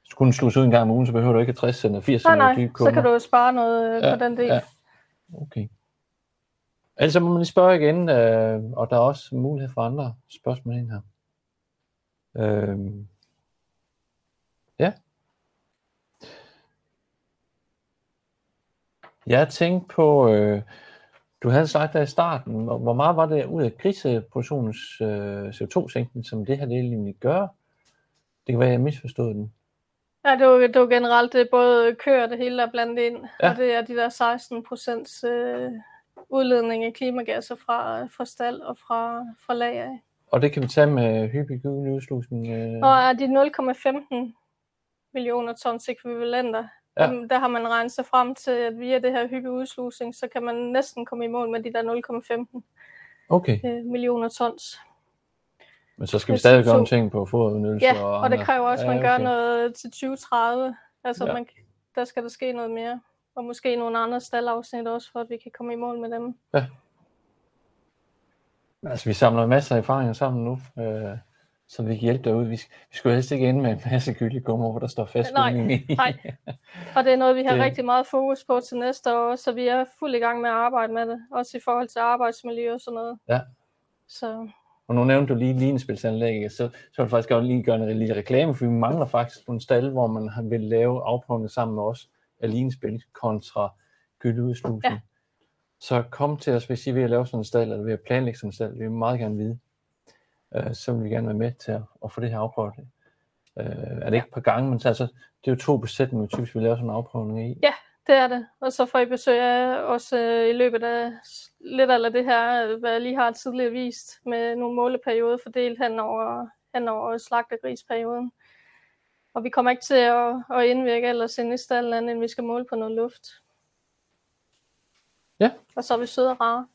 Hvis du kunne sluse ud en gang om ugen, så behøver du ikke tres til firs centimeter dybe kummer. Så kan du jo spare noget ja, på den del. Ja. Okay. Altså må man lige spørge igen, øh, og der er også mulighed for andre spørgsmål ind her. Øh, ja. Jeg tænkte på, øh, du havde sagt der i starten, hvor meget var det ud af griseproduktionens øh, C O to-sænkning, som det her det egentlig gør? Det kan være, jeg misforstod den. Ja, det var, det var generelt, det er både køer og det hele, der er blandet ind, ja. og det er de der seksten procent øh, udledning af klimagasser fra, fra stald og fra, fra lager. Og det kan vi tage med hyppig gyldig udslusning? Øh... Og er de nul komma femten millioner tons ekvivalenter, ja. dem, der har man regnet sig frem til, at via det her hyppig udslusning, så kan man næsten komme i mål med de der nul komma femten okay. øh, millioner tons. Men så skal vi stadig gøre en ting på foderudnyttelse. Ja, og, og det kræver også, at man ja, okay. gør noget til tyve tredive. Altså, ja. man, der skal der ske noget mere. Og måske nogle andre staldafsnit også, for at vi kan komme i mål med dem. Ja. Altså, vi samler masser af erfaringer sammen nu, øh, så vi kan hjælpe derude. Vi, vi skulle helst ikke ende med en masse gyldekummer, hvor der står fast. Nej, nej. Og det er noget, vi har det... rigtig meget fokus på til næste år, så vi er fuld i gang med at arbejde med det. Også i forhold til arbejdsmiljø og sådan noget. Ja. Så... Og nu nævnte du lige linespilsanlæg, så så vil faktisk også lige gøre en lille reklame, for vi mangler faktisk nogle stalde, hvor man vil lave afprøvende sammen med os af linespil kontra gyldeudslusning. Ja. Så kom til os, hvis I vil lave sådan en stald, eller vil at planlægge sådan en stald, vi vil meget gerne vide, øh, så vil vi gerne være med til at, at få det her afprøvet. Øh, er det ikke et par gange, men så, altså, det er jo to besætninger, typisk vi laver sådan en afprøvning i. Ja. Det er det, og så får I besøg af os øh, i løbet af lidt eller det her, hvad jeg lige har tidligere vist, med nogle måleperioder fordelt hen over, hen over slagtegrisperioden. Og vi kommer ikke til at, at indvirke eller sende i stallen andet, end vi skal måle på noget luft. Ja. Og så er vi søde og rare.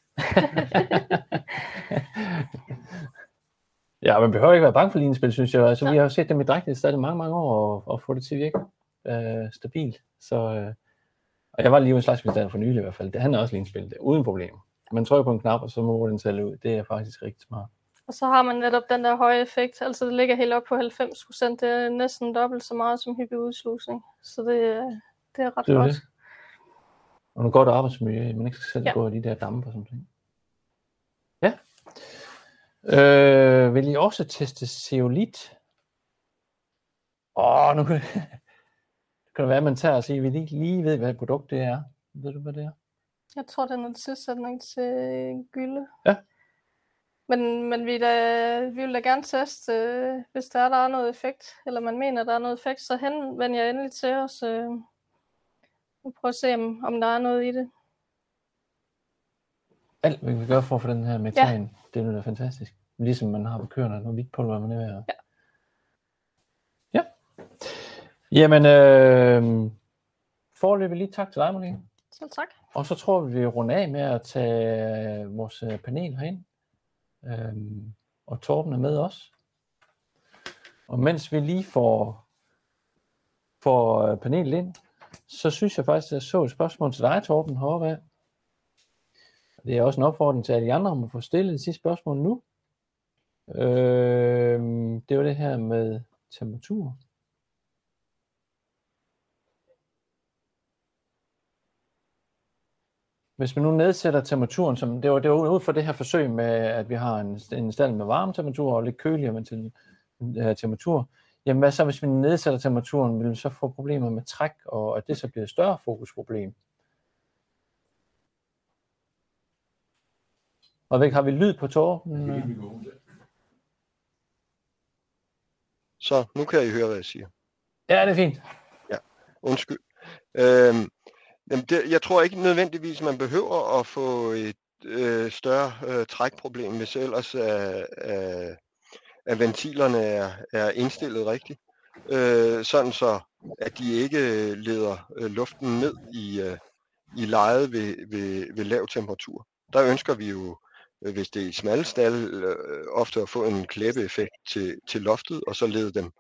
Ja, man behøver ikke være bange for linespil, synes jeg. Altså, ja. Vi har jo set dem i drægtighed stadig mange, mange år, og få det til at virke øh, stabilt. Så... Øh... Og jeg var lige ved slagsbestanden for nylig i hvert fald. Det handler også lige spil, det er uden problem. Man trykker på en knap, og så må den sælge ud. Det er faktisk rigtig smart. Og så har man netop den der høje effekt. Altså det ligger helt op på halvfems procent. Det er næsten dobbelt så meget som hyppig udslusning. Så det, det er ret det er godt. Det. Og nu går der arbejdsmiljø, man ikke skal selv ja. gå i de der dampe og sådan noget. Ja. Øh, vil I også teste zeolit? Åh, nu kan Det kan være, at man tager og siger, at vi ikke lige ved, hvad produkt det er. Ved du, hvad det er? Jeg tror, det er noget tilsætning til gylde. Ja. Men, men vi, da, vi vil da gerne teste, øh, hvis der er, der er noget effekt, eller man mener, der er noget effekt, så henvend jeg endelig til os øh, og prøv at se, om, om der er noget i det. Alt, vi kan gøre for at få den her metan, ja. det er jo fantastisk. Ligesom man har på køerne, når vi ikke pulver, man er ved at... Ja. Jamen, øh, foreløbig lige tak til dig, Malene. Selv tak. Og så tror vi, vi runder af med at tage vores panel herind. Øh, og Torben er med os. Og mens vi lige får, får panelet ind, så synes jeg faktisk, at jeg så et spørgsmål til dig, Torben, heroppe af. Det er også en opfordring til alle de andre om at få stillet det sidste spørgsmål nu. Øh, det var det her med temperatur. Hvis man nu nedsætter temperaturen, som det var, det var ud for det her forsøg med, at vi har en, en stald med varme temperatur og lidt køligere til uh, temperatur, jamen hvad så, hvis vi nedsætter temperaturen, vil vi så få problemer med træk, og at det så bliver et større fokusproblem? Og væk, har vi lyd på Torben? Så, nu kan I høre, hvad jeg siger. Ja, det er fint. Ja, undskyld. Øhm... Jeg tror ikke nødvendigvis, at man behøver at få et øh, større øh, trækproblem, hvis ellers at, at, at ventilerne er, er indstillet rigtigt, øh, sådan så at de ikke leder øh, luften ned i, øh, i lejet ved, ved, ved lav temperatur. Der ønsker vi jo, hvis det er i smalle stalde, øh, ofte at få en klæbeeffekt til, til loftet, og så lede dem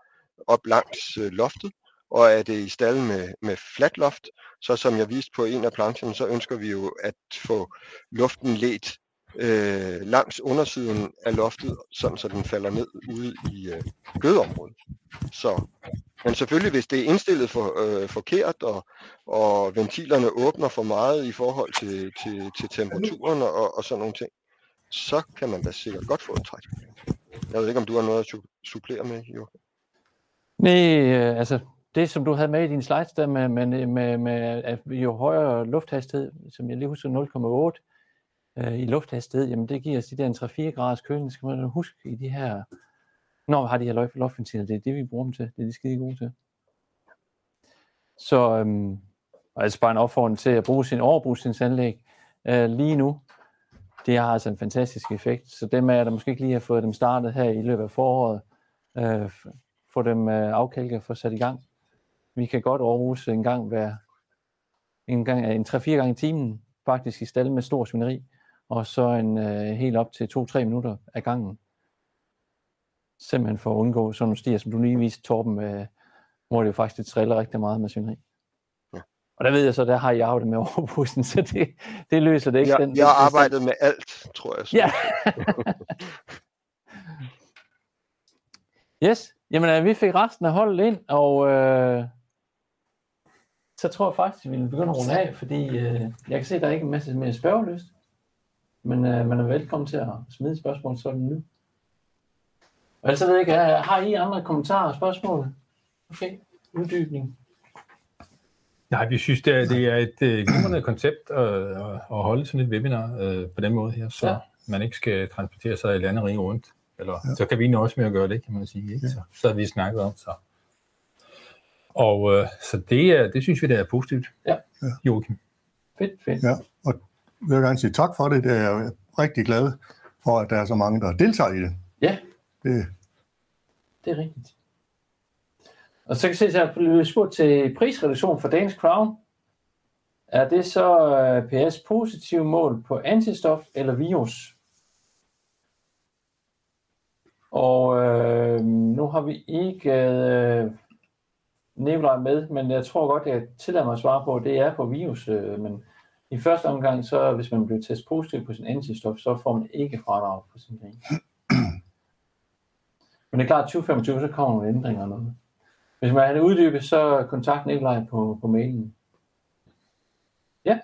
op langs øh, loftet, og er det i stalde med, med fladt loft, så som jeg viste på en af plancherne, så ønsker vi jo at få luften ledt øh, langs undersiden af loftet, sådan så den falder ned ude i øh, gødeområdet. Så, men selvfølgelig, hvis det er indstillet for, øh, forkert, og, og ventilerne åbner for meget i forhold til, til, til temperaturen og, og sådan nogle ting, så kan man da sikkert godt få et træk. Jeg ved ikke, om du har noget at supplere med, Joachim? Nej, altså det, som du havde med i dine slides der, med, med, med, med at jo højere lufthastighed, som jeg lige husker nul komma otte øh, i lufthastighed, jamen det giver os de der tre til fire graders køling, skal man huske i de her, når vi har de her luftventiler, det er det, vi bruger dem til, det er de skide gode til. Så øhm, altså bare en opfordring til at bruge sin overbrugsanlæg øh, lige nu. Det har altså en fantastisk effekt, så dem af jer, der måske ikke lige har fået dem startet her i løbet af foråret, øh, få dem øh, afkælket og få sat i gang. Vi kan godt overruse en gang hver, en gang, en tre til fire gange i timen, faktisk i stalde med stor svineri, og så en øh, helt op til to til tre minutter af gangen. Simpelthen for at undgå sådan nogle stier, som du lige viste, Torben, øh, hvor det jo faktisk triller rigtig meget med svineri. Og der ved jeg så, der har jeg jo det med overbussen, så det, det løser det ikke. Jeg, den, jeg har arbejdet med alt, tror jeg. Så. Ja. Yes, jamen vi fik resten af holdet ind, og øh, så tror jeg faktisk, at vi vil begynde at runde af, fordi øh, jeg kan se, at der er ikke en masse mere spørgelyst, men øh, man er velkommen til at smide spørgsmål sådan nu. Og ellers ved jeg ikke, har I andre kommentarer og spørgsmål? Okay, uddybning. Nej, vi synes, det er, det er et øh, glimrende koncept at, at holde sådan et webinar øh, på den måde her, så ja. Man ikke skal transportere sig i landerige rundt. Eller, ja. Så kan vi også mere gøre det, kan man sige. Ikke? Ja. Så, så har vi snakket om så. Og øh, så det, er, det synes vi, det er positivt, ja. Joachim. Fedt, fedt. Ja, og vil jeg gerne sige tak for det. Det er jeg rigtig glad for, at der er så mange, der deltager i det. Ja, det, det er rigtigt. Og så kan jeg se, at jeg blev spurgt til prisreduktion for Danish Crown. Er det så P S positive mål på antistof eller virus? Og øh, nu har vi ikke øh, Nicolaj med, men jeg tror godt, jeg tillader mig at svare på, at det er på virus. Øh, men i første omgang, så hvis man bliver testet positiv på sin antistof, så får man ikke fradrag på sin ting. Men det er klart, at tyve femogtyve, så kommer nogle ændringer og noget. Hvis man har uddybet, så kontakt Nicolaj på, på mailen. Ja.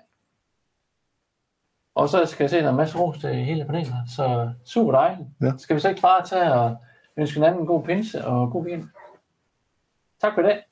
Og så skal jeg se, at der er en masse ros til hele panelet, så super dejligt. Ja. Skal vi så ikke bare tage og ønske hinanden en god pinse og god weekend? Tak for i dag.